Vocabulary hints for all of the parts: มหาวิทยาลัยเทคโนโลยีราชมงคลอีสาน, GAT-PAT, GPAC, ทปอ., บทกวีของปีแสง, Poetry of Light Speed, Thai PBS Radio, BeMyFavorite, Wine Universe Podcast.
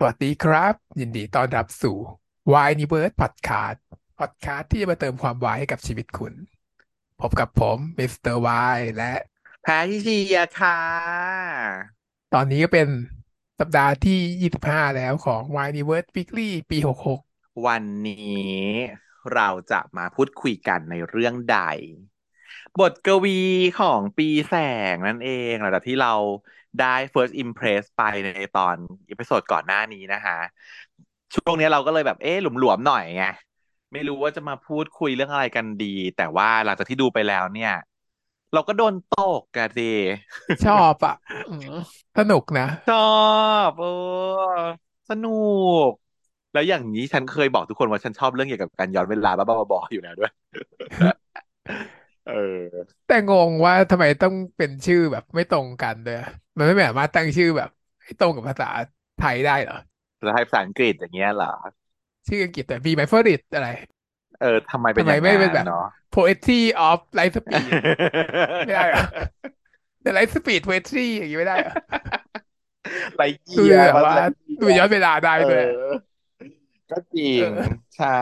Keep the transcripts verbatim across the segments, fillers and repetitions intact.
สวัสดีครับยินดีต้อนรับสู่ Wine Universe Podcast Podcast ที่จะมาเติมความวายให้กับชีวิตคุณพบกับผมมิสเตอร์วายและแพทริเซียค่ะตอนนี้ก็เป็นสัปดาห์ที่ยี่สิบห้าแล้วของ Wine Universe Weekly ปีหกหกวันนี้เราจะมาพูดคุยกันในเรื่องใดบทกวีของปีแสงนั่นเองหลังจากที่เราได้ first impress ไปในตอนอีพิโซดก่อนหน้านี้นะฮะช่วงนี้เราก็เลยแบบเอ๊ะหลวมๆหน่อยไงไม่รู้ว่าจะมาพูดคุยเรื่องอะไรกันดีแต่ว่าหลังจากที่ดูไปแล้วเนี่ยเราก็โดนตกกันดิชอบอ่ะ สนุกนะชอบเออสนุกแล้วอย่างนี้ฉันเคยบอกทุกคนว่าฉันชอบเรื่องเกี่ยวกับการย้อนเวลาบ้าๆบอๆอยู่แล้วด้วย เออแต่งงว่าทำไมต้องเป็นชื่อแบบไม่ตรงกันด้วยมันไม่สามารถตั้งชื่อแบบให้ตรงกับภาษาไทยได้เหรอภาษาไทยภาษาอังกฤษอย่างเงี้ยเหรอชื่ออังกฤษแต่ be my favorite อะไรเออทำไมเป็นอย่างนั้นเนาะ Poetry of Light Speed ไม่ได้เหรอ The Light Speed Poetry อย่างงี้ไม่ได้เหรอไลท์เยียร์ว่าดูย้อนเวลาได้ด้วยก็จริงใช่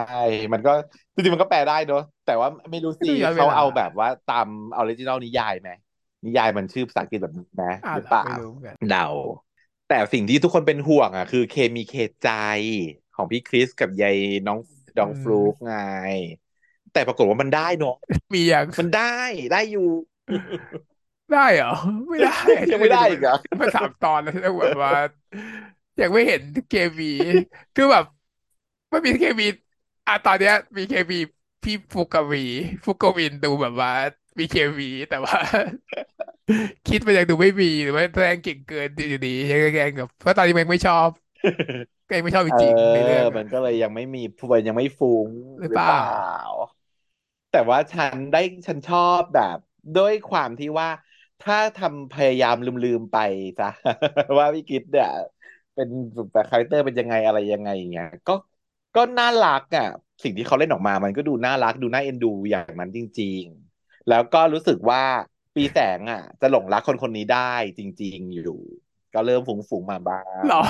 มันก็จริงๆมันก็แปลได้เนอะแต่ว่าไม่รู้สิเขาเอาแบบว่าตามออริจินัลนิยายไหมนิยายมันชื่อภาษาอังกฤษแบบนี้ไหมหรือเปล่าเดาแต่สิ่งที่ทุกคนเป็นห่วงอ่ะคือเคมีเคใจของพี่คริสกับยายน้องดองฟลุกไงแต่ปรากฏว่ามันได้เนาะมีอย่างมันได้ได้อยู่ได้เหรอไม่ได้ยังไม่ได้อีกเหรอมาสามตอนแล้วที่ต้องแบบว่ายังไม่เห็นเคมีคือแบบไม่มีเคมีอ่ะตอนเนี้ยมีเคมีพี่ฟุกวีฟุกวินดูแบบว่ามีเคมีแต่ว่าคิดมันยังดูไม่มีหรือว่าแรงเก่งเกินอยู่ดียังแกงแบบเพราะตอนนี้ยังไม่ชอบยังไม่ชอบจริงๆในเรื่องมันก็เลยยังไม่มีผู้คนยังไม่ฟุ้งหรือเปล่าแต่ว่าฉันได้ฉันชอบแบบด้วยความที่ว่าถ้าทำพยายามลืมๆไปซะว่าพี่คิดเนี่ยเป็นแบบคาแรคเตอร์เป็นยังไงอะไรยังไงอย่างเงี้ยก็ก็น่ารักอ่ะสิ่งที่เขาเล่นออกมามันก็ดูน่ารักดูน่าเอ็นดูอย่างนั้นจริงๆแล้วก็รู้สึกว่าปีแสงอ่ะจะหลงรักคนคนนี้ได้จริงๆอยู่ก็เริ่มฟุ้งๆมาบ้างหรอ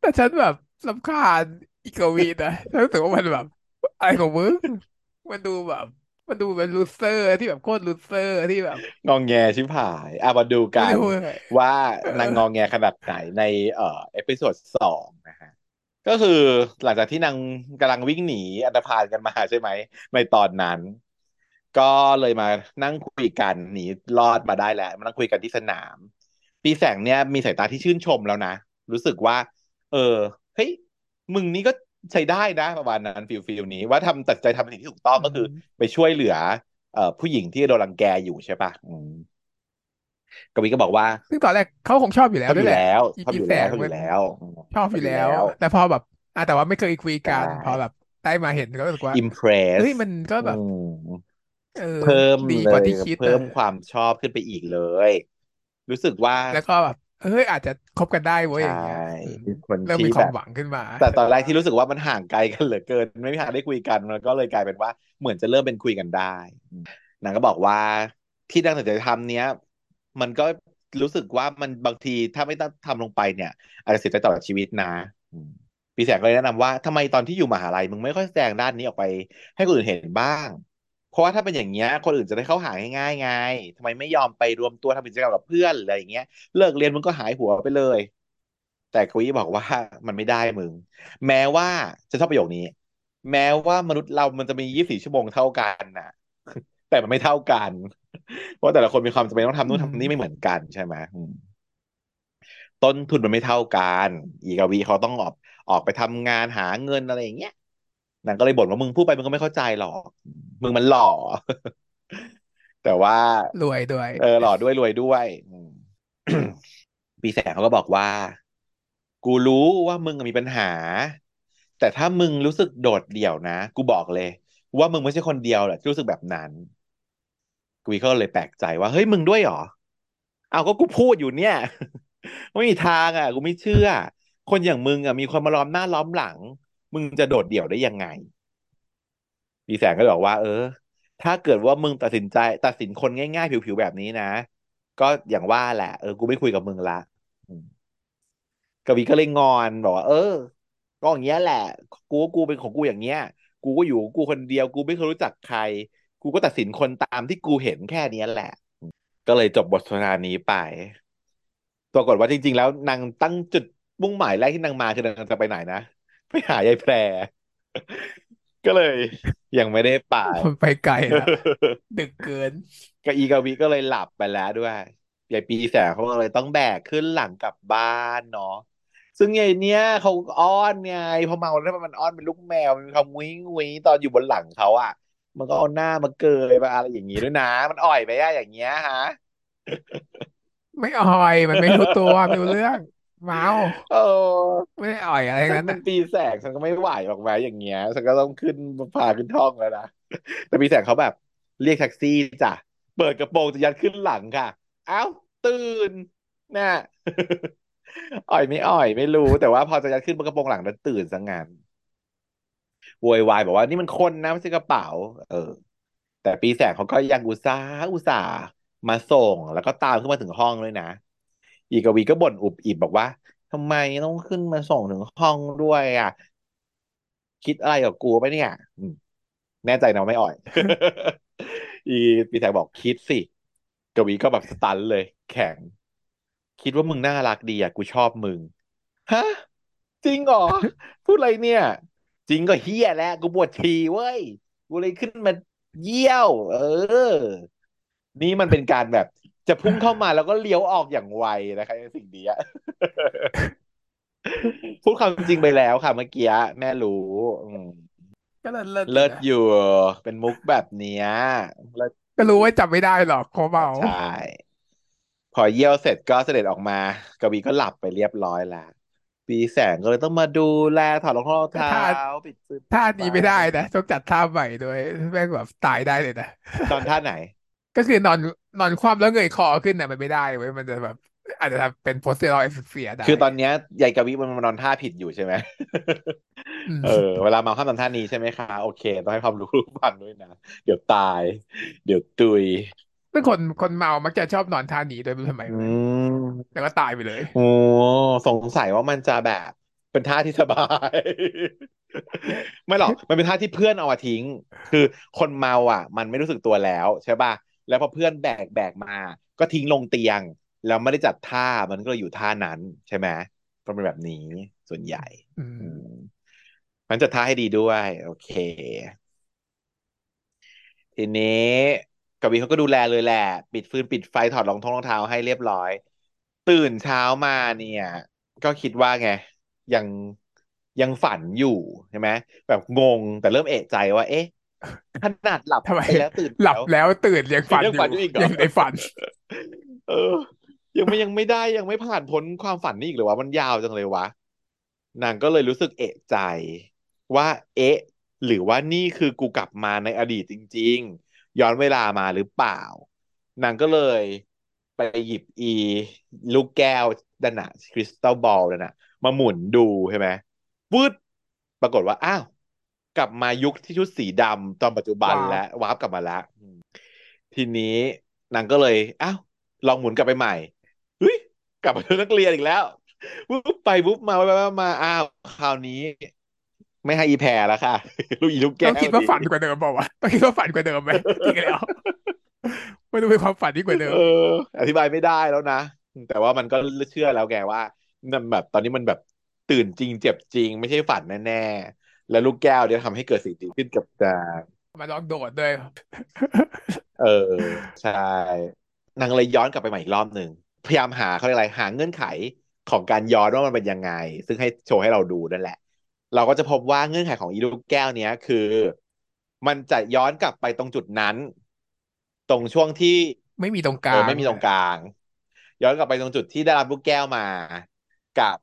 แต่ฉันแบบรำคาญอีกวีนะรู้สึกว่ามันแบบอะไรของมึงมันดูแบบมันดูเป็นลูเซอร์ที่แบบโคตรลูเซอร์ที่แบบงองแงชิบหายอ่ะมาดูกันว่านางงองแงขนาดไหนในเอ่อเอพิโซดสองนะฮะก็คือหลังจากที่นางกำลังวิ่งหนีอันธพาลกันมาใช่ไหมในตอนนั้นก็เลยมานั่งคุยกันหนีรอดมาได้แล้วมานั่งคุยกันที่สนามปีแสงเนี่ยมีสายตาที่ชื่นชมแล้วนะรู้สึกว่าเออเฮ้ยมึงนี่ก็ใช้ได้นะประมาณนั้นฟิลฟิลนี้ว่าทำตัดใจทำสิ่งที่ถูกต้องก็คือไปช่วยเหลือเอ่อผู้หญิงที่โดนรังแกอยู่ใช่ปะกวีก็บอกว่าซึ่งตอนแรกเขาคงชอบอยู่แล้วด้วยแหละปีแสงอยู่แล้วชอบอยู่แล้วแต่พอแบบอ่ะแต่ว่าไม่เคยคุยกันพอแบบได้มาเห็นก็รู้สึกว่าอิมเพรสเฮ้ยมันก็แบบเพิ่มดีกว่าที่คิดเพิ่มความชอบขึ้นไปอีกเลยรู้สึกว่าแล้วก็แบบเฮ้ยอาจจะคบกันได้เว้ยอย่างเงี้ยเริ่มมีความหวังขึ้นมาแต่ตอนแรกที่รู้สึกว่ามันห่างไกลกันเหลือเกินไม่มีทางได้คุยกันมันก็เลยกลายเป็นว่าเหมือนจะเริ่มเป็นคุยกันได้นางก็บอกว่าที่นางตัดใจทำเนี้ยมันก็รู้สึกว่ามันบางทีถ้าไม่ทำลงไปเนี่ยอาจจะเสียใจต่อชีวิตนะปีแสงก็เลยแนะนำว่าทำไมตอนที่อยู่มหาลัยมึงไม่ค่อยแสดงด้านนี้ออกไปให้คนอื่นเห็นบ้างเพราะว่าถ้าเป็นอย่างเงี้ยคนอื่นจะได้เข้าหาง่ายๆไงทำไมไม่ยอมไปรวมตัวทำกิจกรรมกับเพื่อนอะไรอย่างเงี้ยเลิกเรียนมึงก็หายหัวไปเลยแต่กวีบอกว่ามันไม่ได้มึงแม้ว่าจะชอบประโยคนี้แม้ว่ามนุษย์เรามันจะมียี่สิบสี่ชั่วโมงเท่ากันน่ะแต่มันไม่เท่ากันเพราะแต่ละคนมีความจำเป็นต้องทำนู่นทำนี่ไม่เหมือนกันใช่ไหมต้นทุนมันไม่เท่ากันอีกวีเขาต้องออกออกไปทำงานหาเงินอะไรอย่างเงี้ยนางก็เลยบ่นว่ามึงพูดไปมึงก็ไม่เข้าใจหรอกมึงมันหล่อแต่ว่ารวยด้วยเออหล่อด้วยรวยด้วย ปีแสงเขาก็บอกว่ากูรู้ว่ามึงมีปัญหาแต่ถ้ามึงรู้สึกโดดเดี่ยวนะกูบอกเลยว่ามึงไม่ใช่คนเดียวแหละที่รู้สึกแบบนั้นกูก็เลยแปลกใจว่าเฮ้ยมึงด้วยหรอเอาก็กูพูดอยู่เนี่ยไม่มีทางอ่ะกูไม่เชื่อคนอย่างมึงอ่ะมีคนมาล้อมหน้าล้อมหลังมึงจะโดดเดี่ยวได้ยังไงปีแสงก็บอกว่าเออถ้าเกิดว่ามึงตัดสินใจตัดสินคนง่ายๆผิวๆแบบนี้นะก็อย่างว่าแหละเออกูไม่คุยกับมึงละ กวีก็เลยงอนบอกว่าเออก็อย่างเงี้ยแหละกูกูเป็นของกูอย่างเงี้ยกูก็อยู่กูคนเดียวกูไม่เคยรู้จักใครกูก็ตัดสินคนตามที่กูเห็นแค่นี้แหละก็เลยจบบทสนทนานี้ไปปรากฏว่าจริงๆแล้วนางตั้งจุดมุ่งหมายแรกที่นางมาคือนางจะไปไหนนะไปหายายแพรก็เลยยังไม่ได้ไปไปไกลแล้วดึกเกินกะอีกะวิก็เลยหลับไปแล้วด้วยยายปีแสงเขาก็เลยต้องแบกขึ้นหลังกลับบ้านเนาะซึ่งไอ้เนี้ยเขาอ้อนไงพอเมาแล้วมันอ้อนเป็นลูกแมวมันมีคำงุ้ยงุ้ยตอนอยู่บนหลังเขาอ่ะมันก็เอาหน้ามาเกยมาอะไรอย่างงี้ด้วยนะมันอ่อยไปได้อย่างเงี้ยฮะไม่อ่อยมันไม่รู้ตัวไม่รู้เรื่องเมาเออไม่อ่อยอะไรงั้นน่ะปีแสกฉันก็ไม่ไหวออกมาอย่างเงี้ยฉันก็ต้องขึ้นพาขึ้นท้องแล้วนะแต่ปีแสกเขาแบบเรียกแท็กซี่จ้ะเปิดกระโปรงจะยัดขึ้นหลังค่ะเอ้าตื่นน่ะอ่อยไม่อ่อยไม่รู้แต่ว่าพอจะยัดขึ้นกระโปรงหลังแล้วตื่นซะงั้นโวยวายบอกว่านี่มันคนนะไม่ใช่กระเป๋าเออแต่ปีแสกเขาก็ยังอุตส่าห์อุตส่าห์มาส่งแล้วก็ตามขึ้นมาถึงห้องเลยนะอีกวีก็บ่นอุบอิบบอกว่าทำไมต้องขึ้นมาส่งถึงห้องด้วยอ่ะคิดอะไรกับกูป่ะเนี่ยแน่ใจนะไม่อ่อย อีปีแสกบอกคิดสิกวีก็แบบสตันเลยแข็งคิดว่ามึงน่ารักดีอ่ะกูชอบมึงฮะจริงเหรอพูดอะไรเนี่ยจริงก็เฮี้ยแล้วกูปวดฉี่เว้ยกูเลยขึ้นมาเยี่ยวเออนี่มันเป็นการแบบจะพุ่งเข้ามาแล้วก็เลี้ยวออกอย่างไวนะคะสิ่งนี้ พูดความจริงไปแล้วค่ะเมื่อกี้แม่รู้ก็เลิศเลิศอยู่เป็นมุกแบบเนี้ยก็รู้ว่าจับไม่ได้หรอกเขาเมาใช่พอเยี่ยวเสร็จก็เสด็จออกมากวีก็หลับไปเรียบร้อยแล้วปีแสงก็เลยต้องมาดูแลถอดรองเท้าปิดซึบท่านี้ไม่ได้นะต้องจัดท่าใหม่ด้วยแม่งแบบตายได้เลยนะตอนท่าไหนก็คือนอนนอนคว่ำแล้วเงยคอขึ้นน่ะมันไม่ได้เว้ยมันจะแบบอาจจะเป็นโพสเทอรัลเอฟเฟกต์เสียได้คือตอนเนี้ยยายกวีมันนอนท่าผิดอยู่ใช่ไหม เออเวลาเมาข้ามนอนท่านี้ใช่ไหมคะโอเคต้องให้ความรู้บ้างด้วยนะเดี๋ยวตายเดี๋ยวตุยซึ่งคนคนเมามักจะชอบนอนท่านี้ด้วยทำไมแล้วก็ตายไปเลยโอ้สงสัยว่ามันจะแบบเป็นท่าที่สบายไม่หรอกมันเป็นท่าที่เพื่อนเอามาทิ้งคือคนเมาอ่ะมันไม่รู้สึกตัวแล้วใช่ป่ะแล้วพอเพื่อนแบกแบกมาก็ทิ้งลงเตียงแล้วไม่ได้จัดท่ามันก็อยู่ท่านั้นใช่ไหมเป็นแบบนี้ส่วนใหญ่มันจัดท่าให้ดีด้วยโอเคทีนี้กวีเขาก็ดูแลเลยแหละปิดฟืนปิดไฟถอดรองท้องรองเท้าให้เรียบร้อยตื่นเช้ามาเนี่ยก็คิดว่าไงยังยังฝันอยู่ใช่ไหมแบบงงแต่เริ่มเอะใจว่าเอ๊ะขนาดหลับทำไมแล้วตื่นหลับแล้วตื่นยังฝันอยู่ยังในฝันเออยังไม่ยังไม่ได้ยังไม่ผ่านพ้นความฝันนี่อีกหรือวะมันยาวจังเลยวะนางก็เลยรู้สึกเอะใจว่าเอ๊ะหรือว่านี่คือกูกลับมาในอดีตจริงๆย้อนเวลามาหรือเปล่านางก็เลยไปหยิบอีลูกแก้วนั่นน่ะคริสตัลบอลนั่นน่ะมาหมุนดูใช่ไหมวืดปรากฏว่าอ้าวกลับมายุคที่ชุดสีดำตอนปัจจุบัน wow. แล้ววาร์ปกลับมาแล้วทีนี้นางก็เลยอ้าวลองหมุนกลับไปใหม่เฮ้ยกลับมาเป็นนักเรียนอีกแล้ววุบไปวุบมาไปมาอ้าวคราวนี้ไม่ให้อีแพรแล้วค่ะลูกอีลูกแก้วต้องคิดว่าฝันกว่าเดิมเปล่าวะต้องคิดว่าฝันกว่าเดิมไหมจริงแล้วไม่รู้เป็นความฝันที่กว่าเดิมอธิบายไม่ได้แล้วนะแต่ว่ามันก็เชื่อแล้วแกว่ามันแบบตอนนี้มันแบบตื่นจริงเจ็บจริงไม่ใช่ฝันแน่แล้วลูกแก้วเดี๋ยวทำให้เกิดสิ่งดีขึ้นกับจางมาลองโดดด้วยเออใช่นางเลยย้อนกลับไปใหม่อีกรอบหนึ่งพยายามหาเขาเรียกอะไรหาเงื่อนไขของการย้อนว่ามันเป็นยังไงซึ่งให้โชว์ให้เราดูนั่นแหละเราก็จะพบว่าเงื่อนไขของอีลูกแก้วเนี้ยคือมันจะย้อนกลับไปตรงจุดนั้นตรงช่วงที่ไม่มีตรงกลางไม่มีตรงกลางย้อนกลับไปตรงจุดที่ได้รับลูกแก้วมากับ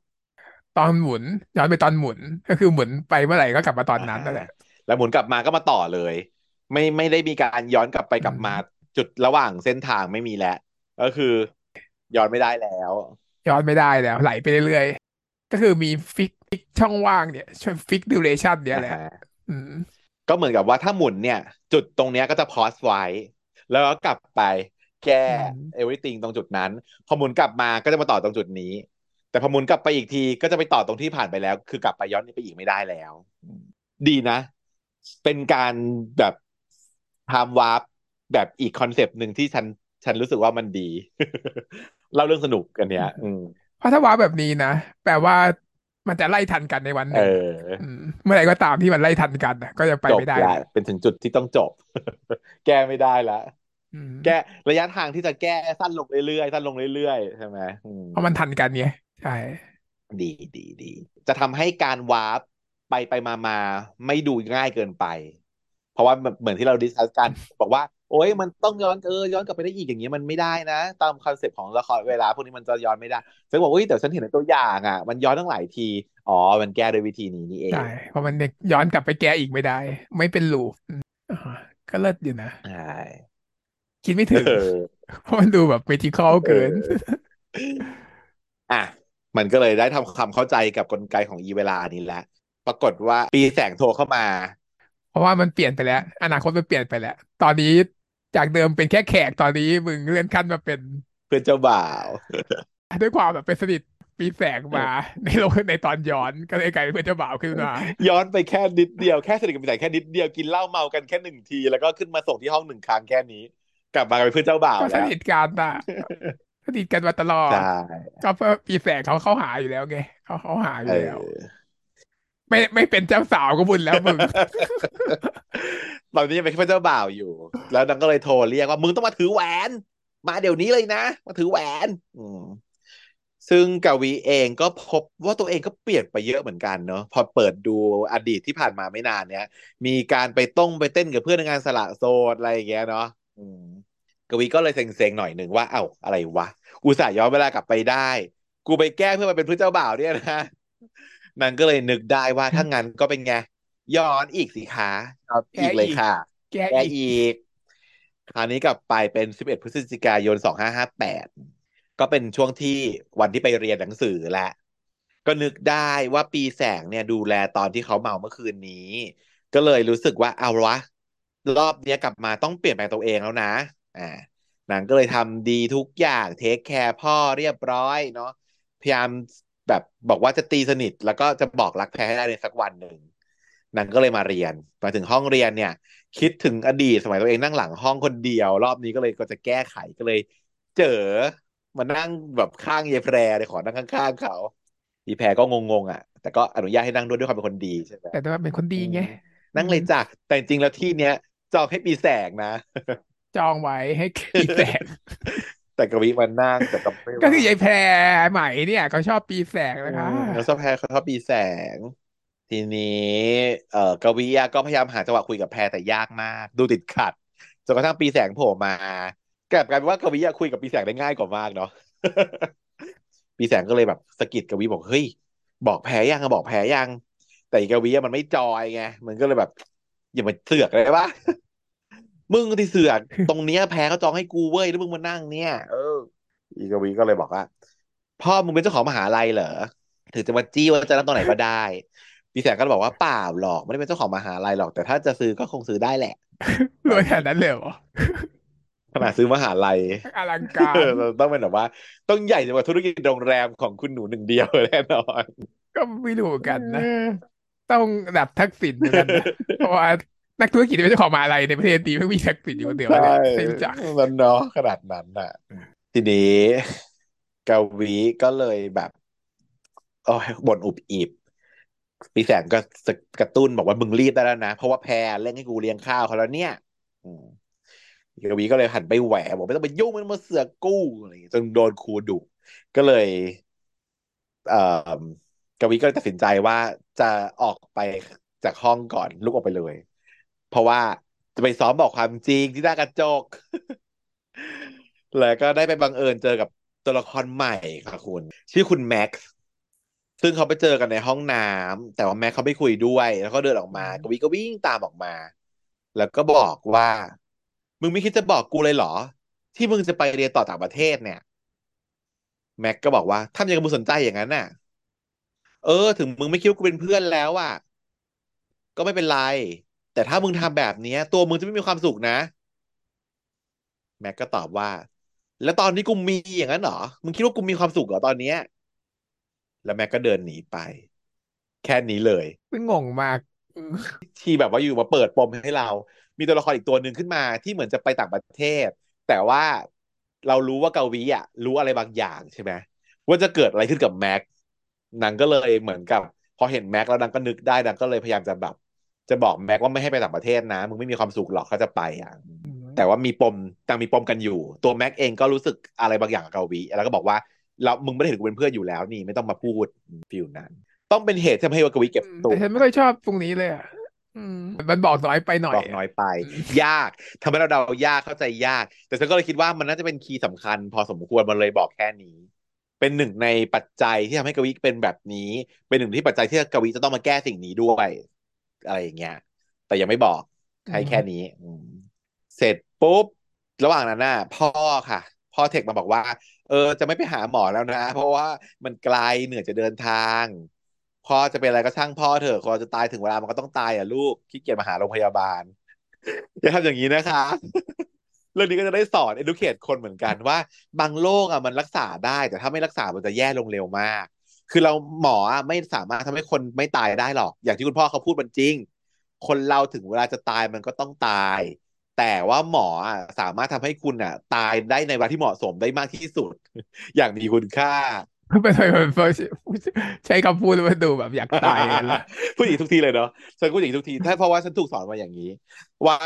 ตอนหมุนย้อนไปตอนหมุนก็คือหมุนไปเมื่อไหร่ก็กลับมาตอนนั้นนั่นแหละแล้วหมุนกลับมาก็มาต่อเลยไม่ไม่ได้มีการย้อนกลับไปกลับมาจุดระหว่างเส้นทางไม่มีแล้วก็คือย้อนไม่ได้แล้วย้อนไม่ได้แล้วไหลไปเรื่อยๆก็คือมีฟิกช่องว่างเนี่ยช่วยฟิกดิวเรชั่นเนี่ยแหละก็เหมือนกับว่าถ้าหมุนเนี่ยจุดตรงเนี้ยก็จะพอสไว้แล้วก็กลับไปแก้ everything ตรงจุดนั้นพอหมุนกลับมาก็จะมาต่อตรงจุดนี้ แต่พอหมุนกลับไปอีกทีก็จะไปต่อตรงที่ผ่านไปแล้วคือกลับไปย้อนไปอีกไม่ได้แล้วดีนะเป็นการแบบไทม์วาร์ปแบบอีกคอนเซปต์หนึ่งที่ฉันฉันรู้สึกว่ามันดี เล่าเรื่องสนุกกันเนี่ยเพราะถ้าวาร์ปแบบนี้นะแปลว่ามันจะไล่ทันกันในวันหนึ่ง เ, เมื่อไหร่ก็ตามที่มันไล่ทันกันก็จะไปไม่ได้เป็นถึงจุดที่ต้องจบ แก้ไม่ได้ละแก้ระยะทางที่จะแก้สั้นลงเรื่อยๆสั้นลงเรื่อยๆใช่ไหมเพราะมันทันกันไงใช่ดีดีดีจะทำให้การวาร์ปไปไปมามาไม่ดูง่ายเกินไปเพราะว่าเหมือนที่เราดิสคัสกันบอกว่าโอ้ยมันต้องย้อนเออย้อนกลับไปได้อีกอย่างเงี้ยมันไม่ได้นะตามคอนเซ็ปต์ของละครเวลาพวกนี้มันจะย้อนไม่ได้ฉันบอกอุ้ยแต่ฉันเห็นตัวอย่างอ่ะมันย้อนตั้งหลายทีอ๋อมันแก้โดยวิธีนี้นี่เองใช่เพราะมันย้อนกลับไปแก้อีกไม่ได้ไม่เป็นลูปก็เลิศอยู่นะใช่คิดไม่ถึงเพราะมันดูแบบเวทีคอลเกินอ่ะมันก็เลยได้ทำความเข้าใจกับกลไกของอีเวลานี้แล้วปรากฏว่าปีแสงโทรเข้ามาเพราะว่ามันเปลี่ยนไปแล้วอนาคตมันเปลี่ยนไปแล้วตอนนี้จากเดิมเป็นแค่แขกตอนนี้มึงเลื่อนขั้นมาเป็นเป็นเจ้าบ่าวด้วยความแบบเป็นสนิทปีแสงมาในโลกในตอนย้อนก็เลยกลายเป็นเจ้าบ่าวขึ้นมาย้อนไปแค่นิดเดียวแค่สนิทกันไปแค่นิดเดียวกินเหล้าเมากันแค่หนึ่งทีแล้วก็ขึ้นมาส่งที่ห้องหนึ่งครั้งแค่นี้กลับมาเป็นเพื่อนเจ้าบ่าวแล้วก็สนิทกันนะสนิทกันมาตลอดก็ปีแสงเขาเข้าหาอยู่แล้วไงเขาเข้าหาอยู่แล้วไม่ไม่เป็นเจ้าสาวก็บุญแล้วมึงตอนนี้ยังเป็นเจ้าบ่าวอยู่แล้วนางก็เลยโทรเรียกว่ามึงต้องมาถือแหวนมาเดี๋ยวนี้เลยนะมาถือแหวนซึ่งกวีเองก็พบว่าตัวเองก็เปลี่ยนไปเยอะเหมือนกันเนาะพอเปิดดูอดีตที่ผ่านมาไม่นานเนี้ยมีการไปต้องไปเต้นกับเพื่อนในงานสละโสดอะไรอย่างเงี้ยเนาะกวีก็เลยเซ็งๆหน่อยนึงว่าเอ้าอะไรวะอุตส่าห์ย้อนเวลากลับไปได้กูไปแก้เพื่อมาเป็นเพื่อนเจ้าบ่าวเนี่ยนะนางก็เลยนึกได้ว่าถ้างั้นก็เป็นไงย้อนอีกสิคะย้อนอีกเลยค่ะแก้อีกคราวนี้กลับไปเป็นสิบเอ็ดพฤศจิกายนสองพันห้าร้อยห้าสิบแปดก็เป็นช่วงที่วันที่ไปเรียนหนังสือและก็นึกได้ว่าปีแสงเนี่ยดูแลตอนที่เขาเมาเมื่อคืนนี้ก็เลยรู้สึกว่าเอาวะรอบนี้กลับมาต้องเปลี่ยนแปลงตัวเองแล้วนะอ่านางก็เลยทำดีทุกอย่างเทคแคร์พ่อเรียบร้อยเนาะพยายามแบบบอกว่าจะตีสนิทแล้วก็จะบอกรักแท้ให้ได้ในสักวันหนึ่งนางก็เลยมาเรียนมาถึงห้องเรียนเนี่ยคิดถึงอดีตสมัยตัวเองนั่งหลังห้องคนเดียวรอบนี้ก็เลยก็จะแก้ไขก็เลยเจอมานั่งแบบข้างยายแพรเลยขอนั่งข้างๆเขายายแพรก็งงๆอ่ะแต่ก็อนุญาตให้นั่งด้วยด้วยความเป็นคนดีใช่ไหมแต่ว่าเป็นคนดีไงนั่งเลยจ้ะแต่จริงแล้วที่เนี้ยจองให้ปีแสงนะจองไว้ให้ปีแสงแต่กวีมันนั่งแต่กับก็คือยายแพรใหม่เนี่ยเขาชอบปีแสงนะคะเขาชอบแพรเขาชอบปีแสงทีนี้เอ่อกวีก็พยายามหาจังหวะคุยกับแพรแต่ยากมากดูติดขัดจนกระทั่งปีแสงโผล่มากลับกลายเป็นว่ากวีคุยกับปีแสงได้ง่ายกว่ามากเนาะ ปีแสงก็เลยแบบสะกิดกวีบอกเฮ้ยบอกแพรยังบอกแพรยังแต่กวีมันไม่จอยไงมันก็เลยแบบอย่ามาเสือกเลยปะมึงที่เสือกตรงเนี้ยแพ้เขาจองให้กูเว้ยแล้วมึงมานั่งเนี่ยเอออีกวีก็เลยบอกว่าพ่อมึงเป็นเจ้าของมหาลัยเหรอถึงจะมาจี้ว่าจะนั่งตรงไหนก็ได้ปีแสงก็บอกว่าเปล่าหรอกไม่ได้เป็นเจ้าของมหาลัยหรอกแต่ถ้าจะซื้อก็คงซื้อได้แหละรวยขนาดนั้นเลยเหรอขนาดซื้อมหาลัยอลังการต้องเป็นแบบว่าต้องใหญ่กว่าธุรกิจโรงแรมของคุณหนูหนึ่งเดียวแน่นอนก็ไม่รู้กันนะต้องดับทักษิณกันเพราะว่านักธุรกิจไม่ใช่ของมาอะไรในประเทศนี้ไม่มีทักษิณอยู่คนเดียวเลยเส้นจักรนั้นเนาะขนาดนั้นอ่ะทีนี้กวีก็เลยแบบโอ้ยบ่นอุบอิบปีแสงก็กระตุ้นบอกว่ามึงรีบได้แล้วนะเพราะว่าแพรเล่นให้กูเลี้ยงข้าวเขาแล้วเนี่ยกวีก็เลยหันไปแหวะบอกไม่ต้องไปยุ่งมันมาเสือกกู้อะไรจนโดนครูดุก็เลยเอ่อกวีก็เลยตัดสินใจว่าจะออกไปจากห้องก่อนลุกออกไปเลยเพราะว่าจะไปซ้อมบอกความจริงที่หน้ากระจกแล้วก็ได้ไปบังเอิญเจอกับตัวละครใหม่ค่ะคุณชื่อคุณแม็กซ์ซึ่งเขาไปเจอกันในห้องน้ำแต่ว่าแม็กซ์เขาไม่คุยด้วยแล้วก็เดินออกมากวีก็วิ่งตามออกมาแล้วก็บอกว่ามึงไม่คิดจะบอกกูเลยเหรอที่มึงจะไปเรียนต่อต่างประเทศเนี่ยแม็กซ์ก็บอกว่าทำยังไงมึงสนใจอย่างนั้นน่ะเออถึงมึงไม่คิดว่ากูเป็นเพื่อนแล้วอ่ะก็ไม่เป็นไรแต่ถ้ามึงทำแบบนี้ตัวมึงจะไม่มีความสุขนะแม็กก็ตอบว่าแล้วตอนนี้กูมีอย่างนั้นเหรอมึงคิดว่ากูมีความสุขเหรอตอนนี้ แล้วแม็กก็เดินหนีไปแค่นี้เลยมันงงมากที่แบบว่าอยู่มาเปิดปมให้เรามีตัวละครอีกตัวหนึ่งขึ้นมาที่เหมือนจะไปต่างประเทศแต่ว่าเรารู้ว่ากวีอ่ะรู้อะไรบางอย่างใช่ไหมว่าจะเกิดอะไรขึ้นกับแม็กนางก็เลยเหมือนกับพอเห็นแม็กแล้วนางก็นึกได้นางก็เลยพยายามจะแบบจะบอกแม็กว่าไม่ให้ไปต่างประเทศนะมึงไม่มีความสุขหรอกเขาจะไปอ่ะแต่ว่ามีปมต่างมีปมกันอยู่ตัวแม็กเองก็รู้สึกอะไรบางอย่างกับกวีแล้วก็บอกว่าเรามึงไม่ได้เห็นกูเป็นเพื่อนอยู่แล้วนี่ไม่ต้องมาพูดฟิลนั้นต้องเป็นเหตุทำให้ว่ากวีเก็บตัวแต่ฉันไม่ค่อยชอบตรงนี้เลยอ่ะมันบอกน้อยไปหน่อยบอกน้อยไปยากทำให้เราเดายากเข้าใจยากแต่ฉันก็เลยคิดว่ามันน่าจะเป็นคีย์สำคัญพอสมควรมันเลยบอกแค่นี้เป็นหนึ่งในปัจจัยที่ทำให้กวีเป็นแบบนี้เป็นหนึ่งที่ปัจจัยที่กวีจะต้องมาแก้สิ่งนี้ด้วยอะไรอย่างเงี้ยแต่ยังไม่บอกให้แค่นี้เสร็จปุ๊บระหว่างนั้นน่ะพ่อค่ะพ่อเทคมาบอกว่าเออจะไม่ไปหาหมอแล้วนะเพราะว่ามันไกลเหนื่อยจะเดินทางพ่อจะเป็นอะไรก็ช่างพ่อเถอะพ่อจะตายถึงเวลามันก็ต้องตายอ่ะลูกขี้เกียจมาหาโรงพยาบาลอย่าทำอย่างนี้นะคะเรื่องนี้ก็จะได้สอน educate คนเหมือนกันว่าบางโรคอ่ะมันรักษาได้แต่ถ้าไม่รักษามันจะแย่ลงเร็วมากคือเราหมอไม่สามารถทำให้คนไม่ตายได้หรอกอย่างที่คุณพ่อเขาพูดมันจริงคนเราถึงเวลาจะตายมันก็ต้องตายแต่ว่าหมอสามารถทำให้คุณอ่ะตายได้ในเวลาที่เหมาะสมได้มากที่สุดอย่างมีคุณค่าเป็นอะไรใช้คำพูดมาดูแบบอยากตายเลยพูดอีกทุกทีเลยเนาะฉันพูดอีกทุกทีถ้าเพราะว่าฉันถูกสอนมาอย่างนี้ว่า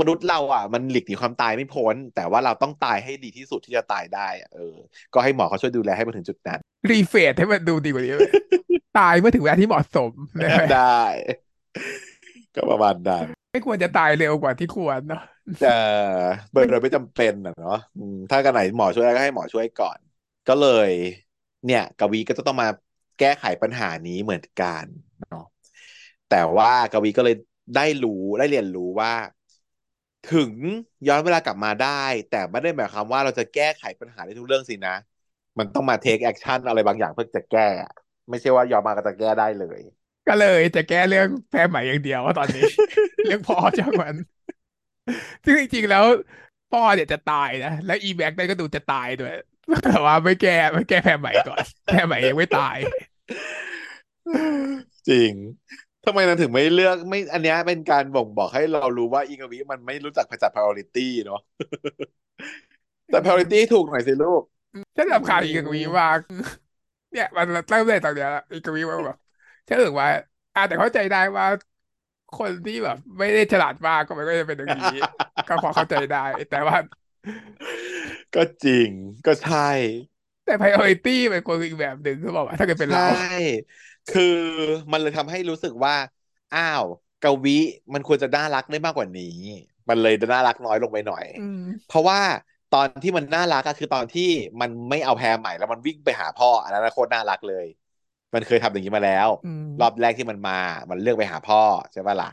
มนุษย์เราอ่ะมันหลีกหนีความตายไม่พ้นแต่ว่าเราต้องตายให้ดีที่สุดที่จะตายได้เออก็ให้หมอเขาช่วยดูแลให้มาถึงจุดนั้นรีเฟซให้มันดูดีกว่านี้ ตายเมื่อถึงเวลาที่เหมาะสม ได้ก็ประมาณนั้นไม่ควรจะตายเร็วกว่าที่ควรเนาะแต่โดยไม่จำเป็นนะเนาะถ้ากันไหนหมอช่วยก็ให้หมอช่วยก่อนก็เลยเนี่ยกวีก็จะต้องมาแก้ไขปัญหานี้เหมือนกันเนาะแต่ว่ากวีก็เลยได้รู้ได้เรียนรู้ว่าถึงย้อนเวลากลับมาได้แต่ไม่ได้หมายความว่าเราจะแก้ไขปัญหาได้ทุกเรื่องสินะมันต้องมาเทคแอคชั่นอะไรบางอย่างเพื่อจะแก้ไม่ใช่ว่าย้อนมาก็จะแก้ได้เลยก็เลยจะแก้เรื่องแพ้ใหม่อย่างเดียวว่าตอนนี้ เรื่องพ่อเจ้ามันซึ่งจริงๆแล้วพ่อเนี่ยจะตายนะแล้วอีแม็กได้ก็ดูจะตายด้วยแต่ว่าไม่แก้ไม่แก้แพ้ใหม่ก่อน แพ้ใหม่ยังไม่ตาย จริงทำไมนะถึงไม่เลือกไม่อันนี้เป็นการบ่งบอกให้เรารู้ว่าอีกวิมันไม่รู้จักจัด priority เนาะแต่ priority ถูกหน่อยสิลูกฉันรับข่าวอีกวิมากเนี่ยมันเริ่มได้ตอนเนี้ยอีกวิว่าแบบฉันรู้สึกว่าอาแต่เข้าใจได้ว่าคนที่แบบไม่ได้ฉลาดมากก็มันก็จะเป็นอย่างนี้ก็พอเข้าใจได้แต่ว่าก็จริงก็ใช่แต่ priority มันคนอีกแบบหนึ่งเขาบอกว่าถ้าเกิดเป็นเราใช่คือมันเลยทำให้รู้สึกว่าอ้าวกวีมันควรจะน่ารักได้มากกว่านี้มันเลยน่ารักน้อยลงไปหน่อยเพราะว่าตอนที่มันน่ารักก็คือตอนที่มันไม่เอาแพรใหม่แล้วมันวิ่งไปหาพ่ออันนั้นโคตรน่ารักเลยมันเคยทำอย่างนี้มาแล้วรอบแรกที่มันมามันเลือกไปหาพ่อใช่ป่ะล่ะ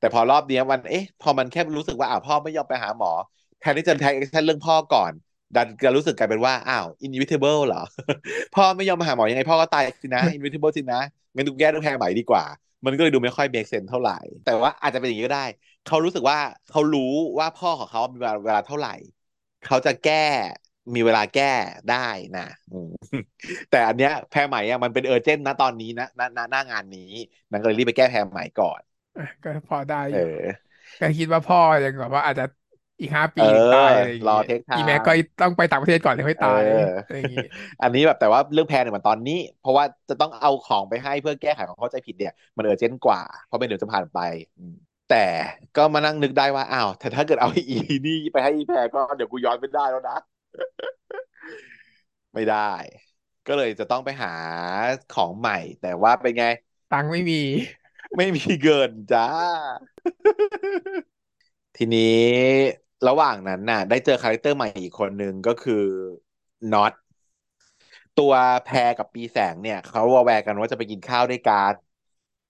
แต่พอรอบนี้มันเอ๊ะพอมันแค่รู้สึกว่าอ้าวพ่อไม่ยอมไปหาหมอแทนที่จะแทนแค่เรื่องพ่อก่อนดันจะรู้สึกกลายเป็นว่าอ้าว inevitable เหรอพ่อไม่ยอมมาหาหมอยังไงพ่อก็ตายสินะ inevitable สินะงั้นดูแก้ดูแพงใหม่ดีกว่ามันก็เลยดูไม่ค่อย make sense เท่าไหร่แต่ว่าอาจจะเป็นอย่างนี้ก็ได้เขารู้สึกว่าเขารู้ว่าพ่อของเขามีเวลาเท่าไหร่เขาจะแก้มีเวลาแก้ได้นะแต่อันเนี้ยแพงใหม่อ่ะมันเป็น urgent นะตอนนี้นะหน้างานนี้นั่นก็เลยรีบไปแก้แพงใหม่ก่อนก็พอได้อยู่ก็คิดว่าพ่ออย่างแบบว่าอาจจะอีกห้าปีตายอะไรอย่างงี้รอเทคไทม์อีแม็กก็ต้องไปต่างประเทศก่อนเลยค่อยตายอะไรอย่างงี้อันนี้แบบแต่ว่าเรื่องแพนเนี่ยมันตอนนี้เพราะว่าจะต้องเอาของไปให้เพื่อแก้ไขของเข้าใจผิดเนี่ยมันเออเจนกว่าเพราะไม่เดี๋ยวจะผ่านไปแต่ก็มานั่งนึกได้ว่าอ้าวถ้าเกิดเอาอีนี่ไปให้อีแพนก็เดี๋ยวกูย้อนไม่ได้แล้วนะไม่ได้ก็เลยจะต้องไปหาของใหม่แต่ว่าเป็นไงตังค์ไม่มีไม่มีเงินจ้าทีนี้ระหว่างนั้นน่ะได้เจอคาแรคเตอร์ใหม่อีกคนนึงก็คือน็อตตัวแพรกับปีแสงเนี่ยเขาวอแวร์กันว่าจะไปกินข้าวด้วยกัน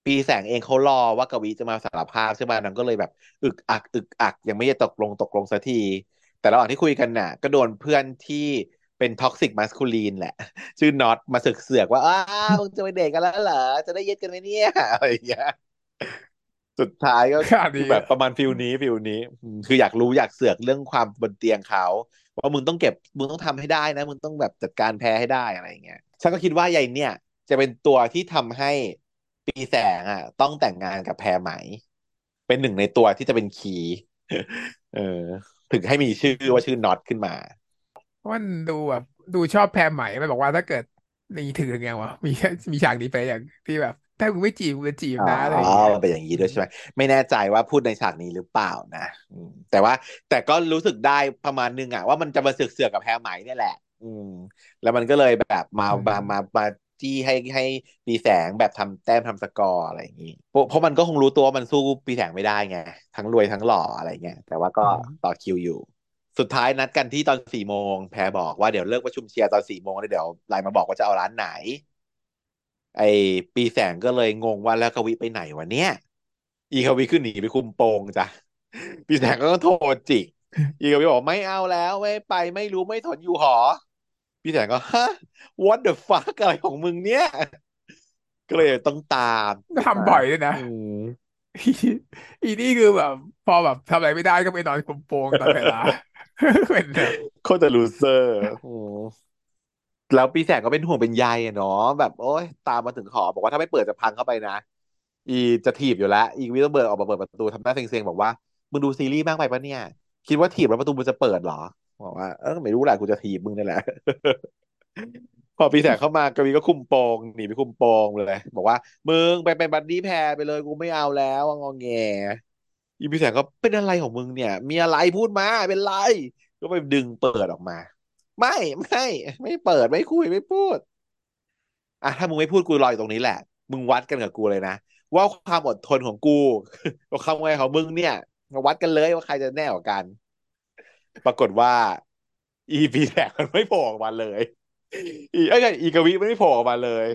ปีแสงเองเขารอว่ากวีจะมาสารภาพใช่ไหมนางก็เลยแบบอึกอักอึกอักยังไม่จะตกลงตกลงสักทีแต่ระหว่างที่คุยกันน่ะก็โดนเพื่อนที่เป็นท็อกซิกมาสคูลีนแหละชื่อน็อตมาเสือกๆว่าอ้าวมึงจะไปเดทกันแล้วเหรอจะได้เย็ดกันไหมเนี่ยอะไรอย่างเงี้ย สุดท้ายก็คือแบบประมาณฟิลนี้ฟิลนี้คืออยากรู้อยากเสือกเรื่องความบนเตียงเขาว่ามึงต้องเก็บมึงต้องทำให้ได้นะมึงต้องแบบจัดการแพ้ให้ได้อะไรอย่างเงี้ยฉันก็คิดว่าใหญ่เนี่ยจะเป็นตัวที่ทำให้ปีแสงอ่ะต้องแต่งงานกับแพรไหมเป็นหนึ่งในตัวที่จะเป็นคีย์เออถึงให้มีชื่อว่าชื่อน็อตขึ้นมามันดูแบบดูชอบแพรไหมมันบอกว่าถ้าเกิดนี่ถือยังไงวะมีมีฉากนี้ไปอย่างที่แบบถ้ามึงไม่จีบมึงจะจีบนะอะไรอย่างเงี้ยอ๋อมันเป็นอย่างนี้ด้วยใช่ไหมไม่แน่ใจว่าพูดในฉากนี้หรือเปล่านะแต่ว่าแต่ก็รู้สึกได้ประมาณนึงอ่ะว่ามันจะมาเสือกเสือกกับแพรไหมเนี่ยแหละอืมแล้วมันก็เลยแบบมามามามาที่ให้ให้ปีแสงแบบทำแต้มทำสกอร์อะไรอย่างนี้เพราะมันก็คงรู้ตัวว่ามันสู้ปีแสงไม่ได้ไงทั้งรวยทั้งหล่ออะไรเงี้ยแต่ว่าก็ต่อคิวอยู่สุดท้ายนัดกันที่ตอนสี่โมงแพรบอกว่าเดี๋ยวเลิกประชุมเชียร์ตอนสี่โมงเดี๋ยวไลน์มาบอกว่าจะเอาร้านไหนไอปีแสงก็เลยงงว่าแล้วกวีไปไหนวะเนี่ยอีกวีขึ้นหนีไปคุมโปงจ้ะปีแสงก็ต้องโทรจิกอีกวีบอกไม่เอาแล้วไม่ไปไม่รู้ไม่ทนอยู่หอพี่แสงก็ฮะ what the fuck อะไรของมึงเนี่ยก็เลยต้องตามทำบ่อยด้วยนะอีนี่คือแบบพอแบบทำอะไรไม่ได้ก็ไปนอนกลมโปงตลอดเวลาเป็นโคตรลูเซอร์แล้วพี่แสงก็เป็นห่วงเป็นใยเนาะแบบโอ๊ยตามมาถึงหอบอกว่าถ้าไม่เปิดจะพังเข้าไปนะอีจะถีบอยู่แล้วอีวิต้องเบิร์ดออกมาเปิดประตูทำหน้าเซ็งๆบอกว่ามึงดูซีรีส์บ้างไปปะเนี่ยคิดว่าถีบแล้วประตูมันจะเปิดหรอบอกว่าเออไม่รู้แหละกูจะถีบมึงนี่แหละ พอปีแสงเข้ามากวีก็คุมโปงหนีไปคุมโปงเลยบอกว่ามึงไปเป็นบัดดี้แพรไปเลยกูไม่เอาแล้วงอแงอีปีแสงก็เป็นอะไรของมึงเนี่ยมีอะไรพูดมาเป็นไรก็ไปดึงเปิดออกมาไม่ไม่ไม่เปิดไม่คุยไม่พูดอ่ะถ้ามึงไม่พูดกูรออยู่ตรงนี้แหละมึงวัดกันกับกูเลยนะว่าความอดทนของกูกับความไวของมึงเนี่ยมาวัดกันเลยว่าใครจะแน่กว่ากันปรากฏว่าอีปีแสงมันไม่โผล่ออกมาเลยอีไอ้ไงอีกวีไม่โผล่ออกมาเลย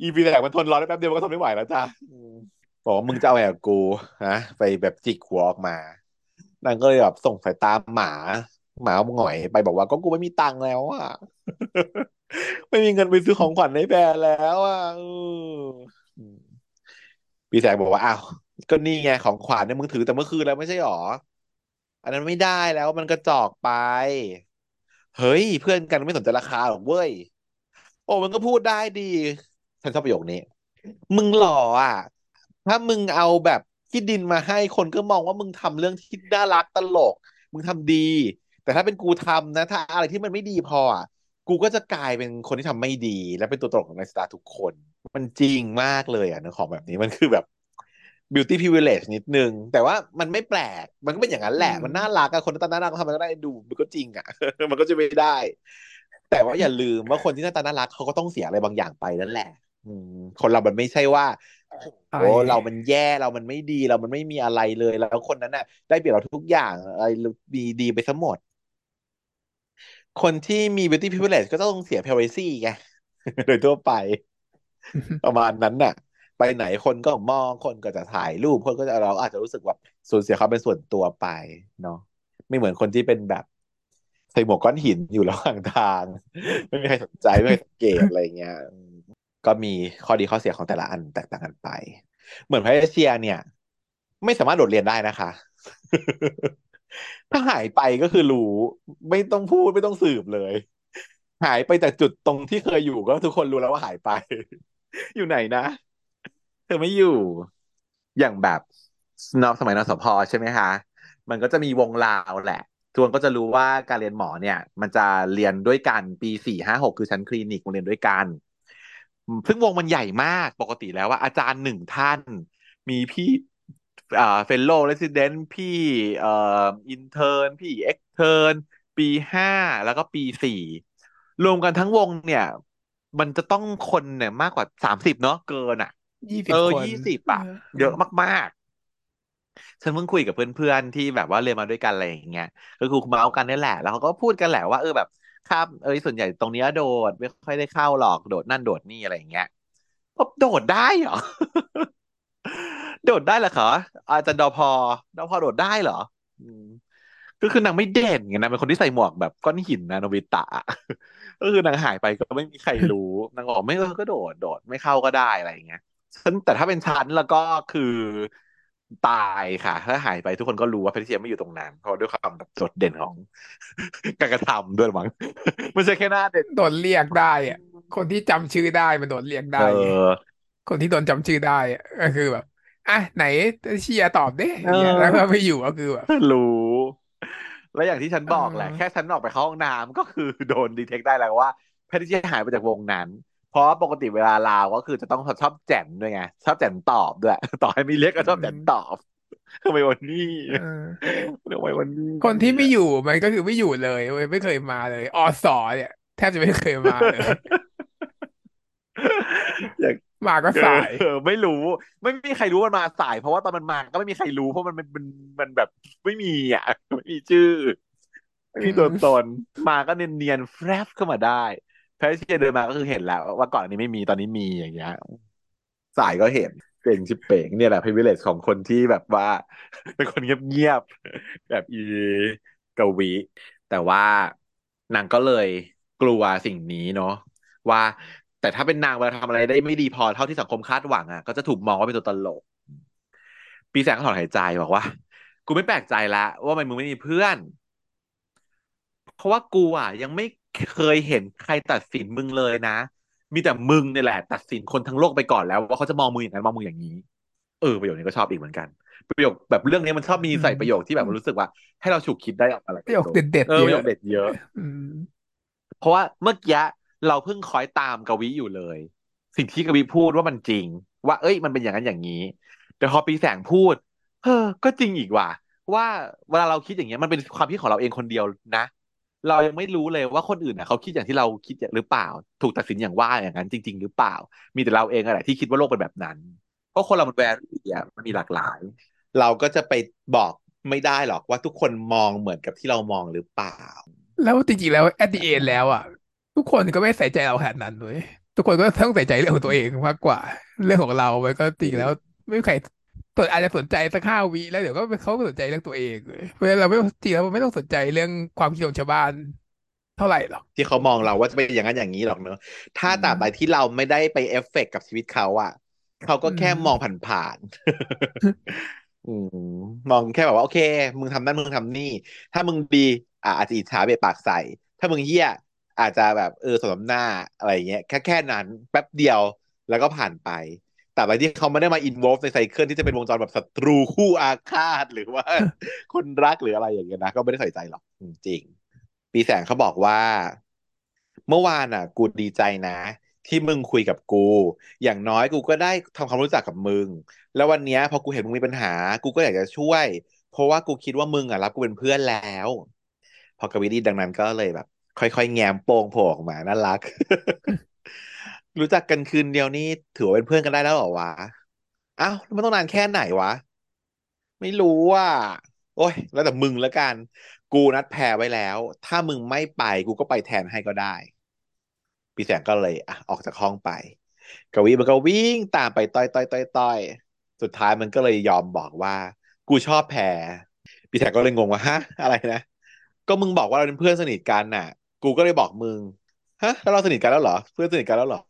อีปีแสงมันทนร้อนได้แป๊บเดียวมันก็ทนไม่ไหวแล้วจ้าบอกมึงจะเอาอะไรกับกูนะไปแบบจิกหัวออกมานางก็เลยแบบส่งสายตาหมาหมาหงอยไปบอกว่าก็กูไม่มีตังค์แล้วอ่ะ ไม่มีเงินไปซื้อของขวัญให้แฟนแล้วอ่ะปีแสงบอกว่าอ้าวก็นี่ไงของขวัญเนี่ยมึงถือแต่เมื่อคืนแล้วไม่ใช่หรออันนั้นไม่ได้แล้วมันกระจอกไปเฮ้ยเพื่อนกันไม่สนใจราคาหรอกเว้ยโอ้มันก็พูดได้ดีฉันชอบประโยคนี้มึงหล่ออ่ะถ้ามึงเอาแบบที่ดินมาให้คนก็มองว่ามึงทำเรื่องที่น่ารักตลกมึงทำดีแต่ถ้าเป็นกูทำนะถ้าอะไรที่มันไม่ดีพออ่ะกูก็จะกลายเป็นคนที่ทำไม่ดีและเป็นตัวตลกของในสตาร์ทุกคนมันจริงมากเลยอ่ะนะของแบบนี้มันคือแบบbeauty privilege นิดนึงแต่ว่ามันไม่แปลกมันก็เป็นอย่างนั้นแหละมันน่ารักอะคนหน้าตาน่ารักทำมันก็ได้ดูมันก็จริงอะมันก็จะไม่ได้แต่ว่าอย่าลืมว่าคนที่หน้าตาน่ารักเขาก็ต้องเสียอะไรบางอย่างไปนั่นแหละคนเรามันไม่ใช่ว่าโอ้เรามันแย่เรามันไม่ดีเรามันไม่มีอะไรเลยแล้วคนนั้นน่ะได้เปรียบเราทุกอย่างอะไรดีดีไปทั้งหมดคนที่มี beauty privilege ก็ต้องเสีย privacy ไงโดยทั่วไปประมาณนั้นน่ะไปไหนคนก็มองคนก็จะถ่ายรูปคนก็จะเราอาจจะรู้สึกแบบสูญเสียเขาเป็นส่วนตัวไปเนาะไม่เหมือนคนที่เป็นแบบใส่หมวกก้อนหินอยู่ระหว่างทางไม่มีใครสนใจไม่สังเกตอะไรเงี้ยก็มีข้อดีข้อเสียของแต่ละอันแตกต่างกันไปเหมือนพระเอเชียเนี่ยไม่สามารถโดดเรียนได้นะคะถ้าหายไปก็คือรู้ไม่ต้องพูดไม่ต้องสืบเลยหายไปจากจุดตรงที่เคยอยู่ก็ทุกคนรู้แล้วว่าหายไปอยู่ไหนนะเธอไม่อยู่อย่างแบบนอกสมัยนสพใช่ไหมคะมันก็จะมีวงราวแหละทุกคนก็จะรู้ว่าการเรียนหมอเนี่ยมันจะเรียนด้วยกันปีสี่ ห้า หกคือชั้นคลินิกมันเรียนด้วยกันซึ่งวงมันใหญ่มากปกติแล้วว่าอาจารย์หนึ่งท่านมีพี่เอ่อเฟลโลว์เรสซิเดนต์พี่เอ่ออินเทิร์นพี่เอ็กเทิร์นปีห้าแล้วก็ปีสี่รวมกันทั้งวงเนี่ยมันจะต้องคนเนี่ยมากกว่าสามสิบเนาะเกินอ่ะเออยี่สิบอะเยอะมากๆฉันเพิ่งคุยกับเพื่อนๆที่แบบว่าเรียนมาด้วยกันอะไรอย่างเงี้ยก็คือเมาส์กันนี่แหละแล้วเขาก็พูดกันแหละว่าเออแบบครับเออส่วนใหญ่ตรงนี้โดดไม่ค่อยได้เข้าหรอกโดดนั่นโดดนี่อะไรอย่างเงี้ยก็โดดได้เหรอ โดดได้เหรอคะอาจารย์ดพดพโดดได้เหรอก็คือนางไม่เด่นไงนะเป็นคนที่ใส่หมวกแบบก้อนหินนะโนบิตะก็คือนางหายไปก็ไม่มีใครรู้นางบอกไม่เออก็โดดโดดไม่เข้าก็ได้อะไรอย่างเงี้ยแต่ถ้าเป็นชั้นแล้วก็คือ ตายค่ะถ้าหายไปทุกคนก็รู้ว่าแพทริเซียไม่อยู่ตรงนั้นเพราะด้วยความแบบโดดเด่นของการกระทำด้วยมั้งไม่ใช่แค่หน้าเด่นโดนเรียกได้อ่ะคนที่จำชื่อได้มันโดนเรียกได้คนที่โดนจำชื่อได้ก็คือแบบอ่ะไหนเชียร์ตอบดิแล้วก็ไม่อยู่ก็คือแบบรู้แล้วอย่างที่ฉันบอกแหละแค่ฉันออกไปเข้าห้องน้ำก็คือโดนดีเทคได้แล้วว่าแพทริเซียหายไปจากวงนั้นเพราะปกติเวลาลาวก็คือจะต้องชอบแจ่มด้วยไงชอบแจ่มตอบด้วยต่อให้มีเรียกก็ชอบแจ่มตอบทำไมวันนี้ทำไมวันนี้คนที่ไม่อยู่มันก็คือไม่อยู่เลยไม่เคยมาเลยอสอเนี่ยแทบจะไม่เคยมาเลยมาก็สายไม่รู้ไม่มีใครรู้มันมาสายเพราะว่าตอนมันมาก็ไม่มีใครรู้เพราะมันมันมันแบบไม่มีอ่ะไม่มีชื่อไม่มีตัวตนมาก็เนียนๆแฟบเข้ามาได้แพทริเซียเดินมาก็คือเห็นแล้วว่าก่อนอันนี้ไม่มีตอนนี้มีอย่างเงี้ยสายก็เห็นเก่งชิบเป่งเนี่ยแหละ privilege ของคนที่แบบว่าเป็นคนเงียบๆแบบอีกวีแต่ว่านางก็เลยกลัวสิ่งนี้เนาะว่าแต่ถ้าเป็นนางเวลาทำอะไรได้ไม่ดีพอเท่าที่สังคมคาดหวังอ่ะก็จะถูกมองว่าเป็นตัวตลกปีแสงก็ถอนหายใจบอกว่ากูไม่แปลกใจละว่ามันมึงไม่มีเพื่อนเพราะว่ากูอ่ะยังไม่เคยเห็นใครตัดสินมึงเลยนะมีแต่มึงเนี่ยแหละตัดสินคนทั้งโลกไปก่อนแล้วว่าเขาจะมองมึงอย่างนั้นมองมึงอย่างนี้เออประโยคนี้ก็ชอบอีกเหมือนกันประโยคแบบเรื่องนี้มันชอบมีใส่ประโยคที่แบบมันรู้สึกว่าให้เราฉุกคิดได้ออกอะไรประโยคเด็ดๆเออประโยคเด็ดเยอะเพราะว่าเมื่อกี้เราเพิ่งคอยตามกวีอยู่เลยสิ่งที่กวีพูดว่ามันจริงว่าเอ้ยมันเป็นอย่างนั้นอย่างนี้แต่พอปีแสงพูดเออก็จริงอีกว่ะว่าเวลาเราคิดอย่างเงี้ยมันเป็นความคิดของเราเองคนเดียวนะเรายังไม่รู้เลยว่าคนอื่นน่ะเขาคิดอย่างที่เราคิดหรือเปล่าถูกตัดสินอย่างว่าอย่างนั้นจริงๆหรือเปล่ามีแต่เราเองอะไรที่คิดว่าโลกเป็นแบบนั้นเพราะคนเรามันแวรี่อ่ะมันมีหลากหลายเราก็จะไปบอกไม่ได้หรอกว่าทุกคนมองเหมือนกับที่เรามองหรือเปล่าแล้วจริงๆแล้ว at the end แล้วอ่ะทุกคนก็ไม่ใส่ใจเราขนาดนั้นเลยทุกคนก็ต้องใส่ใจเรื่องของตัวเองมากกว่าเรื่องของเราไปก็จริงแล้วไม่ใครตัวอาจจะสนใจสักห้าวิแล้วเดี๋ยวก็เขาสนใจเรื่องตัวเองเลยเพราะเราไม่จริงแล้วไม่ต้องสนใจเรื่องความคิดของชาวบ้านเท่าไหร่หรอกที่เขามองเราว่าจะเป็นอย่างนั้นอย่างนี้หรอกเนอะถ้าตราบใดที่เราไม่ได้ไปเอฟเฟกต์กับชีวิตเขาอะเขาก็แค่มองผ่านๆ อืมมองแค่แบบว่าโอเคมึงทำนั่นมึงทำนี่ถ้ามึงดีอาจจะอิจฉาเบะปากใส่ถ้ามึงเหี้ยอาจจะแบบเออสมน้ำหน้าอะไรเงี้ยแค่แค่นั้นแป๊บเดียวแล้วก็ผ่านไปแต่อะไรที่เขาไม่ได้มาอินวอล์ฟในไซเคิลที่จะเป็นวงจรแบบศัตรูคู่อาฆาตหรือว่าคนรักหรืออะไรอย่างเงี้ยนะก็ไม่ได้ใส่ใจหรอกจริงๆปีแสงเขาบอกว่าเมื่อวานอ่ะกูดีใจนะที่มึงคุยกับกูอย่างน้อยกูก็ได้ทำความรู้จักกับมึงแล้ววันนี้พอกูเห็นมึงมีปัญหากูก็อยากจะช่วยเพราะว่ากูคิดว่ามึงอ่ะรับกูเป็นเพื่อนแล้วพอกวีดีดังนั้นก็เลยแบบค่อยๆแง้มโป่งโผล่ออกมาน่ารัก รู้จักกันคืนเดียวนี่ถือว่าเป็นเพื่อนกันได้แล้วเหรอวะอ้าวมันต้องนานแค่ไหนวะไม่รู้ว่าโอ้ยแล้วแต่มึงละกันกูนัดแพรไว้แล้วถ้ามึงไม่ไปกูก็ไปแทนให้ก็ได้ปีแสงก็เลยอ่ะออกจากห้องไปกวีมันก็วิ่งตามไปต้อยต้อยต้อยต้อยสุดท้ายมันก็เลยยอมบอกว่ากูชอบแพรปีแสงก็เลยงงว่าฮะอะไรนะก็มึงบอกว่าเราเป็นเพื่อนสนิทกันน่ะกูก็เลยบอกมึงฮะแล้วเราสนิทกันแล้วเหรอเพื่อนสนิทกันแล้วเหรอ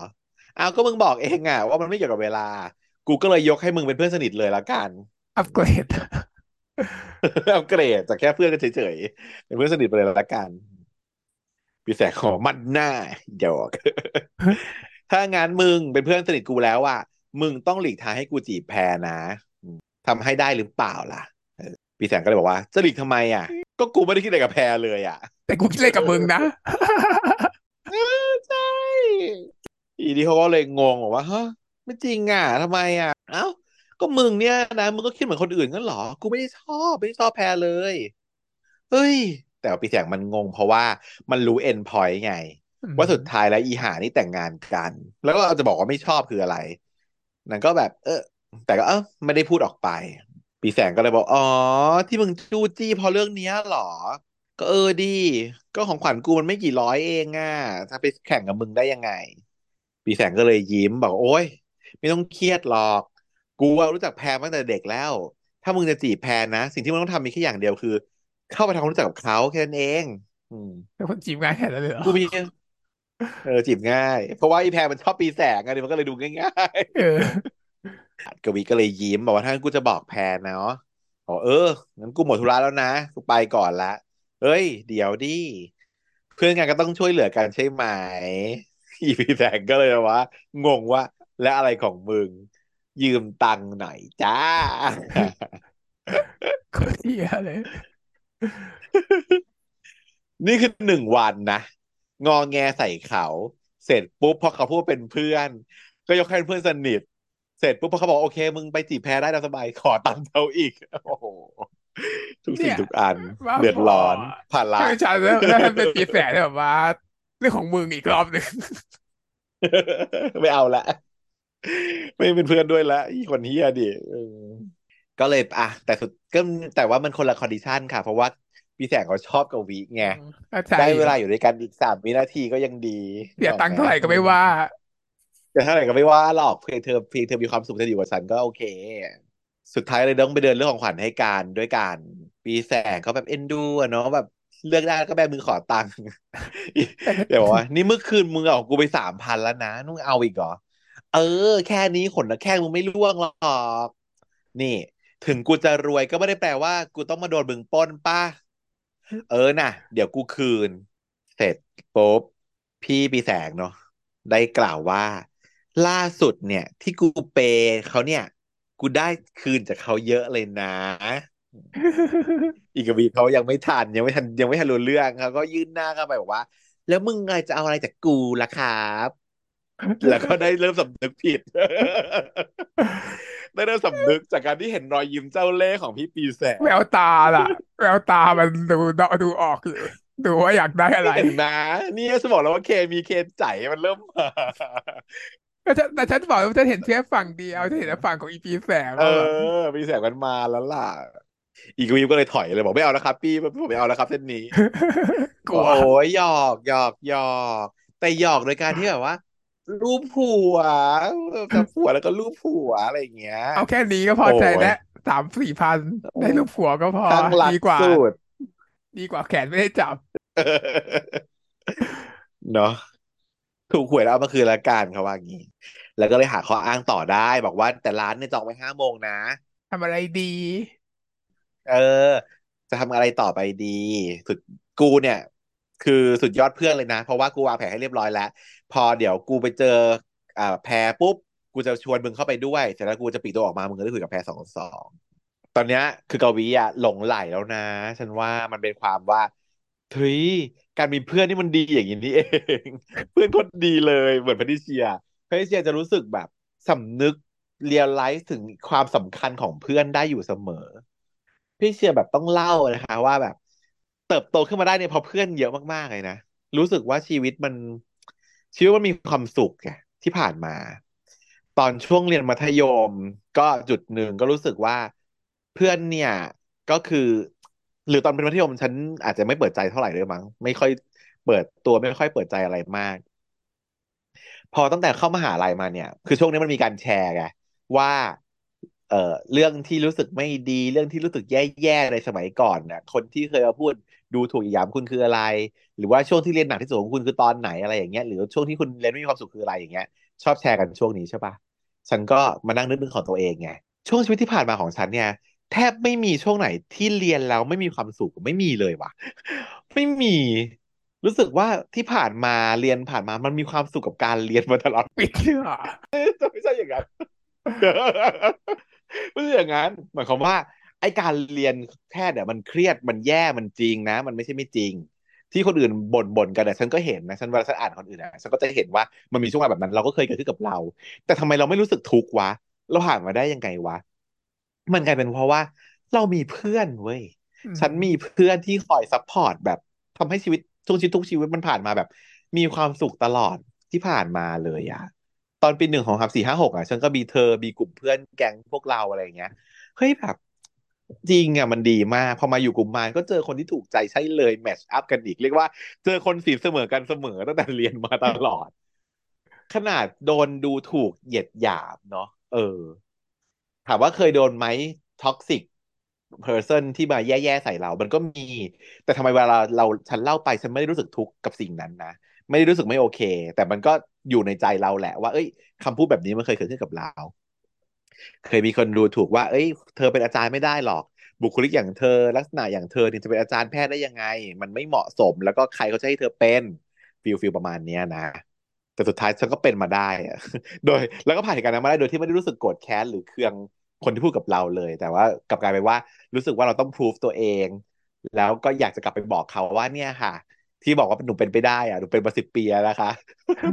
อ้าวก็มึงบอกเองอ่ะว่ามันไม่เกี่ยวกับเวลากูก็เลยยกให้มึงเป็นเพื่อนสนิทเลยละกันอัปเกรดอัปเกรดจากแค่เพื่อนกันเฉยๆเป็นเพื่อนสนิทไปเลยละกันปีแสงขอมัดหน้าหยอกถ้างานมึงเป็นเพื่อนสนิทกูแล้วอ่ะมึงต้องหลีกทางให้กูจีบแพรนะทำให้ได้หรือเปล่าล่ะปีแสงก็เลยบอกว่าจะหลีกทำไมอ่ะก็กูไม่ได้คิดอะไรกับแพรเลยอ่ะแต่กูคิดอะไรกับมึงนะใช่อีดีเขาก็เลยงงบอกว่าฮะไม่จริงอ่ะทำไมอ่ะเอ้าก็มึงเนี่ยนะมึงก็คิดเหมือนคนอื่นงั้นเหรอกูไม่ได้ชอบไม่ได้ชอบแพรเลยเฮ้ยแต่ปีแสงมันงงเพราะว่ามันรู้เอ็นพอยต์ไงว่าสุดท้ายแล้วอีหานี่แต่งงานกันแล้วก็เอาจะบอกว่าไม่ชอบคืออะไรนั่นก็แบบเออแต่ก็เออไม่ได้พูดออกไปปีแสงก็เลยบอกอ๋อที่มึงจู้จี้พอเรื่องนี้หรอก็เออดีก็ของขวัญกูมันไม่กี่ร้อยเองอ่ะถ้าไปแข่งกับมึงได้ยังไงปีแสงก็เลยยิ้มบอกโอ๊ยไม่ต้องเครียดหรอกกูรู้จักแพรตั้งแต่เด็กแล้วถ้ามึงจะจีบแพรนะสิ่งที่มึงต้องทำมีแค่อย่างเดียวคือเข้าไปทำความรู้จักกับเขาแค่นั้นเองอืมเป็นคนจีบง่ายแค่นั้นเลยเหรอกูมีเออจีบง่ายเพราะว่าอีแพรมันชอบปีแสงไงมันก็เลยดูง่ายๆเออ กวีก็เลยยิ้มบอกว่าท่านกูจะบอกแพรนะเนาะอ๋อเอองั้นกูหมดธุระแล้วนะกูไปก่อนละเอ้ยเดี๋ยวดิเพื่อนงานก็ต้องช่วยเหลือกันใช่ไหมอีพีแตกก็เลยว่างงว่าและอะไรของมึงยืมตังค์หน่อยจ้าโคตรเหี้ยเลยนี่คือหนึ่งวันนะงอแงใส่เขาเสร็จปุ๊บพอเขาพูดเป็นเพื่อนก็ยกให้เพื่อนสนิทเสร็จปุ๊บพอเขาบอกโอเคมึงไปจีบแพรได้แล้วสบายขอตังค์เขาอีกโอ้โหทุกสิ่งทุกอันเดือดร้อนผ่านลายฉันแล้วแล้วเป็นจีบแพรแบบว่าเรื่องของมึงอีกรอบหนึ่งไม่เอาละไม่เป็นเพื่อนด้วยละอีคนเฮียดิก็เลยอ่ะแต่สุดก็แต่ว่ามันคนละคอนดิชันค่ะเพราะว่าพี่แสงเขาชอบกับวิไงได้เวลาอยู่ด้วยกันอีกสามวินาทีก็ยังดีเดี๋ยวตังค์เท่าไหร่ก็ไม่ว่าแต่เท่าไหร่ก็ไม่ว่าหรอกเพียงเธอเพียงเธอมีความสุขจะอยู่กับฉันก็โอเคสุดท้ายเลยต้องไปเดินเรื่องของขวัญให้การด้วยการพี่แสงเขาแบบเอ็นดูอ่ะเนาะแบบเลือกได้ก็แบบมือขอตังค์เดี๋ยวว่านี่เมื่อคืนมึงเอากูไปสามพันแล้วนะนุ่งเอาอีกเหรอเออแค่นี้ขนแข้งมึงไม่ร่วงหรอกนี่ถึงกูจะรวยก็ไม่ได้แปลว่ากูต้องมาโดนมึงปล้นป่ะเออน่ะเดี๋ยวกูคืนเสร็จปุ๊บพี่ปีแสงเนาะได้กล่าวว่าล่าสุดเนี่ยที่กูเปย์เขาเนี่ยกูได้คืนจากเขาเยอะเลยนะอีกวีเขายังไม่ทันยังไม่ทันยังไม่ทันรู้เรื่องเขาก็ยื่นหน้าเข้าไปบอกว่าแล้วมึงไงจะเอาอะไรจากกูล่ะครับแล้วก็ได้เริ่มสำนึกผิดได้เริ่มสำนึกจากการที่เห็นรอยยิ้มเจ้าเล่ห์ของพี่ปีแสงแววตาล่ะแววตามันดูดูออกอยู่ดูว่าอยากได้อะไรนะนี่ฉันบอกแล้วว่าเคมีเคใจมันเริ่มมาแต่ฉันบอกว่าจะเห็นแค่ฝั่งเดียวจะเห็นฝั่งของอีปีแสงเออปีแสงมันมาแล้วล่ะอีกวีก็เลยถอยเลยบอกไม่เอาแล้วครับพี่ผมไม่เอาแล้วครับเส้นนี้โอ้ยหยอกหยอกหยอกแต่หยอกโดยการที่แบบว่ารูปผัวจับผัวแล้วก็รูปผัวอะไรอย่างเงี้ยเอาแค่นี้ก็พอใจแล้วสามสี่พันได้รูปผัวก็พอดีกว่าดีกว่าแขนไม่ได้จับเนาะถูกหวยแล้วเอามาคืนละกันเขาว่างี้แล้วก็เลยหาข้ออ้างต่อได้บอกว่าแต่ร้านเนี่ยจองไว้ห้าโมงนะทำอะไรดีเออจะทำอะไรต่อไปดีสุดกูเนี่ยคือสุดยอดเพื่อนเลยนะเพราะว่ากูวางแผนให้เรียบร้อยแล้วพอเดี๋ยวกูไปเจออ่าแพรปุ๊บกูจะชวนมึงเข้าไปด้วยเสร็จแล้วกูจะปิดตัวออกมามึงก็ได้คุยกับแพรสองสองตอนเนี้ยคือกวีอ่ะหลงไหลแล้วนะฉันว่ามันเป็นความว่าเฮ้ยการมีเพื่อนนี่มันดีอย่างนี้นี่เองเพื่อนคนดีเลยเหมือนแพทิเซียแพทิเซียจะรู้สึกแบบสำนึกเรียลไลซ์ถึงความสำคัญของเพื่อนได้อยู่เสมอพี่เชียร์แบบต้องเล่านะคะว่าแบบเติบโตขึ้นมาได้เนี่ยพอเพื่อนเยอะมากๆเลยนะรู้สึกว่าชีวิตมันชีวิตมันมีความสุขไงที่ผ่านมาตอนช่วงเรียนมัธยมก็จุดหนึ่งก็รู้สึกว่าเพื่อนเนี่ยก็คือหรือตอนเป็นมัธยมฉันอาจจะไม่เปิดใจเท่าไหร่เลยมั้งไม่ค่อยเปิดตัวไม่ค่อยเปิดใจอะไรมากพอตั้งแต่เข้ามหาลัยมาเนี่ยคือช่วงนี้มันมีการแชร์ไงว่าเอ่อเรื่องที่รู้สึกไม่ดีเรื่องที่รู้สึกแย่ๆในสมัยก่อนนะคนที่เคยมาพูดดูถูกเหยียดหยามคุณคืออะไรหรือว่าช่วงที่เรียนหนักที่สุดของคุณคือตอนไหนอะไรอย่างเงี้ยหรือช่วงที่คุณเรียนไม่มีความสุขคืออะไรอย่างเงี้ยชอบแชร์กันช่วงนี้ใช่ปะฉันก็มานั่งนึกถึงของตัวเองไงช่วงชีวิตที่ผ่านมาของฉันเนี่ยแทบไม่มีช่วงไหนที่เรียนแล้วไม่มีความสุขไม่มีเลยว่ะไม่มีรู้สึกว่าที่ผ่านมาเรียนผ่านมามันมีความสุขกับการเรียนมาตลอดปีอ่ะจะไม่ใช่อย่างนั้นไม่ใช่อย่างนั้นหมายความว่าไอการเรียนแพทย์เนี่ยมันเครียดมันแย่มันจริงนะมันไม่ใช่ไม่จริงที่คนอื่นบ่นๆกันแต่ฉันก็เห็นนะฉันเวลาฉันอ่านคนอื่นนะฉันก็จะเห็นว่ามันมีช่วงเวลาแบบนั้นเราก็เคยเกิดขึ้นกับเราแต่ทำไมเราไม่รู้สึกทุกข์วะเราผ่านมาได้ยังไงวะมันกลายเป็นเพราะว่าเรามีเพื่อนเว้ยฉันมีเพื่อนที่คอยซัพพอร์ตแบบทำให้ชีวิตช่วงชีวิตทุกชีวิตมันผ่านมาแบบมีความสุขตลอดที่ผ่านมาเลยอะตอนปีหนึ่งของครับสี่ห้าหกอ่ะฉันก็มีเธอมีกลุ่มเพื่อนแก๊งพวกเราอะไรอย่างเงี้ยเฮ้ยแบบจริงอ่ะมันดีมากพอมาอยู่กลุ่มมานก็เจอคนที่ถูกใจใช่เลยแมทช์อัพกันอีกเรียกว่าเจอคนสีเสมอกันเสมอตั้งแต่เรียนมาตลอดขนาดโดนดูถูกเหยียดหยามเนาะเออถามว่าเคยโดนไหมท็อกซิกเพอร์เซนที่มาแย่ๆใส่เรามันก็มีแต่ทำไมเวลาเราฉันเล่าไปฉันไม่ได้รู้สึกทุกข์กับสิ่งนั้นนะไม่ได้รู้สึกไม่โอเคแต่มันก็อยู่ในใจเราแหละว่าเอ้ยคำพูดแบบนี้มันเคยเกิดขึ้นกับเรา เคยมีคนดูถูกว่าเอ้ยเธอเป็นอาจารย์ไม่ได้หรอกบุคลิกอย่างเธอลักษณะอย่างเธอเนี่ยจะเป็นอาจารย์แพทย์ได้ยังไงมันไม่เหมาะสมแล้วก็ใครเขาจะให้เธอเป็นฟิลฟิลประมาณเนี้ยนะแต่สุดท้ายฉันก็เป็นมาได้โดยแล้วก็ผ่านเหตุการณ์นั้นมาได้โดยที่ไม่ได้รู้สึกโกรธแค้นหรือเคืองคนที่พูดกับเราเลยแต่ว่ากลับกลายเป็นว่ารู้สึกว่าเราต้องพิสูจน์ตัวเองแล้วก็อยากจะกลับไปบอกเขาว่าเนี่ยค่ะที่บอกว่าหนูเป็นไปได้อะหนูเป็นมาสิบปีแล้วนะคะ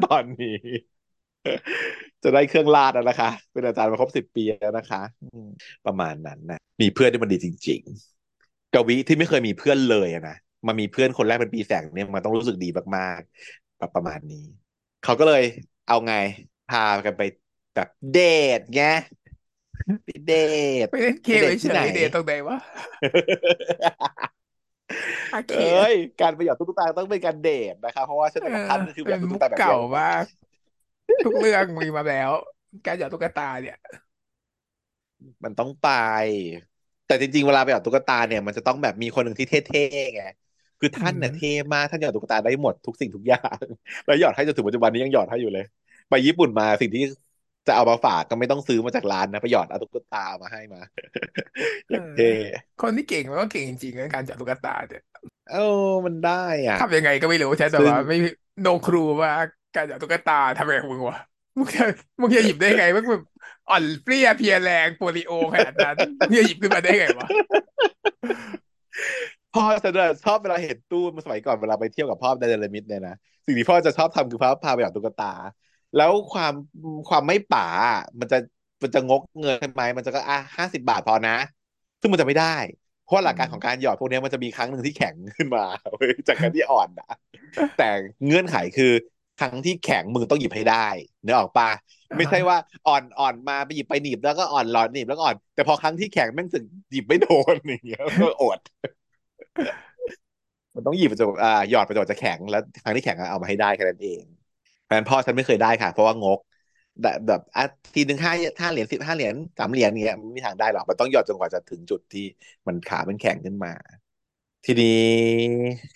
ตอนนี้ จะได้เครื่องราชแล้วนะคะเป็นอาจารย์มาครบสิบปีแล้วนะคะประมาณนั้นนะมีเพื่อนที่มันดีจริงๆกวีที่ไม่เคยมีเพื่อนเลยนะมามีเพื่อนคนแรกเป็นปีแสงเนี่ยมันต้องรู้สึกดีมากๆประมาณนี้เขาก็เลยเอาไงพากันไปแบบเดทไงไปเดทไปเล่นเคไปที่ไหนเดทตรงไหนวะเอ้ยการไปหยอดตุ๊กตาต้องเป็นการเดทนะคะเพราะว่าฉันกับท่านคือแบบตุ๊กตาแบบเก่ามากทุกเรื่องมีมาแล้วการหยอดตุ๊กตาเนี่ยมันต้องไปแต่จริงๆเวลาไปหยอดตุ๊กตาเนี่ยมันจะต้องแบบมีคนหนึ่งที่เท่ๆไงคือท่านเนี่ยเท่มากท่านหยอดตุ๊กตาได้หมดทุกสิ่งทุกอย่างแล้วหยอดให้จนถึงปัจจุบันนี้ยังหยอดให้อยู่เลยไปญี่ปุ่นมาสิ่งที่จะเอามาฝากก็ไม่ต้องซื้อมาจากร้านนะไปหยอดเอาตุ๊กตามาให้มาอย่างเท่คนที่เก่งมันก็เก่งจริงๆในการหยอดตุ๊กตาเนี่ยเออมันได้อะทำยังไงก็ไม่รู้ใช่แต่ว่าไม่โนครูว่าการหยอดตุ๊กตาทำยังไงมึงวะมึงจะมึงจะหยิบได้ไงมึงแบบอ่อนเปรี้ยเพียแรงโปลิโอขนาดนั้นมึงจะหยิบขึ้นมาได้ไงวะพ่อจะชอบเวลาเห็นตู้มาสมัยก่อนเวลาไปเที่ยวกับพ่อในเดลมิดเนี่ยนะสิ่งที่พ่อจะชอบทำคือพ่อพาไปหยอดตุ๊กตาแล้วความความไม่ป๋ามันจะมันจะงกเงินใช่ไหมมันจะก็อ่ะห้าสิบบาทพอนะซึ่งมันจะไม่ได้เพราะหลักการของการหยอดพวกนี้มันจะมีครั้งหนึ่งที่แข็งขึ้นมาจากการที่อ่อนนะแต่เงื่อนไขคือครั้งที่แข็งมึงต้องหยิบให้ได้นึกออกปะไม่ใช่ว่าอ่อนอ่อนมาไปหยิบไปหนีบแล้วก็อ่อนหลอดหนีบแล้วก็อ่อนแต่พอครั้งที่แข็งแม่งสึกหยิบไม่โดนอย่างเงี้ยก็อดมันต้องหยิบประจวบอ่าหยอดประจวบจะแข็งแล้วครั้งที่แข็งเอามาให้ได้แค่นั้นเองแฟนพ่อฉันไม่เคยได้ค่ะเพราะว่างกแบบอ่ะทีหนึ่งห้าห้าเหรียญสิบห้าเหรียญสามเหรียญเงี้ยไม่มีทางได้หรอกมันต้องหยอดจนกว่าจะถึงจุดที่มันขามันแข็งขึ้นมาทีนี้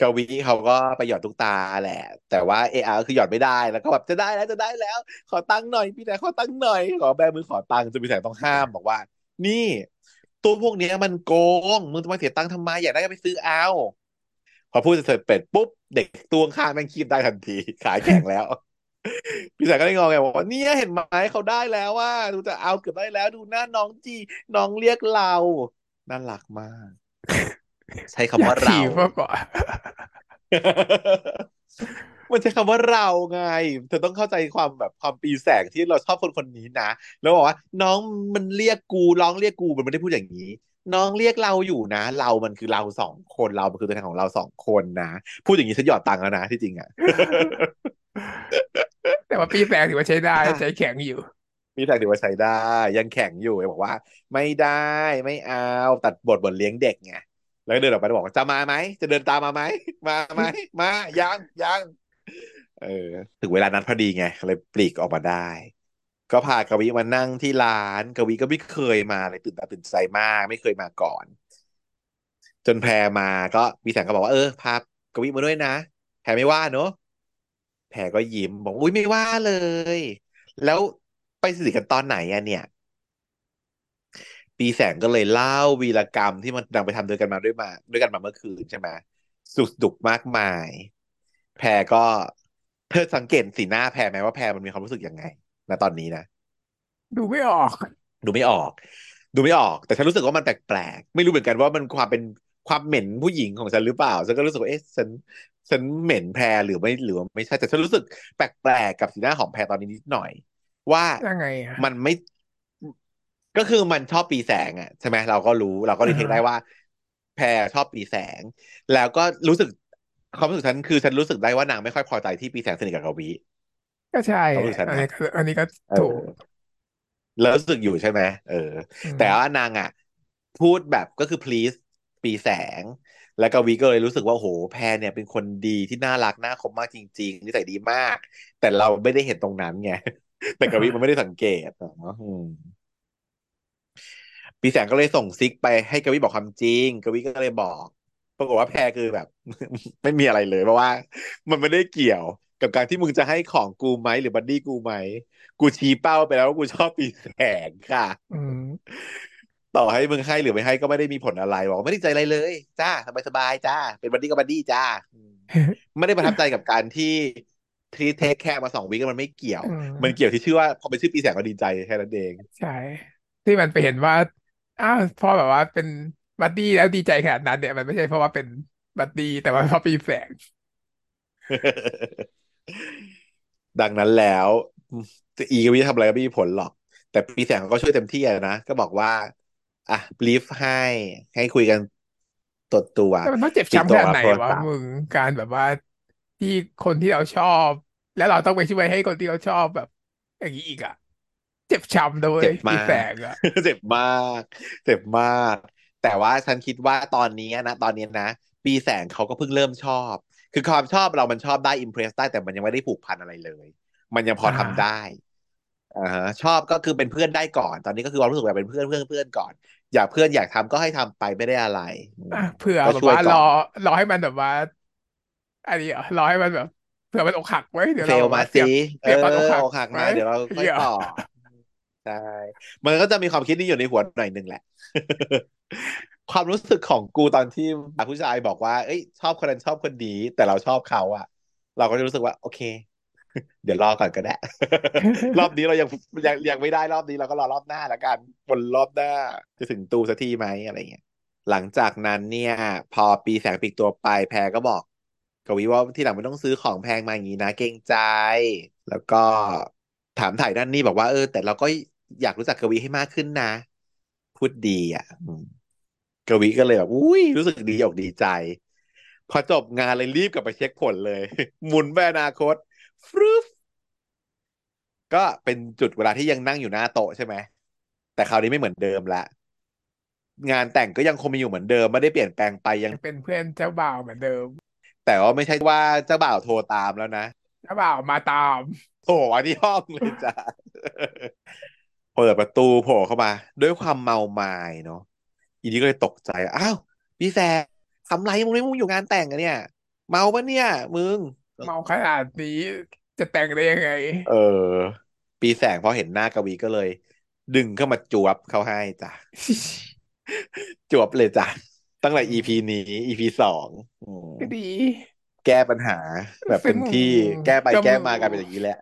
กวีเขาก็ไปหยอดตุ๊กตาแหละแต่ว่าเออาคือหยอดไม่ได้แล้วก็แบบจะได้แล้วจะได้แล้วขอตังค์หน่อยพี่แต่ขอตังค์หน่อยขอแบมือขอตังค์จะมีแสงต้องห้ามบอกว่านี่ตัวพวกนี้มันโกงมึงจะมาเสียตังค์ทำไมอยากได้ก็ไปซื้อเอาพอพูดเสร็จเป็ดปุ๊บเด็กตัวข้างแม่งคีบได้ทันทีขายแข็งแล้ว พี่สายก็ได้งงไงบอกว่าเนี่ยเห็นไหมเขาได้แล้วว่าดูจะเอาเกือบได้แล้วดูหน้าน้องจีน้องเรียกเราน่ารักมากใช้คำว่าเรามากกว่ามันใช้คำว่าเราไงเธอต้องเข้าใจความแบบความปีแสงที่เราชอบคนคนนี้นะแล้วบอกว่าน้องมันเรียกกูร้องเรียกกูมันไม่ได้พูดอย่างนี้น้องเรียกเราอยู่นะเรามันคือเราสองคนเรามันคือตัวแทนของเราสองคนนะพูดอย่างนี้ฉันหยอดตังค์แล้วนะที่จริงอะ แต่ว่าปีแสงถือว่าใช้ได้ใช้แข็งอยู่ปีแสงถือว่าใช้ได้ยังแข็งอยู่บอกว่าไม่ได้ไม่เอาตัดบทบทเลี้ยงเด็กไงแล้วเดินออกไปบอกจะมาไหมจะเดินตามมาไหมมาไหมมายังยังเออถึงเวลานั้นพอดีไงเลยปลีกออกมาได้ก็พากวีมานั่งที่ร้านกวีก็ไม่เคยมาเลยตื่นตาตื่นใจมากไม่เคยมาก่อนจนแพรมาก็มีแสงก็บอกว่าเออพากวีมาด้วยนะแพรไม่ว่าเนอะแพรก็ยิ้มบอกอุ้ยไม่ว่าเลยแล้วไปสนิทกันตอนไหนอะเนี่ยปีแสงก็เลยเล่าวีรกรรมที่มันนางไปทำด้วยกันมาด้วยมาด้วยกันมาเมื่อคืนใช่ไหมสุดดุกมากมายแพรก็เธอสังเกตสีหน้าแพรไหมว่าแพรมันมีความรู้สึกยังไงณตอนนี้นะดูไม่ออกดูไม่ออกดูไม่ออกแต่ฉันรู้สึกว่ามันแปลกๆไม่รู้เหมือนกันว่ามันความเป็นความเหม็นผู้หญิงของฉันหรือเปล่าฉันก็รู้สึกว่าเอ๊ะฉันฉันเหม็นแพรหรือไม่หรือไม่ใช่แต่ฉันรู้สึกแปลกๆกับสีหน้าของแพรตอนนี้นิดหน่อยว่ายังไงมันไม่ก็คือมันชอบปีแสงอ่ะใช่ไหมเราก็รู้เราก็รีเทคได้ว่าแพรชอบปีแสงแล้วก็รู้สึกความรู้สึกฉันคือฉันรู้สึกได้ว่านางไม่ค่อยพอใจที่ปีแสงสนิทกับกวีก็ใช่อันนี้ก็อันนี้ก็ถูกแล้วรู้สึกอยู่ใช่ไหมเออแต่ว่านางอ่ะพูดแบบก็คือ please ปีแสงแล้วกวีก็เลยรู้สึกว่าโหแพรเนี่ยเป็นคนดีที่น่ารักน่าคบมากจริงๆนิสัยดีมากแต่เราไม่ได้เห็นตรงนั้นไงแต่กวีมันไม่ได้สังเกตเนาะปีแสงก็เลยส่งซิกไปให้กวีบอกความจริงกวีก็เลยบอกปรากฏว่าแพรคือแบบไม่มีอะไรเลยเพราะว่ามันไม่ได้เกี่ยว กับการที่มึงจะให้ของกูไหมหรือบัดดี้กูไหมกูชี้เป้าไปแล้วว่ากูชอบปีแสงค่ะต่อให้มึงให้หรือไม่ให้ก็ไม่ได้มีผลอะไรบอกไม่ได้ใจอะไรเลยจ้าสบายๆจ้าเป็นบัดดี้ก็บัดดี้จ้าไม่ได้ประทับใจกับการที่ที่เทคแค่มาสองวีคมันไม่เกี่ยวมันเกี่ยวที่ชื่อว่าพอเป็นชื่อปีแสงก็ดีใจแค่นั้นเองใช่ที่มันไปเห็นว่าอ้าวพอแบบว่าเป็นบัดดี้แล้วดีใจขนาดนั้นเนี่ยมันไม่ใช่เพราะว่าเป็นบัดดี้แต่ว่าเพราะปีแสงดังนั้นแล้วจะอีกวิธีทำอะไรก็ไม่มีผลหรอกแต่ปีแสงก็ช่วยเต็มที่นะก็บอกว่าอ่ะบรีฟให้ให้คุยกันตดตัวแต่มันต้องเจ็บช้ำขนาดไหนวะมึงการแบบว่าที่คนที่เราชอบแล้วเราต้องไปช่วยให้คนที่เราชอบแบบอย่างนี้อีกอ่ะเจ็บช้ำด้วยปีแสงอ่ะเจ็บมากเจ็บมากแต่ว่าฉันคิดว่าตอนนี้นะตอนนี้นะปีแสงเขาก็เพิ่งเริ่มชอบคือความชอบเรามันชอบได้อิมเพรสได้แต่มันยังไม่ได้ผูกพันอะไรเลยมันยังพอทำได้อ่าฮะชอบก็คือเป็นเพื่อนได้ก่อนตอนนี้ก็คือเรารู้สึกแบบเป็นเพื่อนเพื่อนเพื่อนก่อนอยากเพื่อนอยากทำก็ให้ทำไปไม่ได้อะไรเผื่อแบบว่ารอรอให้มันแบบว่าอันนี้รอให้มันแบบเผื่อมันอกหักไว้เดี๋ยวเราเซลมาซีเอออกหักมาเดี๋ยวเราค่อยต่อใช่มันก็จะมีความคิดนี้อยู่ในหัวหน่อยนึงแหละความรู้สึกของกูตอนที่ผู้ชายบอกว่าเอ้ยชอบคนนั้นชอบคนดีแต่เราชอบเขาอะเราก็จะรู้สึกว่าโอเคเดี๋ยวรอก่อนก็ได้รอบนี้เรายังยังยังไม่ได้รอบนี้เราก็รอรอบหน้าละกันบนรอบหน้าจะถึงตูสักทีไหมอะไรเงี้ยหลังจากนั้นเนี่ยพอปีแสงปิดตัวไปแพรก็บอกกวีว่าที่หลังไม่ต้องซื้อของแพงมาอย่างนี้นะเกรงใจแล้วก็ถามถ่ายนั่นนี่บอกว่าเออแต่เราก็อยากรู้จักกวีให้มากขึ้นนะพูดดีอ่ะกวีก็เลยแบบอุ้ยรู้สึกดีอกดีใจพอจบงานเลยรีบกลับไปเช็คผลเลยหมุนไปอนาคตฟรึฟก็เป็นจุดเวลาที่ยังนั่งอยู่หน้าโต๊ะใช่ไหมแต่คราวนี้ไม่เหมือนเดิมละงานแต่งก็ยังคงมีอยู่เหมือนเดิมไม่ได้เปลี่ยนแปลงไปยังเป็นเพื่อนเจ้าบ่าวเหมือนเดิมแต่ว่าไม่ใช่ว่าเจ้าบ่าวโทรตามแล้วนะเจ้าบ่าวมาตามโผล่มาที่ห้องเลยจ้ะ เปิดประตูโผล่เข้ามาด้วยความเมามายเนาะอีนี้ก็เลยตกใจอ้าวพี่แซมทำไรมึงไม่มึงอยู่งานแต่งอะเนี่ยเมาปะเนี่ยมึงเมาขนาดนี้จะแต่งได้ยังไงเออปีแสงพอเห็นหน้ากวีก็เลยดึงเข้ามาจวบเขาให้จ้ะ จวบเลยจ้ะตั้งแต่ อี พี นี้ อี พี สองดีแก้ปัญหาแบบเป็นที่แก้ไปแก้มากันเป็นอย่างนี้แหละ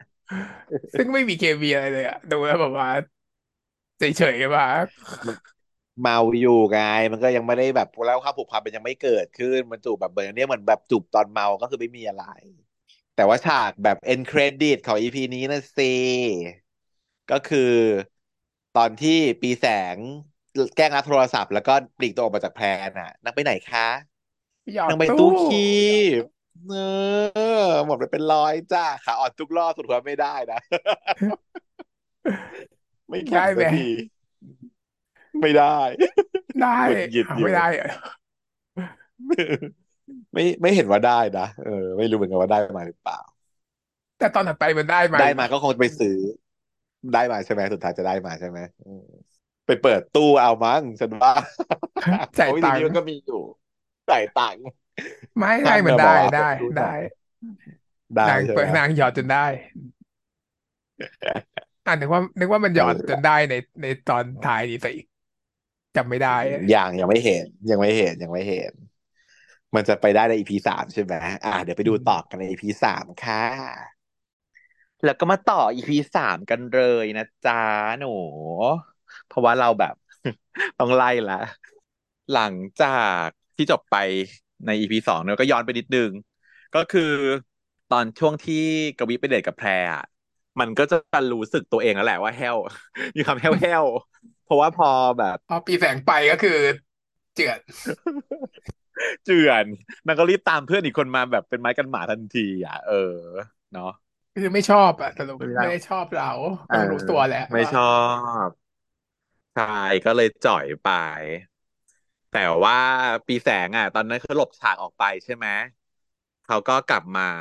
ซึ่งไม่มีเคมีอะไรเลยอะดูแล้วแบบว่าเฉยๆมาเมาอยู่ไงมันก็ยังไม่ได้แบบแล้วความผูกพันมันยังไม่เกิดขึ้นมันจูบแบบเบอร์เนี่ยเหมือนแบบจูบตอนเมาก็คือไม่มีอะไรแต่ว่าฉากแบบ end credit ของ อี พี นี้นะสิก็คือตอนที่ปีแสงแกล้งรับโทรศัพท์แล้วก็ปลีกตัวออกมาจากแพรน่ะนั่งไปไหนคะนั่งไปตู้คีบเออหมดไปเป็นร้อยจ้าขาอ่อนทุกรอบสุดหัวไม่ได้นะไม่ได้สักทีไม่ได้ได้ไม่ได้ไม่ไม่เห็นว่าได้นะเออไม่รู้เหมือนกันว่าได้มาหรือเปล่าแต่ตอนถัดไปมันได้มาได้มาก็คงไปซื้อได้มาใช่ไหมสุดท้ายจะได้มาใช่ไหมไปเปิดตู้เอามั้งฉันว่าจ่ายตังค์มันก็มีอยู่จ่ายตังค์ไม่ได้มันได้ได้ได้ได้เปิดนางหยอดจนได้อ่ะนึกว่านึกว่ามันหยอดจนได้ในในตอนท้ายนี่แต่อีกจำไม่ได้อย่างยังไม่เห็นยังไม่เห็นยังไม่เห็นมันจะไปได้ใน อี พี สามใช่ไหมอ่ะเดี๋ยวไปดูต่อกันใน อี พี สามค่ะแล้วก็มาต่อ อี พี สามกันเลยนะจ๊ะหนูเพราะว่าเราแบบต้องไล่ละหลังจากที่จบไปใน อี พี สองเนี่ยก็ย้อนไปนิดนึงก็คือตอนช่วงที่กวีไปเดทกับแพรอ่ะมันก็จะรู้สึกตัวเองแล้วแหละว่าแฮวมีความแฮวแฮวเพราะว่าพอแบบพอปีแสงไปก็คือเจือนเจือนนางก็รีบตามเพื่อนอีกคนมาแบบเป็นไม้กันหมาทันทีอ่ะเออเนาะคือไม่ชอบอ่ะแต่เราไม่ได้ชอบเราเรารู้ตัวแหละไม่ชอบใช่ก็เลยจ่อยไปแต่ว่าปีแสงอ่ะตอนนั้นเขาหลบฉากออกไปใช่ไหมเขาก็กลับมา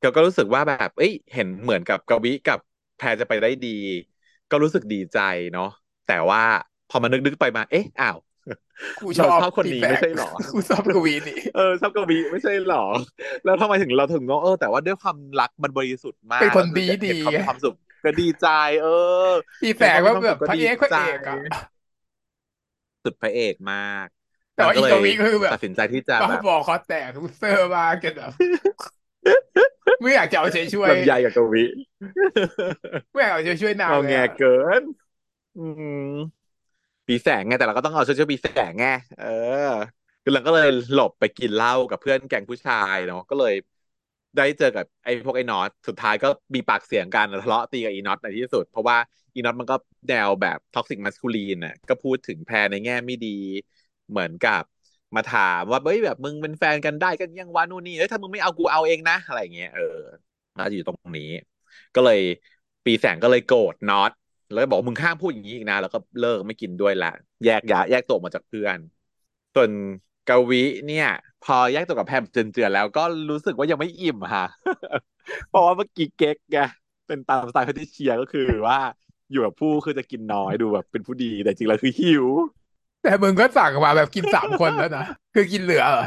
เขาก็รู้สึกว่าแบบเอ้ยเห็นเหมือนกับกวีกับแพรจะไปได้ดีก็รู้สึกดีใจเนาะแต่ว่าพอมานึกๆไปมาเอ๊ะอ้าว กูชอบคนนี้ไม่ใช่หรอกูชอบกวีนี่เออชอบกวีไม่ใช่หรอแล้วทำไมถึงเราถึงน้องเออแต่ว่าด้วยความรักมันบริสุทธิ์มากเป็นคนดีดีความสุขก็ดีใจเอออีแฝงว่าแบบพระเอกพระเอกอ่ะสุดพระเอกมากแต่อีกวีคือแบบตัดสินใจที่จะแบบบอกคอแตกทุเซอร์มาเกินแบบไม่อยากจะเอาใจช่วยลำไยกับกวีไม่อยากเอาใจช่วยนางเลยแง่เกินอืมปีแสงไงแต่เราก็ต้องเอาช่วยๆปีแสงไงเออคือเราก็เลยหลบไปกินเหล้ากับเพื่อนแก๊งผู้ชายเนาะก็เลยได้เจอกับไอ้พวกไอ้น็อตสุดท้ายก็มีปากเสียงกันทะเลาะตีกับอีน็อตในที่สุดเพราะว่าอีน็อตมันก็แนวแบบท็อกซิกมัสคูลีนน่ะก็พูดถึงแพรในแง่ไม่ดีเหมือนกับมาถามว่าเฮ้ยแบบมึงเป็นแฟนกันได้กันยังวะนู่นนี่เอ้ยถ้ามึงไม่เอากูเอาเองนะอะไรอย่างเงี้ยเออมาอยู่ตรงนี้ก็เลยปีแสงก็เลยโกรธน็อตแล้วบอกมึงห้ามพูดอย่างนี้อีกนะแล้วก็เลิกไม่กินด้วยละแยกย้ายแยกตัวมาจากเพื่อนส่วนกวิเนี่ยพอแยกตัวกับแพมเจือนๆแล้วก็รู้สึกว่ายังไม่อิ่มค่ะ เพราะว่าเมื่อกี้เก๊กไงเป็นตามสไตล์ที่เชียร์ก็คือว่าอยู่กับผู้คือจะกินน้อยดูแบบเป็นผู้ดีแต่จริงแล้วคือหิวแต่มึงก็สั่งมาแบบกินสามคนแล้วนะ คือกินเหลือเหรอ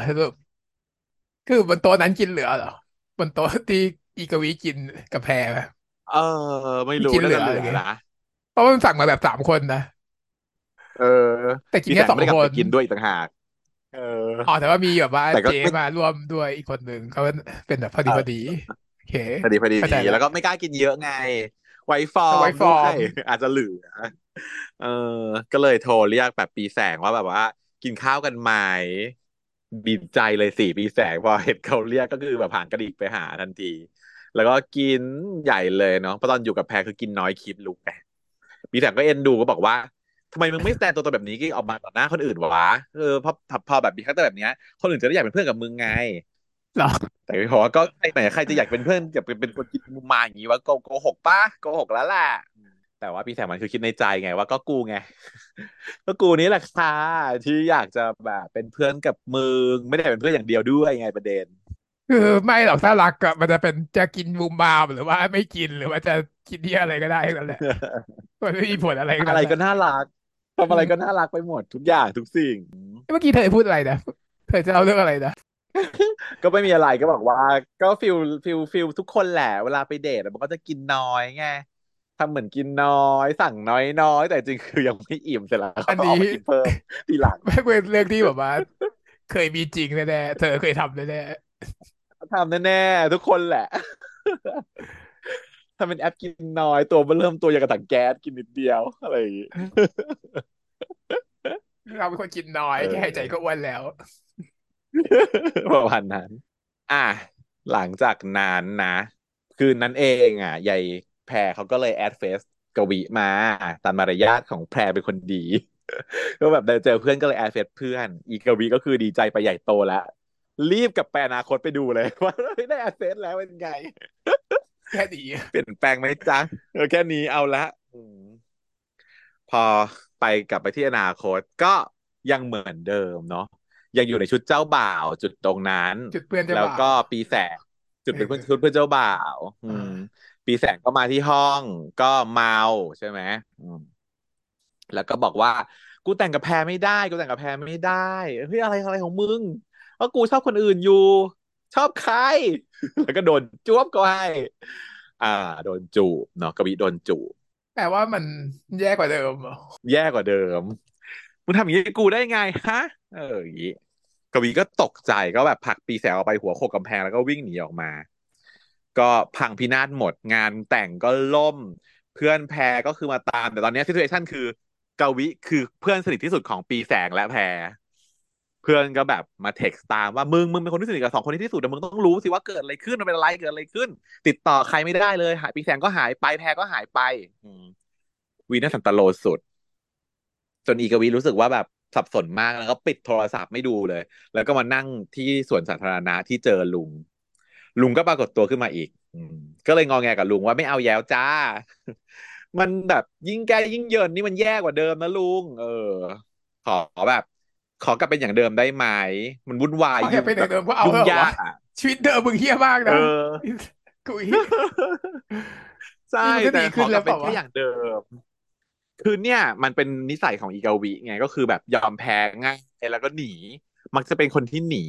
คือบนโต๊ะนั้นกินเหลือเหรอบนโต๊ะที่อีกวิกินกับแพมเออไม่รู้กินเหลือนะเพราะมันสั่งมาแบบสามคนนะเออแต่กินแค่สองคนกินด้วยอีกต่างหากเอออ๋อแต่ว่ามีแบบว่าเจ๊มาร่วมด้วยอีกคนหนึ่งเขาเป็นแบบพอดีพอดีโอเคพอดีพอดีแล้วก็ไม่กล้ากินเยอะไงไวฟอร์มอาจจะเหลือเออก็เลยโทรเรียกแบบปีแสงว่าแบบว่ากินข้าวกันไหมดีใจเลยสี่ปีแสงพอเห็นเขาเรียกก็คือแบบผ่านกระดิกไปหาทันทีแล้วก็กินใหญ่เลยเนาะเพราะตอนอยู่กับแพรคือกินน้อยคลิปลุกไปปีแสงก็เอ็นดูก็บอกว่าทำไมมึงไม่แสดงตัวตนแบบนี้ก็ออกมาต่อหน้าคนอื่นวะเออพอพอแบบมีคาแรคเตอร์แบบนี้คนอื่นจะได้อยากเป็นเพื่อนกับมึงไงหรอแต่พี่บอกว่าก็ใครไหนใครจะอยากเป็นเพื่อนอยากเป็นคนกินมุมมาอย่างนี้วะโกหกป่ะโกหกแล้วแหละแต่ว่าพี่แสงมันคือคิดในใจไงว่าก็กูไงก็กูนี้แหละค่ะที่อยากจะแบบเป็นเพื่อนกับมึงไม่ได้เป็นเพื่อนอย่างเดียวด้วยไงประเด็นคือไม่หรอกถ้ารักก็มันจะเป็นจะกินมุมมาหรือว่าไม่กินหรือว่าจะกินที่อะไรก็ได้นั่นแหละมันไม่มีผลอะไรกันอะไรก็น่ารักทำอะไรก็น่ารักไปหมดทุกอย่างทุกสิ่งเมื่อกี้เธอพูดอะไรนะเธอจะเล่าเรื่องอะไรนะก็ไม่มีอะไรก็บอกว่าก็ฟิลฟิลฟิลทุกคนแหละเวลาไปเดทมันก็จะกินน้อยไงทำเหมือนกินน้อยสั่งน้อยน้อยแต่จริงคือยังไม่อิ่มเสร็จแล้วอันนี้เพิ่มทีหลังไม่เป็นเรื่องที่แบบว่าเคยมีจริงแน่ๆเธอเคยทำแน่ๆทำแน่ๆทุกคนแหละถ้าเป็นแอปกินน้อยตัวมันเริ่มตัวอย่างกระถังแก๊สกินนิดเดียวอะไรอย่างงี้เราเป็นคนกินน้อยแค่หายใจก็อ้วนแล้วประมาณนั้นอ่ะหลังจากนั้นนะคืนนั้นเองอ่ะยายแพรเขาก็เลยแอดเฟซกวีมาตามมารยาทของแพรเป็นคนดีก็แบบได้เจอเพื่อนก็เลยแอดเฟซเพื่อนอีกวีก็คือดีใจไปใหญ่โตแล้วรีบกับแปลอนาคตไปดูเลยว่าได้แอดเฟซแล้วเป็นไงแค่นี้เปลี่ยนแปลงไหมจ๊ะแค่นี้เอาละพอไปกลับไปที่อนาคตก็ยังเหมือนเดิมเนาะยังอยู่ในชุดเจ้าบ่าวจุดตรงนั้นจุดเพื่อนเจ้าบ่าวแล้วก็ปีแสงจุดเป็นเพื่อนชุดเพื่อนเจ้าบ่าวปีแสงก็มาที่ห้องก็เมาใช่ไหมแล้วก็บอกว่ากูแต่งกับแพรไม่ได้กูแต่งกับแพรไม่ได้เฮ้ยอะไรอะไรของมึงว่ากูชอบคนอื่นอยู่ชอบใครแล้วก็โดนจูบก็ให้อ่าโดนจูบเนาะกวีโดนจูบแปลว่ามันแย่กว่าเดิมแย่กว่าเดิมมึงทำอย่างนี้กูได้ไงฮะเอออย่างนี้กวีก็ตกใจก็แบบผลักปีแสงออกไปหัวโขกกำแพงแล้วก็วิ่งหนีออกมาก็พังพินาศหมดงานแต่งก็ล่มเพื่อนแพรก็คือมาตามแต่ตอนนี้ซิทูเอชั่นคือกวีคือเพื่อนสนิทที่สุดของปีแสงและแพรเพื่อนก็แบบมาเท็กซ์ตามว่ามึงมึงเป็นคนที่สนิทกับสองคนนี้ที่สุดแต่มึงต้องรู้สิว่าเกิดอะไรขึ้นมันเป็นอะไรเกิดอะไรขึ้นติดต่อใครไม่ได้เลยหายปีแสงก็หายไปแพรก็หายไปวีน่าสันตโลสุดจนอีกวีรู้สึกว่าแบบสับสนมากแล้วก็ปิดโทรศัพท์ไม่ดูเลยแล้วก็มานั่งที่สวนสาธารณะที่เจอลุงลุงก็ปรากฏตัวขึ้นมาอีกก็เลยงอแงกับลุงว่าไม่เอาแย้วจ้ามันแบบยิ่งแก่ยิ่งเยินนี่มันแย่กว่าเดิมนะลุงเออขอแบบขอกลับเป็นอย่างเดิมได้ไหมมันวุ่นวายอยู่เป็นอย่างเดิมก็เอาเถอะชีวิตเดิมมึงเหี้ยมากนะกูใช่แต่ขอกลับเป็นแค่อย่างเดิม คือเนี่ยมันเป็นนิสัยของอีกาวิไงก็คือแบบยอมแพ้ง่ายแล้วก็หนีมักจะเป็นคนที่หนี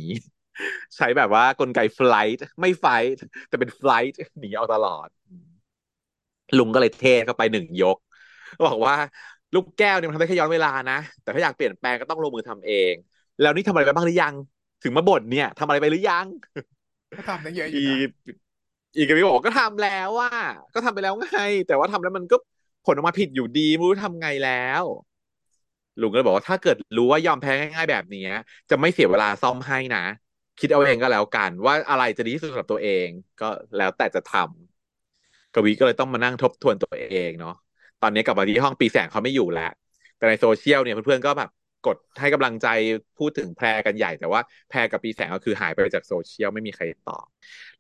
ใช้แบบว่ากลไก flight ไม่ fight แต่เป็น flight หนีเอาตลอดลุงก็เลยเทศเข้าไปหนึ่งยกบอกว่าลูกแก้วเนี่ยมันทำได้แค่ย้อนเวลานะแต่ถ้าอยากเปลี่ยนแปลงก็ต้องลงมือทำเองแล้วนี่ทำอะไรไปบ้างหรือยังถึงมาบ่นเนี่ยทำอะไรไปหรือยังก็ทำได้เยอะอีอีกาวิบอกก็ทำแล้วว่าก็ทำไปแล้วไงแต่ว่าทำแล้วมันก็ผลออกมาผิดอยู่ดีไม่รู้ทำไงแล้วลุงก็บอกว่าถ้าเกิดรู้ว่ายอมแพ้ง่ายๆแบบนี้จะไม่เสียเวลาซ่อมให้นะคิดเอาเองก็แล้วกันว่าอะไรจะดีที่สุดสำหรับตัวเองก็แล้วแต่จะทำกวีก็เลยต้องมานั่งทบทวนตัวเองเนาะตอนนี้กลับมาที่ห้องปีแสงเขาไม่อยู่แล้วแต่ในโซเชียลเนี่ยเพื่อนๆก็แบบกดให้กำลังใจพูดถึงแพรกันใหญ่แต่ว่าแพรกับปีแสงก็คือหายไปจากโซเชียลไม่มีใครตอบ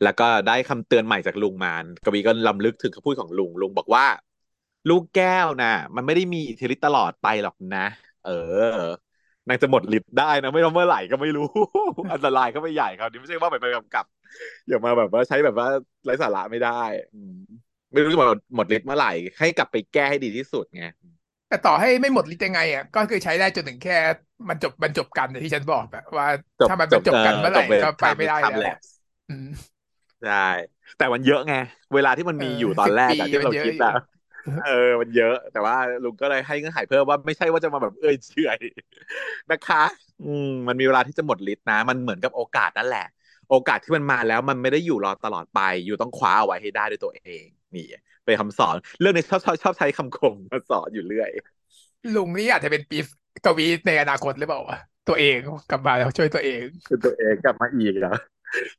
แล้วก็ได้คำเตือนใหม่จากลุงมานกวีก็รำลึกถึงคำพูดของลุงลุงบอกว่าลูกแก้วน่ะมันไม่ได้มีอิทธิฤทธิ์ตลอดไปหรอกนะเออนางจะหมดฤทธิ์ได้นะไม่รู้เมื่อไหร่ก็ไม่รู้ อันตรายก็ไม่ใหญ่ครับนี่ไม่ใช่ว่าไปไปกำกับอย่ามาแบบว่าใช้แบบว่าไร้สาระไม่ได้ไม่รู้จะหมดหมดฤทธิ์เมื่อไหร่ให้กลับไปแก้ให้ดีที่สุดไงแต่ต่อให้ไม่หมดฤทธิ์ยังไงอ่ะก็คือใช้ได้จนถึงแค่มันจบมันจบกันที่ฉันบอกแบบว่าถ้ามันจบกันเมื่อไหร่ก็ไปไม่ได้แล้วใช่แต่มันเยอะไงเวลาที่มันมีอยู่ตอนแรกที่เราคิดอะเออมันเยอะแต่ว่าลุงก็เลยให้เงื่อนไขเพิ่มว่าไม่ใช่ว่าจะมาแบบเอ้ยเฉยนะคะอืมมันมีเวลาที่จะหมดฤทธิ์นะมันเหมือนกับโอกาสนั่นแหละโอกาสที่มันมาแล้วมันไม่ได้อยู่รอตลอดไปอยู่ต้องคว้าเอาไว้ให้ได้ด้วยตัวเองนี่เป็นคำสอนเรื่องนี้ชอบชอบชอบใช้คำคมมาสอนอยู่เรื่อยลุงนี่อาจจะเป็นปีกวีในอนาคตหรือเปล่าวะตัวเองกลับมาแล้วช่วยตัวเองคือตัวเองกลับมาอีกนะ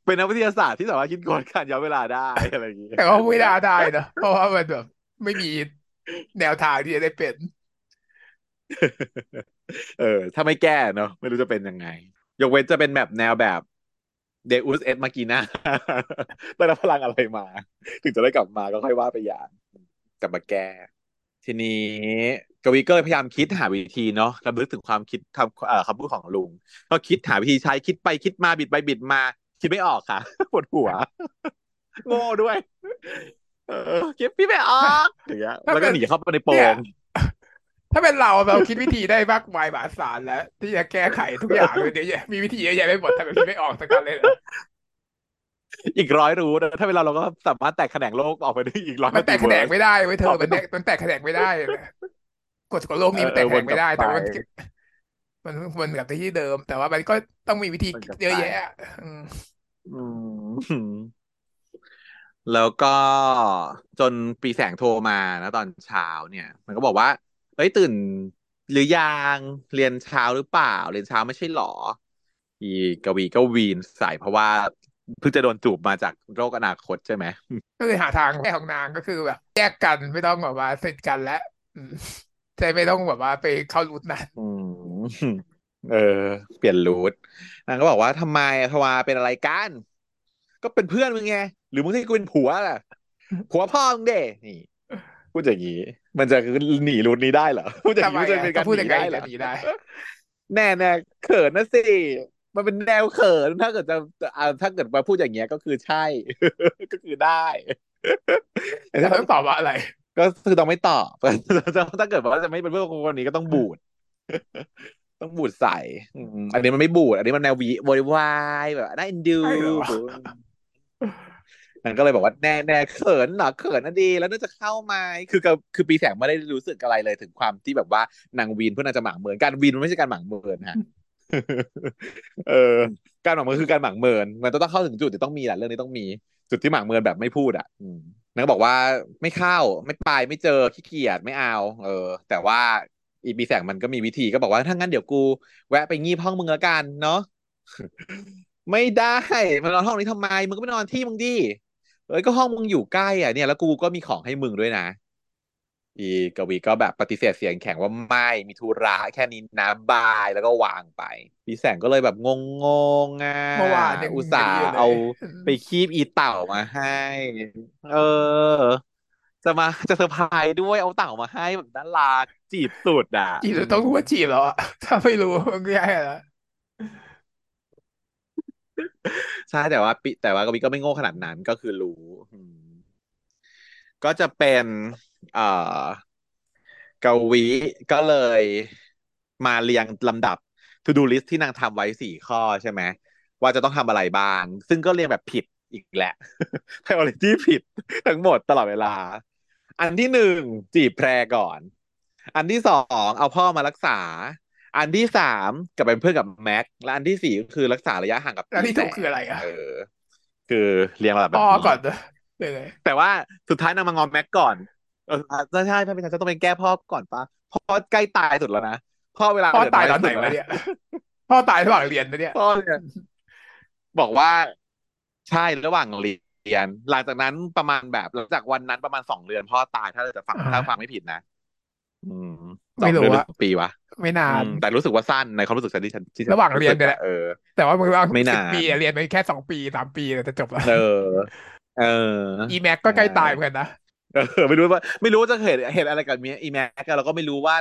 เป็นนักวิทยาศาสตร์ที่สามารถคิดก่อนการย้อนเวลาได้อะไรอย่างงี้แต่ก็ไม่ได้ได้นะเพราะว่ามันแบบไม่มีแนวทางที่จะได้เป็นเออถ้าไม่แก้เนาะไม่รู้จะเป็นยังไงยกเว้นจะเป็นแบบแนวแบบเดอุสเอ็ดมากีน่าได้รับพลังอะไรมาถึงจะได้กลับมาก็ค่อยว่าไปอย่างกลับมาแก้ทีนี้กวีก็พยายามคิดหาวิธีเนาะระลึกถึงความคิดคำคำพูดของลุงก็คิดหาวิธีใช้คิดไปคิดมาบิดไปบิดมาคิดไม่ออกค่ะปวดหัวโง่ด้วยเออคิดพี่ไม่ออกอย่างเงี้ยแล้วก็หนีเข้าไปในโปงถ้าเป็นเราเราคิดวิธีได้มากมายมหาศาลแล้วที่จะแก้ไขทุกอย่างเลยเนี่ยมีวิธีเยอะแยะไปหมดแต่คิดไม่ออกสักการเลยอีกร้อยรู้นะถ้าเป็นเราเราก็สามารถแตกแขนงโลกออกไปได้อีกร้อยมันแตกแขนงไม่ได้ไว้เธอมันแตกมันแตกแขนงไม่ได้กฎของโลกนี้มันแตกแขนงไม่ได้แต่มันมันมันกับที่เดิมแต่ว่ามันก็ต้องมีวิธีเยอะแยะอืมแล้วก็จนปีแสงโทรมานะตอนเช้าเนี่ยมันก็บอกว่าเฮ้ยตื่นหรือยังเรียนเช้าหรือเปล่าเรียนเช้าไม่ใช่หรออีกวีก็วีนใส่เพราะว่าเพิ่งจะโดนจูบมาจากโรคอนาคตใช่ไหมก็เลยหาทางแก้ของนางก็คือแบบแยกกันไม่ต้องแบบว่าเสร็จกันแล้วใช่ไม่ต้องแบบว่าไปเข้ารูทนั้นเออเปลี่ยนรูทนางก็บอกว่าทำไมทว่าเป็นอะไรกันก็เป็นเพื่อนมึงไงหรือมึงที่กูเป็นผัวล่ะผัวพ่อมึงเด้นี่พูดอย่างนี้มันจะหนีรูทนี้ได้เหรอพูดอย่างนี้จะเป็นการพูดอย่างไรหนีได้แน่แน่เขินนะสิมันเป็นแนวเขินถ้าเกิดจะถ้าเกิดมาพูดอย่างเงี้ยก็คือใช่ก็คือได้แต่ถ้าต้องตอบว่าอะไรก็คือต้องไม่ตอบถ้าเกิดว่าจะไม่เป็นเพื่อนคนนี้ก็ต้องบูดต้องบูดใส่อันนี้มันไม่บูดอันนี้มันแนววีโวยวายแบบน่าเอ็นดูนั่นก็เลยบอกว่าแน่แน่เขินหรอเขินนั่นดีแล้วน่าจะเข้ามาคือกับคือปีแสงไม่ได้รู้สึกอะไรเลยถึงความที่แบบว่านางวีนเพื่อนจะหมางเมินการวีนมันไม่ใช่การหมางเมินฮะเออการหมางเมินคือการหมางเมินมันต้องเข้าถึงจุดที่ต้องมีแหละเรื่องนี้ต้องมีจุดที่หมางเมินแบบไม่พูดอ่ะนั่นก็บอกว่าไม่เข้าไม่ไปไม่เจอขี้เกียจไม่เอาเออแต่ว่าอีปีแสงมันก็มีวิธีก็บอกว่าถ้างั้นเดี๋ยวกูแวะไปงีบห้องมึงละกันเนาะไม่ได้มานอนห้องนี้ทำไมมึงก็ไปนอนที่มึงดิเอ้ยก็ห้องมึงอยู่ใกล้อ่ะเนี่ยแล้วกูก็มีของให้มึงด้วยนะอีกวีก็แบบปฏิเสธเสียงแข็งว่าไม่มีธุระแค่นี้นะบายแล้วก็วางไปปีแสงก็เลยแบบงงๆอ่ะเมื่อวานเนี่ยอุตส่าห์เอาไปคีบอีเต่ามาให้เออจะมาจะเซอร์ไพรส์ด้วยเอาเต่ามาให้แบบน่ารักจีบสุดอ่ะจีบต้องรู้ว่าจีบเหรอถ้าไม่รู้มันก็แย่แล้วใช่แต่ว่าปีแต่ว่ากวีก็ไม่โง่ขนาดนั้นก็คือรู้ก็จะเป็นเอ่อ กวีก็เลยมาเรียงลำดับ to do list ที่นางทำไว้สี่ข้อใช่ไหมว่าจะต้องทำอะไรบ้างซึ่งก็เรียงแบบผิดอีกแหละ priority ผิดทั้งหมดตลอดเวลาอันที่หนึ่งจีบแพรก่อนอันที่สองเอาพ่อมารักษาอันที่สามกลับเป็นเพื่อนกับแม็กและอันที่สี่ก็คือรักษาระยะห่างกับอันที่ถูกคืออะไรอะเออคือเรียงแบบแบบอ๋อก่อนเลยแต่ว่าสุดท้ายนางมางอมแม็กก่อนเออใช่ๆพี่เป็นฉันจะต้องเป็นแก้พ่อก่อนป่ะพ่อใกล้ตายสุดแล้วนะพ่อเวลาพ่อตายตอนไหนวะเนี่ยพ่อตายระหว่างเรียนนะเนี่ยพ่อเนี่ยบอกว่าใช่ระหว่างเรียนหลังจากนั้นประมาณแบบหลังจากวันนั้นประมาณสองเดือนพ่อตายถ้าเราจะฟังถ้าฟังไม่ผิดนะอืมไม่รู้ว่าปีวะไม่นานแต่รู้สึกว่าสั้นในความรู้สึกฉันที่ฉันระหว่างเรียนเนี่ยแหละเออแต่ว่ามึงว่าไม่นานปีเรียนไปแค่สองปีสามปีจะจบแล้วเออเอออีแม็กก็ใกล้ตายเหมือนกันนะเออไม่รู้ว่าไม่รู้ว่าจะเกิดเหตุอะไรกับเมียอีแม็กเราก็ไม่รู้ว่า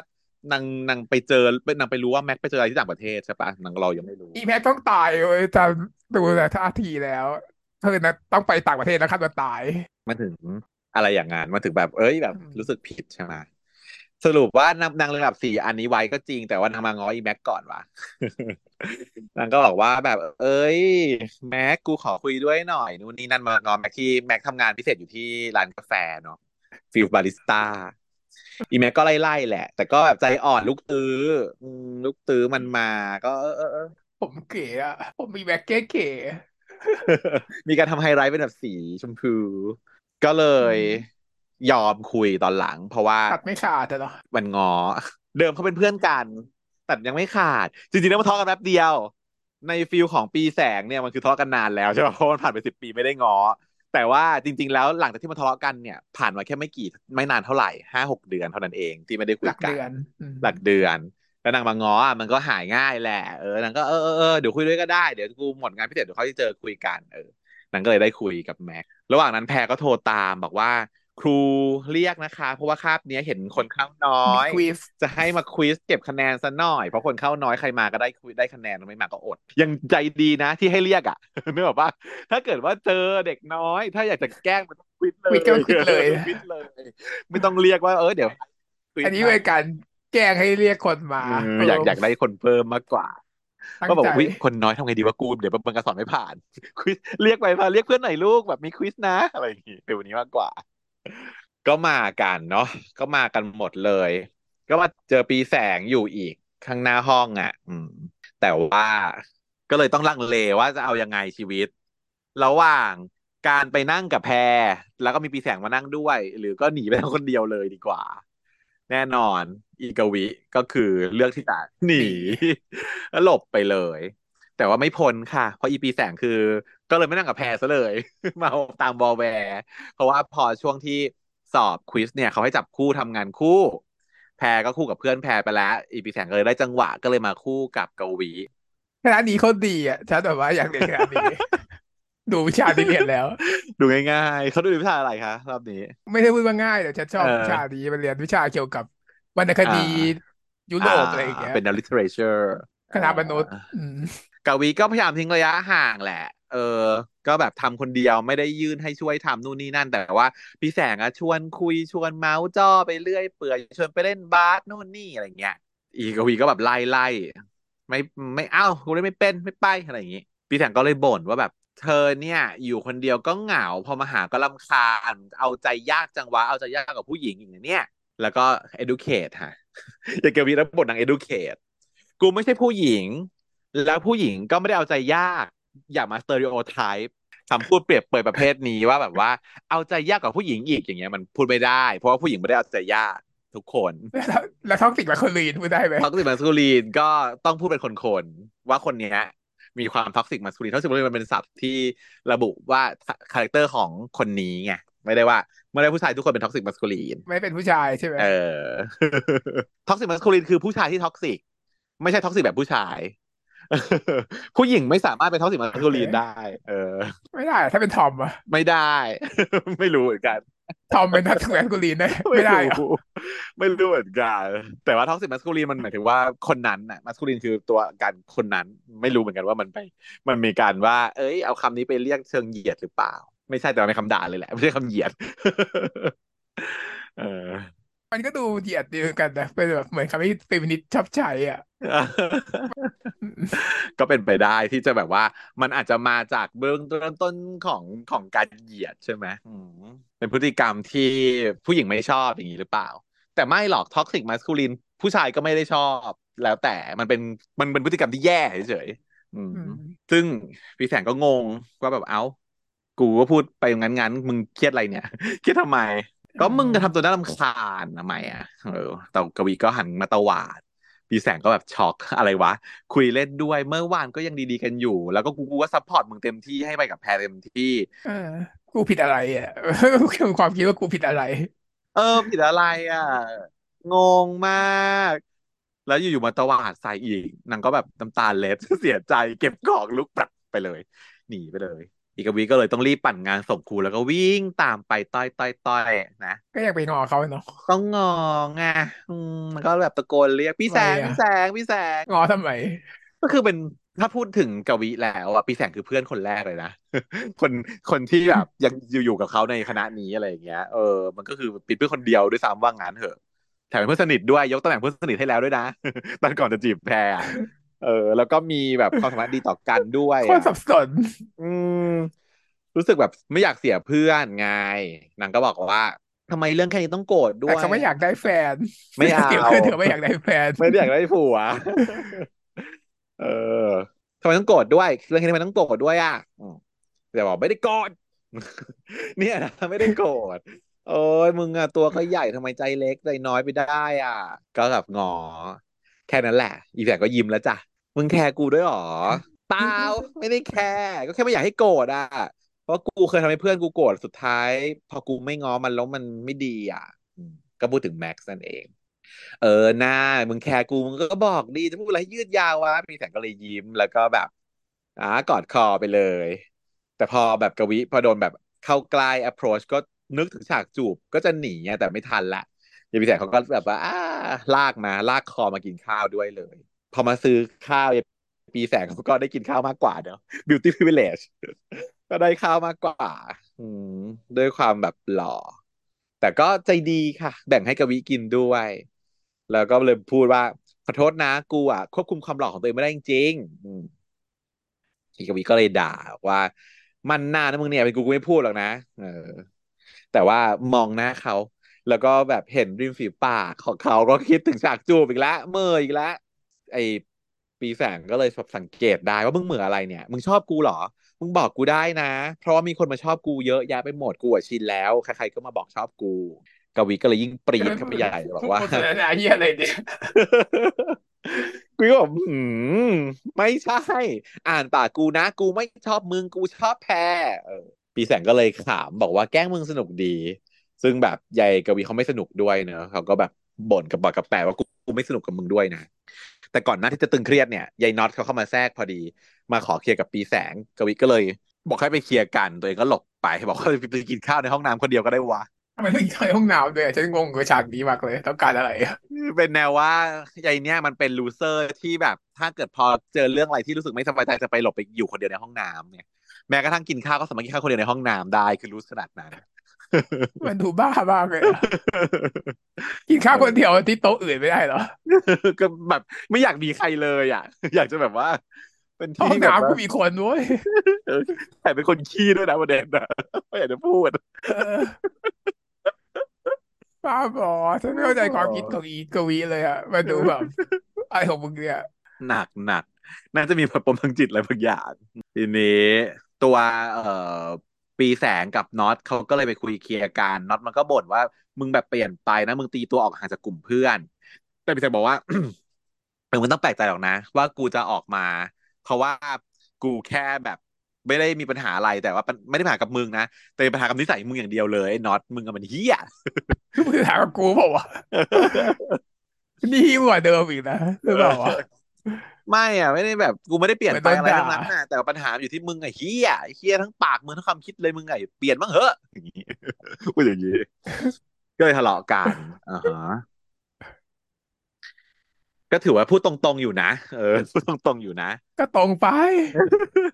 นางนางไปเจอเป็นนางไปรู้ว่าแม็กไปเจออะไรที่ต่างประเทศใช่ปะนางเรายังไม่รู้อีแม็กต้องตายเลยจะดูแต่ท่าทีแล้วเธอนะต้องไปต่างประเทศนะครับจะตายมาถึงอะไรอย่างงั้นมาถึงแบบเอ้ยแบบรู้สึกผิดใช่ไหมสรุปว่านางระดับสี่อันนี้ไว้ก็จริงแต่ว่านางมาง้ออีแม็กก่อนว่ะนางก็บอกว่าแบบเอ้ยแม็กกูขอคุยด้วยหน่อยนู่นนี่นั่นมาง้อแม็กที่แม็กทำงานพิเศษอยู่ที่ร้านกาแฟเนาะฟิลบาริสต้าอีแม็กก็ไล่ๆแหละแต่ก็แบบใจอ่อนลูกตื้อลูกตื้อมันมาก็เออผมเก๋อะผมมีแม็กเก๋ๆมีการทำไฮไลท์เป็นแบบสีชมพูก็เลยยอมคุยตอนหลังเพราะว่าตัดไม่ขาดแต่เนาะมันงอเดิมเขาเป็นเพื่อนกันตัดยังไม่ขาดจริงๆแล้วมันทะเลาะกันแป๊บเดียวในฟิลของปีแสงเนี่ยมันคือทะเลาะกันนานแล้วใช่ป่ะเพราะมันผ่านไปสิบปีไม่ได้งอแต่ว่าจริงๆแล้วหลังจากที่มันทะเลาะกันเนี่ยผ่านมาแค่ไม่กี่ไม่นานเท่าไหร่ห้าหกเดือนเท่านั้นเองที่ไม่ได้คุยกันหลักเดือนหลักเดือนแล้วนางมางอมันก็หายง่ายแหละเออนางก็เออเออเดี๋ยวคุยด้วยก็ได้เดี๋ยวกูหมดงานพิเศษเดี๋ยวเขาจะเจอคุยกันเออนางก็เลยได้คุยกับแม็กระหว่างนั้นแพรก็โทรตามบอกว่าครูเรียกนะคะเพราะว่าคาบนี้เห็นคนเข้าน้อยจะให้มาควิสเก็บคะแนนซะหน่อยเพราะคนเข้าน้อยใครมาก็ได้ได้คะแนนไม่มาก็อดยังใจดีนะที่ให้เรียกอ่ะนึกออกป่ะถ้าเกิดว่าเจอเด็กน้อยถ้าอยากจะแกล้งมันต้องควิสเลยไม่ต้องควิสเลยไม่ต้องเรียกว่าเออเดี๋ยวอันนี้เป็นการแกล้งให้เรียกคนมาอยากอยากได้คนเพิ่มมากกว่าก็บอกว่าคนน้อยทำไงดีวะกูเดี๋ยวบางการสอนไม่ผ่านควิสเรียกไปมาเรียกเพื่อนหน่อยลูกแบบมีควิสนะอะไรอย่างงี้เป็นวันนี้มากกว่าก็มากันเนาะก็มากันหมดเลยก็มาเจอปีแสงอยู่อีกข้างหน้าห้องอ่ะอืมแต่ว่าก็เลยต้องลังเลว่าจะเอายังไงชีวิตระหว่างการไปนั่งกับแพรแล้วก็มีปีแสงมานั่งด้วยหรือก็หนีไปคนเดียวเลยดีกว่าแน่นอนอีกวิก็คือเลือกที่จะหนีแล้วหลบไปเลยแต่ว่าไม่พ้นค่ะเพราะอีปีแสงคือก็เลยไม่นั่งกับแพรซะเลยมาตามบอแวร์เพราะว่าพอช่วงที่สอบควิสเนี่ยเขาให้จับคู่ทำงานคู่แพรก็คู่กับเพื่อนแพรไปแล้วอีปีแสงก็เลยได้จังหวะก็เลยมาคู่กับกวีคณะนี้เขาดีอ่ะฉันแบบว่าอยากเรียนคณะนี้ ดูวิชาที่เรียนแล้วดูง่ายๆเขาดูวิชาอะไรคะรอบนี้ไม่ได้พูดว่าง่ายแต่ฉันชอบวิชานี้มันเรียนวิชาเกี่ยวกับวรรณคดียุโรปอะไรอย่างเงี้ยเป็น literature คณะมนุษย์กวีก็พยายามทิ้งระยะห่างแหละเออก็แบบทำคนเดียวไม่ได้ยื่นให้ช่วยทำนู่นนี่นั่นแต่ว่าพี่แสงอะชวนคุยชวนเมาส์จ้อไปเรื่อยเปื่อยชวนไปเล่นบาสนู่นนี่อะไรเงี้ยอีกวีก็แบบไล่ไล่ไม่ไม่เอ้ากูเลยไม่เป็นไม่ไปอะไรอย่างงี้พี่แสงก็เลยบ่นว่าแบบเธอเนี่ยอยู่คนเดียวก็เหงาพอมาหาก็รำคาญเอาใจยากจังวะเอาใจยากกับผู้หญิงอย่างเนี้ยแล้วก็ educate ฮะอย่างกวีรับบทนาง educate กูไม่ใช่ผู้หญิงแล้วผู้หญิงก็ไม่ได้เอาใจยากอย่ามาสเตอริโอไทป์คำพูดเปรียบเปรยประเภทนี้ว่าแบบว่าเอาใจยากกว่าผู้หญิงอีกอย่างเงี้ยมันพูดไม่ได้เพราะว่าผู้หญิงไม่ได้เอาใจยากทุกคนแล้วท็อกซิกแมสคูลีนพูดได้ไหมท็อกซิกแมสคูลีนก็ต้องพูดเป็นคนๆว่าคนเนี้ยมีความท็อกซิกแมสคูลีนท็อกซิกแมสคูลีนมันเป็นศัพท์ที่ระบุว่าคาแรคเตอร์ของคนนี้ไงไม่ได้ว่าไม่ได้ผู้ชายทุกคนเป็นท็อกซิกแมสคูลีนไม่เป็นผู้ชายใช่ไหมเออท็อกซิกแมสคูลีนคือผู้ชายที่ท็อกซิกไม่ใช่ท็อกซิกแบบผู้ชายผู้หญิงไม่สามารถเป็นท็อกซิกแมสคูลีนได้เออไม่ได้ถ้าเป็นทอมอะไม่ได้ไม่รู้เหมือนกันทอมเป็นท็อกซิกแมสคูลีนได้ไม่ได้ไม่รู้เหมือนกันแต่ว่าท็อกซิกแมสคูลีนมันหมายถึงว่าคนนั้นน่ะแมสคูลีนคือตัวการคนนั้นไม่รู้เหมือนกันว่ามันไปมันมีการว่าเอ้ยเอาคำนี้ไปเรียกเชิงเหยียดหรือเปล่าไม่ใช่แต่เป็นคำด่าเลยแหละไม่ใช่คำเหยียดเออ มันก็ดูเหยียดดีกันนะเป็นแบบเหมือนคำที่เฟมินิสต์ชอบใช้อ่ะ ก็เป็นไปได้ที่จะแบบว่ามันอาจจะมาจากเบื้องต้นของของการเหยียดใช่ไหมเป็นพฤติกรรมที่ผู้หญิงไม่ชอบอย่างนี้หรือเปล่าแต่ไม่หรอกท็อกซิกมาสคูลินผู้ชายก็ไม่ได้ชอบแล้วแต่มันเป็นมันเป็นพฤติกรรมที่แย่เฉยๆซึ่งพี่แสงก็งงว่าแบบเอ้ากูก็พูดไปงั้นๆมึงเครียดอะไรเนี่ยเครียดทำไมก็มึงจะทำตัวน่ารำคาญทำไมอ่ะเออแต่กวีก็หันมาตวาดพี่แสงก็แบบช็อกอะไรวะคุยเล่นด้วยเมื่อวานก็ยังดีๆกันอยู่แล้วก็กูกูก็ซัพพอร์ตมึงเต็มที่ให้ไปกับแพรเต็มที่เออกูผิดอะไรอ่ะความคิดว่ากูผิดอะไรเออผิดอะไรอ่ะงงมากแล้วอยู่ๆมาตวาดใส่อีกนางก็แบบน้ำตาเล็ดเสียใจเก็บกอกลุกปลักไปเลยหนีไปเลยอีกวีก็เลยต้องรีบปั่นงานส่งครูแล้วก็วิ่งตามไปต้อยต้อยต้อยนะก็อยากไปงอเขาเนาะต้องงอไงมันก็แบบตะโกนเรียกพี่แสงพี่แสงพี่แสงงอทำไมก็คือเป็นถ้าพูดถึงกวีแล้วอ่ะพี่แสงคือเพื่อนคนแรกเลยนะคนคนที่แบบยังอยู่กับเขาในคณะนี้อะไรอย่างเงี้ยเออมันก็คือเป็นเพื่อนคนเดียวด้วยซ้ำว่างานเถอะแถมเป็นเพื่อนสนิทด้วยยกตำแหน่งเพื่อนสนิทให้แล้วด้วยนะตอนก่อนจะจีบแพรเออแล้วก็มีแบบความสัมพันธ์ดีต่อกันด้วยความสับสนอืมรู้สึกแบบไม่อยากเสียเพื่อนไงนางก็บอกว่าทำไมเรื่องแค่นี้ต้องโกรธด้วยแต่เขาไม่อยากได้แฟนไม่อยากเสียเพื่อนเธอไม่อยากได้แฟนไม่อยากได้ผัวเออทำไมต้องโกรธด้วยเรื่องแค่นี้ทำไมต้องโกรธด้วยอ่ะแต่บอกไม่ได้โกรธเนี่ยนะไม่ได้โกรธโอ้ยมึงอะตัวก็ใหญ่ทำไมใจเล็กใจน้อยไปได้อ่ะก็แบบงอแค่นั้นแหละอีแฝดก็ยิ้มแล้วจ้ะมึงแคร์กูด้วยหรอเปล่าไม่ได้แคร์ก็แค่ไม่อยากให้โกรธอ่ะเพราะกูเคยทำให้เพื่อนกูโกรธสุดท้ายพอกูไม่ง้อมันแล้วมันไม่ดีอ่ะก็พูดถึงแม็กซ์นั่นเองเออน่ามึงแคร์กูมึงก็บอกดีจะพูดอะไรยืดยาววะอีแฝดก็เลยยิ้มแล้วก็แบบอ่ากอดคอไปเลยแต่พอแบบกวิพอโดนแบบเข้าใกล้ approach ก็นึกถึงฉากจูบก็จะหนีแต่ไม่ทันละยายพี่แสงเขาก็แบบว่าลากมาลากคอมากินข้าวด้วยเลยพอมาซื้อข้าวยายปีแสงเขาก็ได้กินข้าวมากกว่าเนาะ beauty privilege ก็ได้ข้าวมากกว่าด้วยความแบบหล่อแต่ก็ใจดีค่ะแบ่งให้กวีกินด้วยแล้วก็เลยพูดว่าขอโทษนะกูอ่ะควบคุมความหล่อของตัวเองไม่ได้จริงอีกวีก็เลยด่าว่ามันหน้านะมึงเนี่ยเป็นกูกูไม่พูดหรอกนะเออแต่ว่ามองหน้าเขาแล้วก็แบบเห็นริมฝีปากของเขาก็คิดถึงฉากจูบอีกแล้วเมื่ออีกแล้วไอ้ปีแสงก็เลยสังเกตได้ว่ามึงเหมืออะไรเนี่ยมึงชอบกูเหรอมึงบอกกูได้นะเพราะว่ามีคนมาชอบกูเยอะแยะไปหมดกูอ่ะชินแล้วใครๆก็มาบอกชอบกูกวีก็เลยยิ่งปรีดเข้าไปใหญ่บอกว่าเฮียอะไรเนี่ยกูบอกอืมไม่ใช่อ่านปากกูนะกูไม่ชอบมึงกูชอบแพรปีแสงก็เลยขำบอกว่าแกล้งมึงสนุกดีซึ่งแบบยายกวีเขาไม่สนุกด้วยเนอะเขาก็แบบบ่นกับบอกกับแปะว่ากูไม่สนุกกับมึงด้วยนะแต่ก่อนหน้าที่จะตึงเครียดเนี่ยยายน็อตเขาเข้ามาแทรกพอดีมาขอเคลียร์กับปีแสงกวีก็เลยบอกให้ไปเคลียร์กันตัวเองก็หลบไปบอกว่าไปกินข้าวในห้องน้ำคนเดียวก็ได้วะทำไมต้องกินข้าวในห้องน้ำด้วยฉันงงกับฉากนี้มากเลยต้องการอะไรเป็นแนวว่ายายเนี่ยมันเป็นลูเซอร์ที่แบบถ้าเกิดพอเจอเรื่องอะไรที่รู้สึกไม่สบายใจจะไปหลบไปอยู่คนเดียวในห้องน้ำเนี่ยแม้กระทั่งกินข้าวก็สามารถกินข้าวคนเดียวในห้องน้ำได้คือรู้ขนาดนั้นมันดูบ้ามากเลยกินข้าวคนเดียวที่โต๊ะอื่นไม่ได้เหรอก็แบบไม่อยากมีใครเลยอ่ะอยากจะแบบว่าเป็นที่แบบว่ามีคนด้วยแต่เป็นคนขี้ด้วยนะประเด็นนะไม่อยากจะพูดบ้าบอฉันไม่เข้าใจความคิดของอีกวีเลยอ่ะมันดูแบบไอ้ของมึงเนี่ยหนักหนักน่าจะมีปมทางจิตอะไรบางอย่างทีนี้ตัวเอ่อปีแสงกับน็อตเขาก็เลยไปคุยเคลียร์กันน็อตมันก็บ่นว่ามึงแบบเปลี่ยนไปนะมึงตีตัวออกห่างจากกลุ่มเพื่อนแต่ปีแสงบอกว่า มึงต้องแปลกใจหรอกนะว่ากูจะออกมาเพราะว่ากูแค่แบบไม่ได้มีปัญหาอะไรแต่ว่าไม่ได้ปัญหากับมึงนะแต่ปัญหากับนิสัยมึงอย่างเดียวเลยไอ้น็อตมึงมันเหี้ยมึงปัญหากับกูเปล่าวะนี่ยิ่งกว่าเดิมอีกนะหรือเปล่าวะไม่อ่ะไม่ได้แบบกูไม่ได้เปลี่ยนไปอะไรทั้งนั้นนะแต่ปัญหาอยู่ที่มึงไอ้เหี้ยไอ้เหี้ยทั้งปากมึงทั้งความคิดเลยมึงไอ้เปลี่ยนบ้างเหอะอย่างงี้พูดอย่างงี้ก็เลยทะเลาะกันอ่าฮะก็ถือว่าพูดตรงๆอยู่นะเออพูดตรงๆอยู่นะก็ตรงไป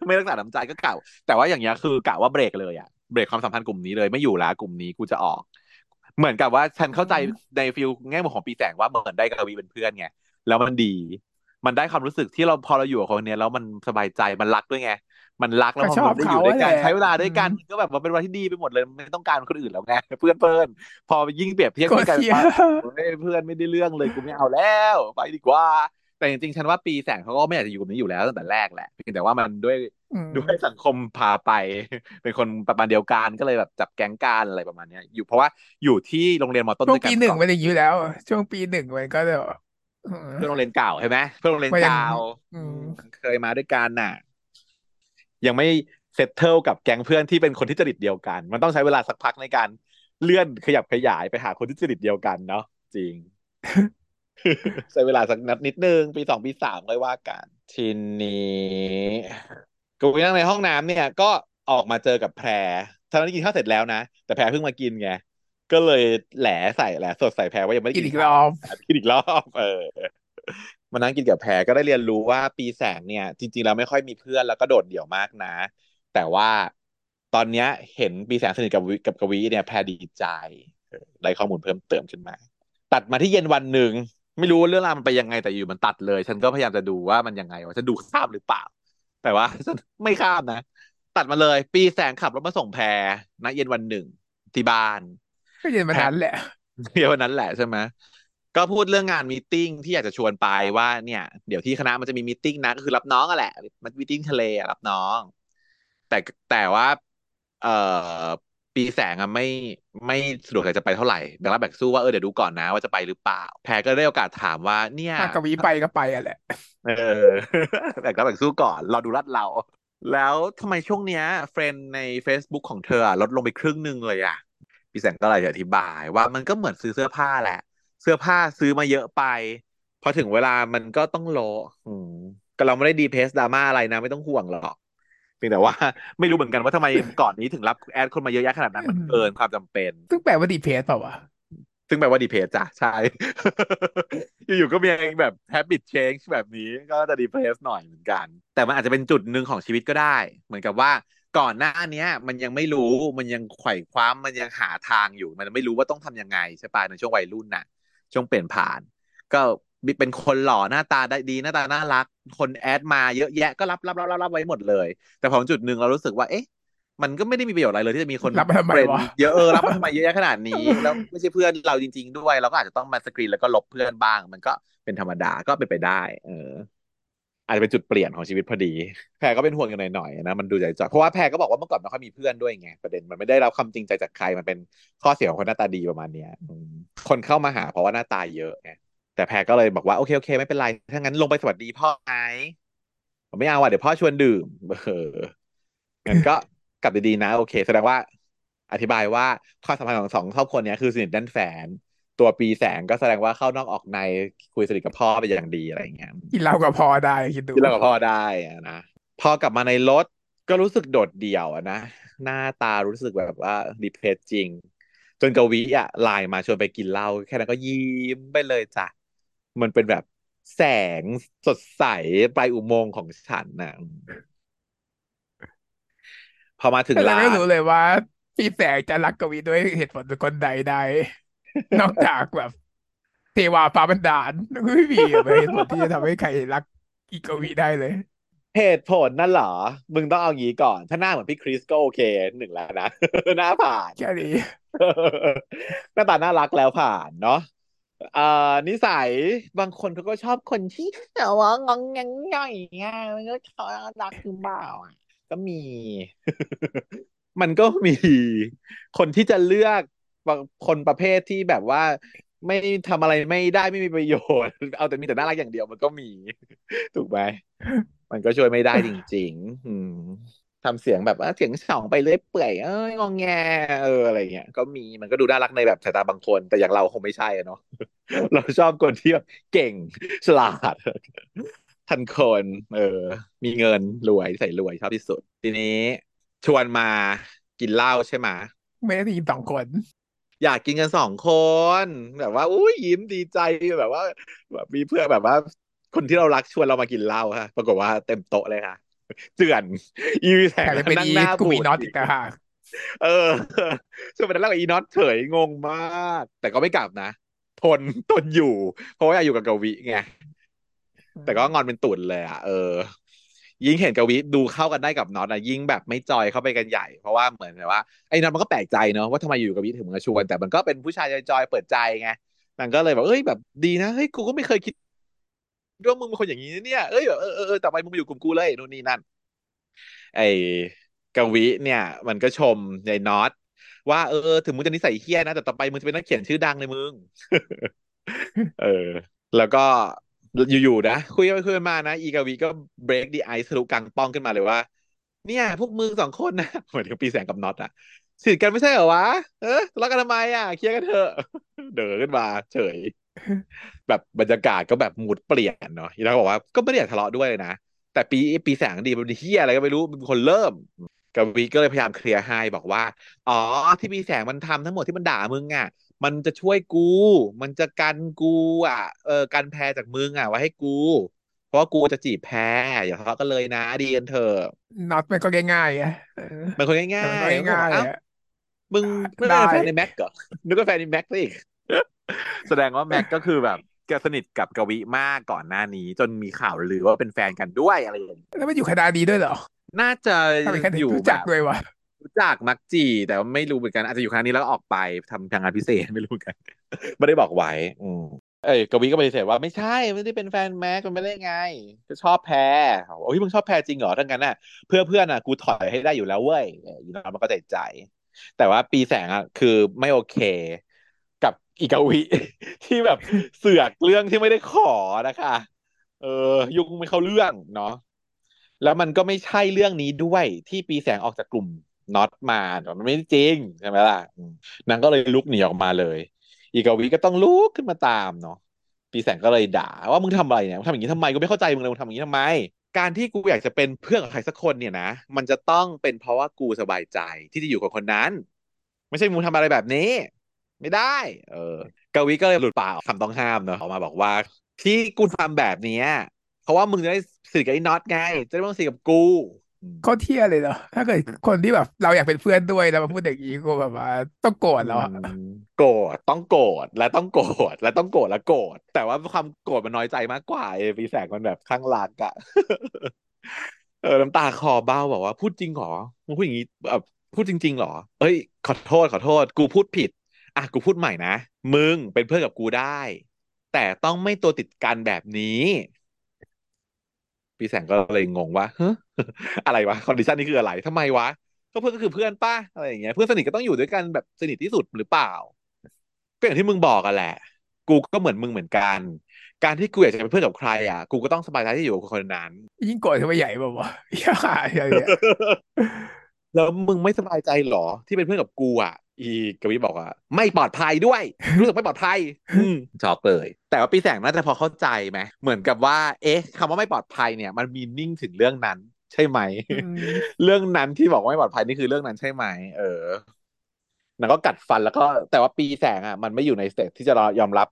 ไม่รักษาน้ำใจก็เก่าแต่ว่าอย่างเงี้ยคือกะว่าเบรกเลยอ่ะเบรกความสัมพันธ์กลุ่มนี้เลยไม่อยู่ละกลุ่มนี้กูจะออก เหมือนกับว่าฉันเข้าใจในฟิลแง่มุมของปีแสงว่าเหมือนได้กวีเป็นเพื่อนไงแล้วมันดีมันได้ความรู้สึกที่เราพอเราอยู่กับคนเนี้ยแล้วมันสบายใจมันรักด้วยไงมันรักแล้วพอเราได้อยู่ด้วยกันใช้เวลาด้วยกันก็แบบว่าเป็นวันที่ดีไปหมดเลยไม่ต้องการคนอื่นแล้วไงเพื่อนเพื่อนพอยิ่งเปรียบเทียบกันเพื่อนไม่ได้เรื่องเลยกูไม่เอาแล้วไปดีกว่าแต่จริงๆฉันว่าปีแสงเขาก็ไม่อยากจะอยู่กับนี้อยู่แล้วตั้งแต่แรกแหละเพียงแต่ว่ามันด้วยด้วยสังคมพาไปเป็นคนประมาณเดียวกันก็เลยแบบจับแก๊งกันอะไรประมาณนี้อยู่เพราะว่าอยู่ที่โรงเรียนมอต้นด้วยกันช่วงปีหนึ่งมันอย่างนี้อยู่แล้วช่วงปีหนึ่งมันก็จะเพื่อนโรงเรียนเก่าใช่ไหมเพื่อนโรงเรียนเก่าเคยมาด้วยกันน่ะยังไม่เซตเทิลกับแก๊งเพื่อนที่เป็นคนที่จริตเดียวกันมันต้องใช้เวลาสักพักในการเลื่อนขยับขยายไปหาคนที่จริตเดียวกันเนาะจริง ใช้เวลาสักนัดนิดนึงปีสองปีสามเลยว่ากันทีนี้กูนั่งในห้องน้ำเนี่ยก็ออกมาเจอกับแพรตอนนั้นกินข้าวเสร็จแล้วนะแต่แพรเพิ่งมากินไงก็เลยแหล่ใส่แหล่สดใส่แพรว่ายังไม่ได้กินอีกรอบกินอีกรอบเออมานั่งกินกับแพรก็ได้เรียนรู้ว่าปีแสงเนี่ยจริงๆแล้วไม่ค่อยมีเพื่อนแล้วก็โดดเดี่ยวมากนะแต่ว่าตอนเนี้ยเห็นปีแสงสนิทกับกับกวีเนี่ยแพรดีใจได้ข้อมูลเพิ่มเติมขึ้นมาตัดมาที่เย็นวันหนึ่งไม่รู้เรื่องราวมันไปยังไงแต่อยู่มันตัดเลยฉันก็พยายามจะดูว่ามันยังไงว่าจะดูข้ามหรือเปล่าแต่ว่าฉันไม่ข้ามนะตัดมาเลยปีแสงขับรถมาส่งแพรณเย็นวันหนึ่งที่บ้านก็เย็นวันนั้นแหละเย็นวันนั้นแหละใช่ไหมก็พูดเรื่องงานมีตติ้งที่อยากจะชวนไปว่าเนี่ยเดี๋ยวที่คณะมันจะมีมีตติ้งนะก็คือรับน้องอ่ะแหละมันมีตติ้งทะเลรับน้องแต่แต่ว่าเอ่อปีแสงอ่ะไม่ไม่สะดวกจะไปเท่าไหร่แบงค์รับแบงค์สู้ว่าเออเดี๋ยวดูก่อนนะว่าจะไปหรือเปล่าแพรก็ได้โอกาสถามว่าเนี่ยกวีไปก็ไปอ่ะแหละเออแบงค์รับแบงค์สู้ก่อนเราดูรัดเราแล้วทำไมช่วงเนี้ยเฟรนด์ใน Facebook ของเธอลดลงไปครึ่งนึงเลยอ่ะปีแสงก็เลยอธิบายว่ามันก็เหมือนซื้อเสื้อผ้าแหละเสื้อผ้าซื้อมาเยอะไปพอถึงเวลามันก็ต้องโลอืมก็เราไม่ได้ดีเพสดราม่าอะไรนะไม่ต้องห่วงหรอกเพียงแต่ว่าไม่รู้เหมือนกันว่าทำไมก่อนนี้ถึงรับแอดคนมาเยอะแยะขนาดนั้นมันเกินความจำเป็นซึ่งแปลว่าดีเพสเปล่าวะซึ่งแปลว่าดีเพสจ้ะใช่ อยู่ๆก็มีแบบแฮบบิตเชนจ์แบบนี้ก็จะดีเพสหน่อยเหมือนกันแต่มันอาจจะเป็นจุดหนึ่งของชีวิตก็ได้เหมือนกับว่าก่อนหน้านี้มันยังไม่รู้มันยังไขว่คว้ามันยังหาทางอยู่มันไม่รู้ว่าต้องทำยังไงใช่ป่ะในช่วงวัยรุ่นน่ะช่วงเปลี่ยนผ่านก็เป็นคนหล่อหน้าตาได้ดีหน้าตาน่ารักคนแอดมาเยอะแยะก็รับรับรับรับรับไว้หมดเลยแต่พอจุดหนึ่งเรารู้สึกว่าเอ๊ะมันก็ไม่ได้มีประโยชน์อะไรเลยที่จะมีคนรับมาทำไมวะเยอะเออรับมาทำไมเยอะแยะขนาดนี้แล้วไม่ใช่เพื่อนเราจริงๆด้วยเราก็อาจจะต้องมาสกรีนแล้วก็ลบเพื่อนบ้างมันก็เป็นธรรมดาก็เป็นไปได้เอออาจจะเป็นจุดเปลี่ยนของชีวิตพอดีแพรก็เป็นห่วงอยู่หน่อยๆนะมันดูใจจ่อยเพราะว่าแพรก็บอกว่าเมื่อก่อนไม่ค่อยมีเพื่อนด้วยไงประเด็นมันไม่ได้รับความจริงใจจากใครมันเป็นข้อเสียของคนหน้าตาดีประมาณเนี้ยคนเข้ามาหาเพราะว่าหน้าตาเยอะไงแต่แพรก็เลยบอกว่าโอเคโอเคไม่เป็นไรถ้างั้นลงไปสวัสดีพ่อไหมผมไม่เอาอ่ะเดี๋ยวพ่อชวนดื่มเอองั้นก็กลับดีๆนะโอเคแสดงว่าอธิบายว่าความสัมพันธ์ของสองครอบครัวเนี้ยคือสนิทด้านแฝงตัวปีแสงก็แสดงว่าเข้านอกออกในคุยสนิทกับพ่อไปอย่างดีอะไรอย่างเงี้ยกินเหล้ากับพ่อได้คิดดูกินเหล้ากับพ่อได้นะพอกลับมาในรถก็รู้สึกโดดเดี่ยวนะหน้าตารู้สึกแบบว่าดิเพรสจริงจนกวีอ่ะไลน์มาชวนไปกินเหล้าแค่นั้นก็ยิ้มไปเลยจ้ะมันเป็นแบบแสงสดใสปลายอุโมงค์ของฉันนะพอมาถึงร้านก็รู้เลยว่าปีแสงจะรักกวีด้วยเหตุผลคนใดใดนอกจากแบบเทวาฟ้าบันดาลไม่มีเหตุผลที่จะทำให้ใครรักอีกวีได้เลยเหตุผลนั่นเหรอมึงต้องเอางี้ก่อนถ้าหน้าเหมือนพี่คริสก็โอเคหนึ่งแล้วนะหน้าผ่านแค่นี้หน้าตาน่ารักแล้วผ่านเนาะอ่านิสัยบางคนเขาก็ชอบคนที่แต่ว่างงงง่อยเงี้ยมันก็เขารักคือเปล่าอ่ะก็มีมันก็มีคนที่จะเลือกคนประเภทที่แบบว่าไม่ทำอะไรไม่ได้ไม่มีประโยชน์เอาแต่มีแต่น่ารักอย่างเดียวมันก็มีถูกไหมมันก็ช่วยไม่ได้จริงๆทำเสียงแบบว่าเสียงฉ่องไปเรื่อยเปื่อยเอ้ยงอแงเอออะไรเงี้ยก็มีมันก็ดูน่ารักในแบบสายตาบางคนแต่อย่างเราคงไม่ใช่เนาะเราชอบคนที่แบบเก่งฉลาดทันคนเออมีเงินรวยใส่รวยชอบที่สุดทีนี้ชวนมากินเหล้าใช่ไหมไม่ได้กินสองคนอยากกินกันสองคนแบบว่าอุ้ยยิ้มดีใจแบบว่าแบบมีเพื่อนแบบว่าคนที่เรารักชวนเรามากินเหล้าฮะปรากฏว่าเต็มโต๊ะเลยค่ะเจือนอีวีแสงนั่งหน้ากูมีน็อตอีกต่างหาก เออส่วนวันนั้นเรากับอีน็อตเฉยงงมากแต่ก็ไม่กลับนะทนทนอยู่เพราะว่าอยู่กับกวีไงแต่ก็งอนเป็นตุ่นเลยอ่ะเออยิ่งเห็นกวีดูเข้ากันได้กับน็อตนะยิ่งแบบไม่จอยเข้าไปกันใหญ่เพราะว่าเหมือนแบบว่าไอ้น็อตมันก็แปลกใจเนาะว่าทำไมอยู่กับกวีถึงมาชวนแต่มันก็เป็นผู้ชายจอยๆเปิดใจไงมันก็เลยแบบเอ้ยแบบดีนะเฮ้ยกูก็ไม่เคยคิดว่ามึงเป็นคนอย่างนี้เนี่ยเอ้ยแบบเออเออเออแต่ทำไมมึงมาอยู่กลุ่มกูเลยนู่นนี่นั่นไอ้กวีเนี่ยมันก็ชมไอ้น็อตว่าเออถึงมึงจะนิสัยเหี้ยนะแต่ต่อไปมึงจะเป็นนักเขียนชื่อดังเลยมึง เออแล้วก็อยู่ๆนะคุยไปคุยมานะอีกาวีก็เบรกดีไอซ์ทะลุกลางป้องขึ้นมาเลยว่าเนี่ยพวกมึงสองคนนะเหมือนปีแสงกับน็อตอะสนิทกันไม่ใช่เหรอวะเออทะเลาะกันทำไมอะเคลียร์กันเถอะเด๋อขึ้นมาเฉยแบบบรรยากาศก็แบบมูดเปลี่ยนเนาะแล้วก็บอกว่าก็ไม่ได้ทะเลาะด้วยเลยนะแต่ปีปีแสงดีมันเฮียอะไรก็ไม่รู้เป็นคนเริ่มกวีก็เลยพยายามเคลียร์ให้บอกว่าอ๋อที่ปีแสงมันทำทั้งหมดที่มันด่ามึงอ่ะมันจะช่วยกูมันจะกันกูอ่ะเออกันแพรจากมึงอ่ะไว้ให้กูเพราะกูจะจีบแพรอย่าทะเลาะกันเลยนะดีกันเถอะน็อตมันก็ง่ายๆอ่ะมันคนง่ายๆง่ายๆมึงไม่ได้แฟนในแม็กเหรอนึกว่าแฟนในแม็กซะอีกแสดงว่าแม็กก็คือแบบแกสนิทกับกวีมากก่อนหน้านี้จนมีข่าวลือว่าเป็นแฟนกันด้วยอะไรอย่างนี้แล้วมันอยู่คณะดีด้วยเหรอน่าจะอยู่แบบรู้จักมักจีแต่ว่าไม่รู้เหมือนกันอาจจะอยู่ครั้งนี้แล้วออกไปทำงานพิเศษไม่รู้กันไม่ได้บอกไว้อืมเอ้ยกวีก็ปฏิเสธว่าไม่ใช่ไม่ได้เป็นแฟนแม็กมันไม่ได้ไงก็ชอบแพรโอ้ยมึงชอบแพรจริงเหรอทั้งกันน่ะเพื่อเพื่อนอ่ะกูถอยให้ได้อยู่แล้วเว้ยอีน้องมันก็ใจใจแต่ว่าปีแสงอ่ะคือไม่โอเคกับอีกวีที่แบบเสือกเรื่องที่ไม่ได้ขอนะคะเออยุ่งไม่เข้าเรื่องเนาะแล้วมันก็ไม่ใช่เรื่องนี้ด้วยที่ปีแสงออกจากกลุ่มน็อตมามันไม่จริงใช่ไหมล่ะนางก็เลยลุกหนีออกมาเลยอีกาวีก็ต้องลุกขึ้นมาตามเนาะปีแสงก็เลยด่าว่ามึงทำอะไรเนี่ยมึงทำอย่างนี้ทำไมกูไม่เข้าใจมึงเลยมึงทำอย่างนี้ทำไมการที่กูอยากจะเป็นเพื่อนกับใครสักคนเนี่ยนะมันจะต้องเป็นเพราะว่ากูสบายใจที่จะอยู่กับคนนั้นไม่ใช่มึงทำอะไรแบบนี้ไม่ได้เออกาวีก็เลยหลุดปากคำต้องห้ามเนาะออกมาบอกว่าที่กูทำแบบนี้เพราะว่ามึงจะได้สื่อกับไอ้น็อตไงจะได้ไม่ต้องสื่อกับกูข้อเที่ยเลยเหรอถ้าเกิดคนที่แบบเราอยากเป็นเพื่อนด้วยแล้วมาพูดอย่างนี้กูแบบว่าต้องโกรธแล้วโกรธต้องโกรธและต้องโกรธและต้องโกรธและโกรธแต่ว่าความโกรธมันน้อยใจมากกว่าไอ้ปีแสงมันแบบข้างหลังอะเออน้ำตาคอเบ้าบอกว่าพูดจริงหรอมึงพูดอย่างนี้แบบพูดจริงๆหรอเอ้ยขอโทษขอโทษกูพูดผิดอ่ะกูพูดใหม่นะมึงเป็นเพื่อนกับกูได้แต่ต้องไม่ตัวติดกันแบบนี้ปีแสงก็เลยงงว่าเฮ้ออะไรวะคอนดิชันนี้คืออะไรทำไมวะก็เพื่อนก็คือเพื่อนป่ะอะไรอย่างเงี้ยเพื่อนสนิทก็ต้องอยู่ด้วยกันแบบสนิทที่สุดหรือเปล่าก็อย่างที่มึงบอกกันแหละกูก็เหมือนมึงเหมือนกันการที่กูอยากจะเป็นเพื่อนกับใครอ่ะกูก็ต้องสบายใจที่อยู่กับคนนั้นยิ่งโกรธเข้าไปใหญ่ป่ะวะอย่าอย่าอย่าแล้วมึงไม่สบายใจหรอที่เป็นเพื่อนกับกูอ่ะอีกวีบอกว่าไม่ปลอดภัยด้วยรู้สึกไม่ปลอดภัยอืมช็อกเลยแต่ว่าปีแสงน่าจะพอเข้าใจไหมเหมือนกับว่าเอ๊ะคำว่าไม่ปลอดภัยเนี่ยมันมีนิ่งถึงเรื่องนั้นใช่ไหม เรื่องนั้นที่บอกว่าไม่ปลอดภัยนี่คือเรื่องนั้นใช่ไหมเออนางก็กัดฟันแล้วก็แต่ว่าปีแสงอ่ะมันไม่อยู่ในสเตจที่จะยอมรับ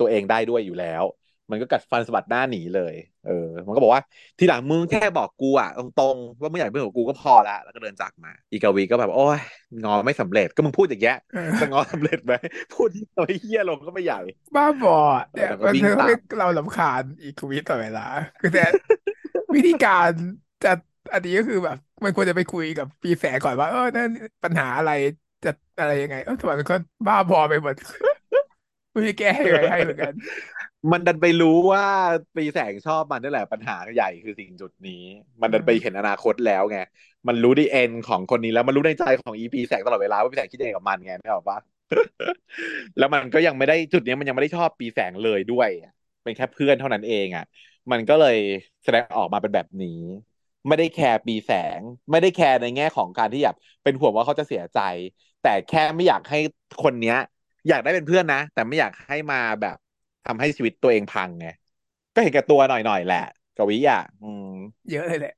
ตัวเองได้ด้วยอยู่แล้วมันก็กัดฟันสะบัดหน้าหนีเลยเออมันก็บอกว่าทีหลังมึงแค่บอกกูอ่ะตรงๆว่ามึงอยากเป็นเพื่อนกับกูก็พอละแล้วก็เดินจากมาอีกาวีก็แบบโอ๊ยงอไม่สำเร็จก็มึงพูดอย่างเงี้ยจะงอสำเร็จไหมพูดที่ตัวเหี้ยลงก็ไม่ใหญ่บ้าบอเนี่ยมันเรื่องเรารำคาญอีกาวีต่อเวลาคือแต่วิธีการจะอันนี้ก็คือแบบมันควรจะไปคุยกับปีแสก่อนว่าเออนั่นปัญหาอะไรจะอะไรยังไงเออสมัยมันก็บ้าบอไปหมดไม่ได้แก้อะไรให้เหมือนกันมันดันไปรู้ว่าปีแสงชอบมันนี่แหละปัญหาใหญ่คือสิ่งจุดนี้มันดันไปเห็นอนาคตแล้วไงมันรู้ดีเอ็นของคนนี้แล้วมันรู้ในใจของอีปีแสงตลอดเวลาว่าปีแสงคิดยังไงกับมันไงไม่บอกว่าแล้วมันก็ยังไม่ได้จุดนี้มันยังไม่ได้ชอบปีแสงเลยด้วยเป็นแค่เพื่อนเท่านั้นเองอ่ะมันก็เลยแสดงออกมาเป็นแบบนี้ไม่ได้แคร์ปีแสงไม่ได้แคร์ในแง่ของการที่อยากเป็นห่วงว่าเขาจะเสียใจแต่แค่ไม่อยากให้คนเนี้ยอยากได้เป็นเพื่อนนะแต่ไม่อยากให้มาแบบทำให้ชีวิตตัวเองพังไงก็เห็นแก่ตัวหน่อยๆแหละกวีอ่ะอืมเยอะเลยแหละ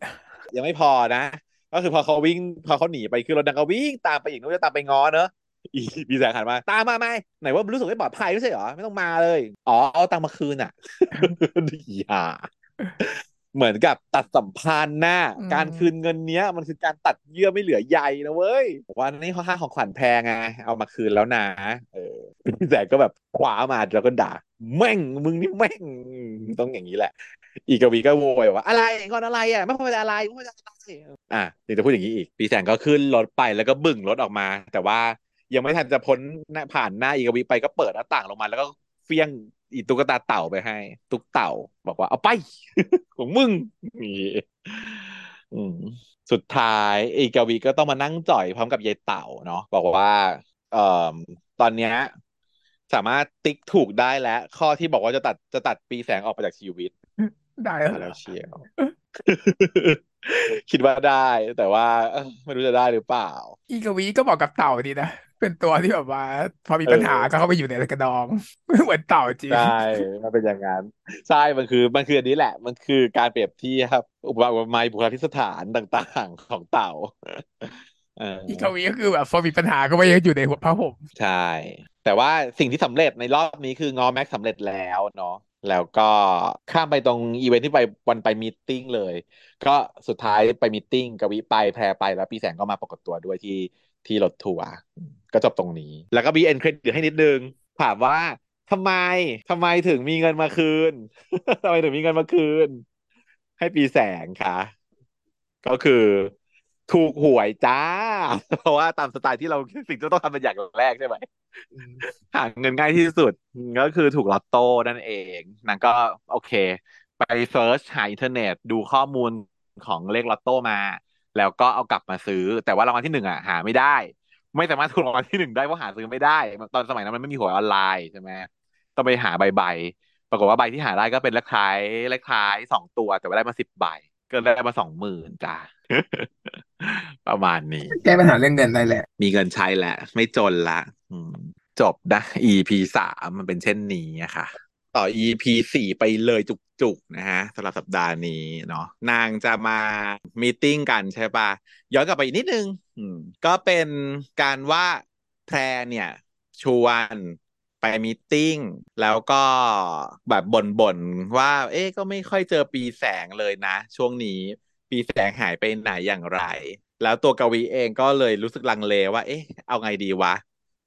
ยังไม่พอนะก็คือพอเขาวิ่งพอเขาหนีไปคือรถดังก็วิ่งตามไปอีกนู้นจะตามไปง้อเนอะอีปีแสงหันมาตามมาไหมไหนว่ารู้สึกไม่ปลอดภัยไม่ใช่หรอไม่ต้องมาเลยอ๋อเอาตังค์มาคืนอ่ะดีอ่ะ เหมือนกับตัดสัมพันธ์น่ะการคืนเงินเนี้ยมันคือการตัดเยื่อไม่เหลือใยนะเว้ยบอกว่านี่ค่าของขวัญแพงไงเอามาคืนแล้วนะเออพี่แสกก็แบบขวามาแล้วก็ด่าแม่งมึงนี่แม่งต้องอย่างนี้แหละอีกวีก็โวยว่าอะไรก่อนอะไรอ่ะไม่พอใจอะไรไม่พอใจอะไรอ่ะนี่จะพูดอย่างนี้อีกพี่แสกก็ขึ้นรถไปแล้วก็บึ่งรถออกมาแต่ว่ายังไม่ทันจะพ้นผ่านหน้าอีกวีไปก็เปิดหน้าต่างลงมาแล้วก็เฟี้ยงอีตุ๊กตาเต่าไปให้ตุ๊กเต่าบอกว่าเอาไป ของมึงนี่สุดท้ายอีกาวีก็ต้องมานั่งจ่อยพร้อมกับยายเต่าเนาะบอกว่าเอ่อตอนเนี้ยสามารถติ๊กถูกได้แล้วข้อที่บอกว่าจะตัดจะตัดปีแสงออกไปจากชีวิตได้แล้วเชียว คิดว่าได้แต่ว่าไม่รู้จะได้หรือเปล่าอีกาวีก็บอกกับเต่าดีนะเป็นตัวที่แบบว่าพอมีปัญหาก็เข้าไปอยู่ในกระดองไม่เหมือนเต่าจริงใช่มันเป็นอย่างนั้นใช่มันคือมันคืออันนี้แหละมันคือการเปรียบเทียบอุปกรณ์ไม้บุคลากรสถานต่างๆของเต่าอีกคราวนี้ก็คือแบบพอมีปัญหาก็ไม่ยังอยู่ในหัวผ้าห่มใช่แต่ว่าสิ่งที่สำเร็จในรอบนี้คืองอแม็กสำเร็จแล้วเนาะแล้วก็ข้ามไปตรงอีเวนท์ที่ไปวันไปมีตติ้งเลยก็สุดท้ายไปมีตติ้งกวีไปแพรไปแล้วปีแสงก็มาปรากฏตัวด้วยที่ที่รถทัวร์ก็จบตรงนี้แล้วก็มีเอ็นเครดิตให้นิดนึงถามว่าทำไมทำไมถึงมีเงินมาคืน ทำไมถึงมีเงินมาคืนให้ปีแสงค่ะก็คือถูกหวยจ้าเพราะว่าตามสไตล์ที่เราสิ่งที่ต้องทำเป็นอย่างแรกใช่ไหม หาเงินง่ายที่สุดก็คือถูกลอตโต้นั่นเองนางก็โอเคไปเซิร์ชหาอินเทอร์เน็ตดูข้อมูลของเลขลอตโต้มาแล้วก็เอากลับมาซื้อแต่ว่ารางวัลที่หนึ่งอ่ะหาไม่ได้ไม่สามารถถูกรางวัลที่หนึ่งได้เพราะหาซื้อไม่ได้ตอนสมัยนั้นมันไม่มีหวยออนไลน์ใช่ไหมต้องไปหาใบใบปรากฏว่าใบที่หาได้ก็เป็นเลขท้ายเลขท้ายสองตัวแต่ว่าได้มาสิบใบก็ได้มาสองหมื่นจ้า ประมาณนี้แก้ปัญหาเรื่องเงินได้แหละมีเงินใช้แหละไม่จนละจบนะ อี พี สามมันเป็นเช่นนี้นะคะต่อ อี พี สี่ ไปเลยจุกๆนะฮะสำหรับสัปดาห์นี้เนาะนางจะมามีตติ้งกันใช่ป่ะย้อนกลับไปอีกนิดนึงก็เป็นการว่าแพรเนี่ยชวนไปมีตติ้งแล้วก็แบบบ่นๆว่าเอ๊ะก็ไม่ค่อยเจอปีแสงเลยนะช่วงนี้ปีแสงหายไปไหนอย่างไรแล้วตัวกวีเองก็เลยรู้สึกลังเลว่าเอ๊ะเอาไงดีวะ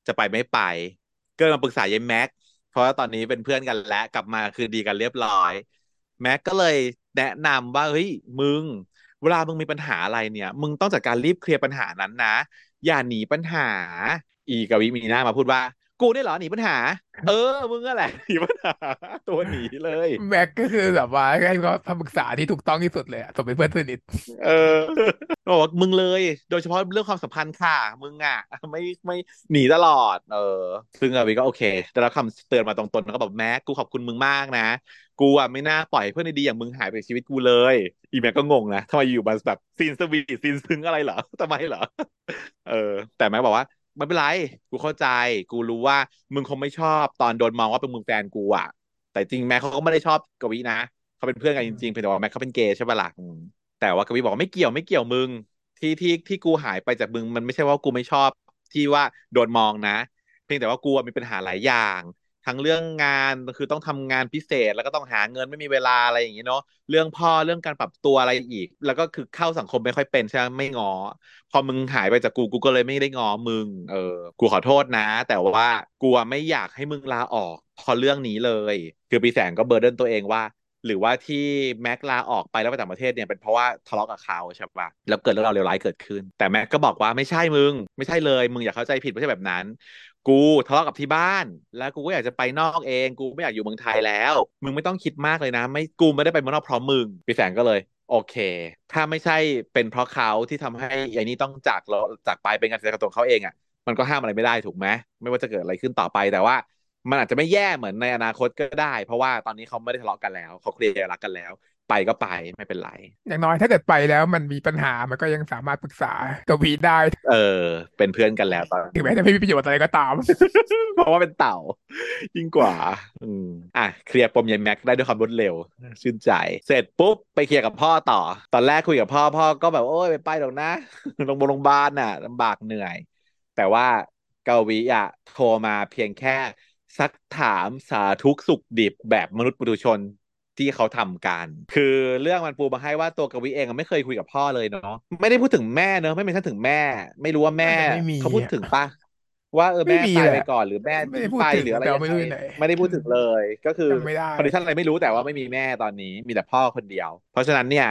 จะไปไม่ไปก็มาปรึกษายายแม็กเพราะว่าตอนนี้เป็นเพื่อนกันแล้วกลับมาคือดีกันเรียบร้อยแม็กก็เลยแนะนำว่าเฮ้ยมึงเวลามึงมีปัญหาอะไรเนี่ยมึงต้องจัดการรีบเคลียร์ปัญหานั้นนะอย่าหนีปัญหาอีกวิมีหน้ามาพูดว่ากูได้เหรอหนีปัญหาเออมึงก็แหละหนีปัญหาตัวหนีเลยแม็กก็คือแบบว่าให้เขาคำปรึกษาที่ถูกต้องที่สุดเลยสมเป็นเพื่อนสนิทเออบอกว่ามึงเลยโดยเฉพาะเรื่องความสัมพันธ์ค่ะมึงอ่ะไม่ไม่หนีตลอดเออซึ่งกวีก็โอเคแต่แล้วคำเตือนมาตรงตนแล้วก็แบบแม็กกูขอบคุณมึงมากนะกูอ่ะไม่น่าปล่อยเพื่อนดีๆอย่างมึงหายไปชีวิตกูเลยอีแม็กก็งงนะทำไมอยู่มาแบบซีนสวีทซีนซึ้งอะไรเหรอทำไมเหรอเออแต่แม็กบอกว่าไม่เป็นไรกูเข้าใจกูรู้ว่ามึงคงไม่ชอบตอนโดนมองว่าเป็นมึงแฟนกูอ่ะแต่จริงแม็กเขาก็ไม่ได้ชอบกวีนะเขาเป็นเพื่อนกันจริงๆเพียงแต่ว่าแม็กเขาเป็นเกย์ใช่ป่ะล่ะแต่ว่ากวีบอกไม่เกี่ยวไม่เกี่ยวมึงที่ที่ที่กูหายไปจากมึงมันไม่ใช่ว่ากูไม่ชอบที่ว่าโดนมองนะเพียงแต่ว่ากูมีปัญหาหลายอย่างทั้งเรื่องงานคือต้องทำงานพิเศษแล้วก็ต้องหาเงินไม่มีเวลาอะไรอย่างเงี้ยเนาะเรื่องพ่อเรื่องการปรับตัวอะไรอีกแล้วก็คือเข้าสังคมไม่ค่อยเป็นใช่ไหมไม่งอพอมึงหายไปจากกูกูก็เลยไม่ได้งอมึงเออกูขอโทษนะแต่ว่ากูไม่อยากให้มึงลาออกพอเรื่องนี้เลยคือปีแสงก็เบอร์เดินตัวเองว่าหรือว่าที่แม็กลาออกไปแล้วไปต่างประเทศเนี่ยเป็นเพราะว่าทะเลาะกับเขาใช่ปะแล้วเกิดเรื่องราวเลวร้ายเกิดขึ้นแต่แม็กก็บอกว่าไม่ใช่มึงไม่ใช่เลยมึงอย่าเข้าใจผิดไม่ใช่แบบนั้นกูทะเลาะกับที่บ้านแล้วกูก็อยากจะไปนอกเองกูไม่อยากอยู่เมืองไทยแล้วมึงไม่ต้องคิดมากเลยนะไม่กูไม่ได้ไปเมืองนอกเพราะมึงปีแสงก็เลยโอเคถ้าไม่ใช่เป็นเพราะเขาที่ทำให้ไอ้นี่ต้องจากเราจากไปเป็นการเสียใจของเขาเองอ่ะมันก็ห้ามอะไรไม่ได้ถูกไหมไม่ว่าจะเกิดอะไรขึ้นต่อไปแต่ว่ามันอาจจะไม่แย่เหมือนในอนาคตก็ได้เพราะว่าตอนนี้เขาไม่ได้ทะเลาะกันแล้วเขาเคลียร์รักกันแล้วไปก็ไปไม่เป็นไรอย่างน้อยถ้าเกิดไปแล้วมันมีปัญหามันก็ยังสามารถปรึกษากวีได้เออเป็นเพื่อนกันแล้วตอนถึงแม้จะไม่มีประโยชน์อะไรก็ตาม เพราะว่าเป็นเต่ายิ่งกว่าอืมอ่ะเคลียร์ปมยายแม็กได้ด้วยความรวดเร็วชื่นใจเสร็จปุ๊บไปเคลียร์กับพ่อต่อตอนแรกคุยกับพ่อพ่อก็แบบโอ้ยไปไปหรอกนะโรงพยาบาลโรงพยาบาลน่ะลำบากเหนื่อยแต่ว่ากวีอ่ะโทรมาเพียงแค่ซักถามสาธุสุขดิบแบบมนุษย์ปุถุชน ที่เขาทำกันคือเรื่องมันปูมาให้ว่าตัวกวีเองไม่เคยคุยกับพ่อเลยเนาะไม่ได้พูดถึงแม่เนอะไม่เป็นขั้นถึงแม่ไม่รู้ว่าแม่เขาพูดถึงปะว่าเออแม่ตายไปก่อนหรือแม่ไปหรืออะไรไม่ได้พูดถึงเลยก็คือคอนดิชั่นอะไรไม่รู้แต่ว่าไม่มีแม่ตอนนี้มีแต่พ่อคนเดียวเพราะฉะนั้นเนี่ย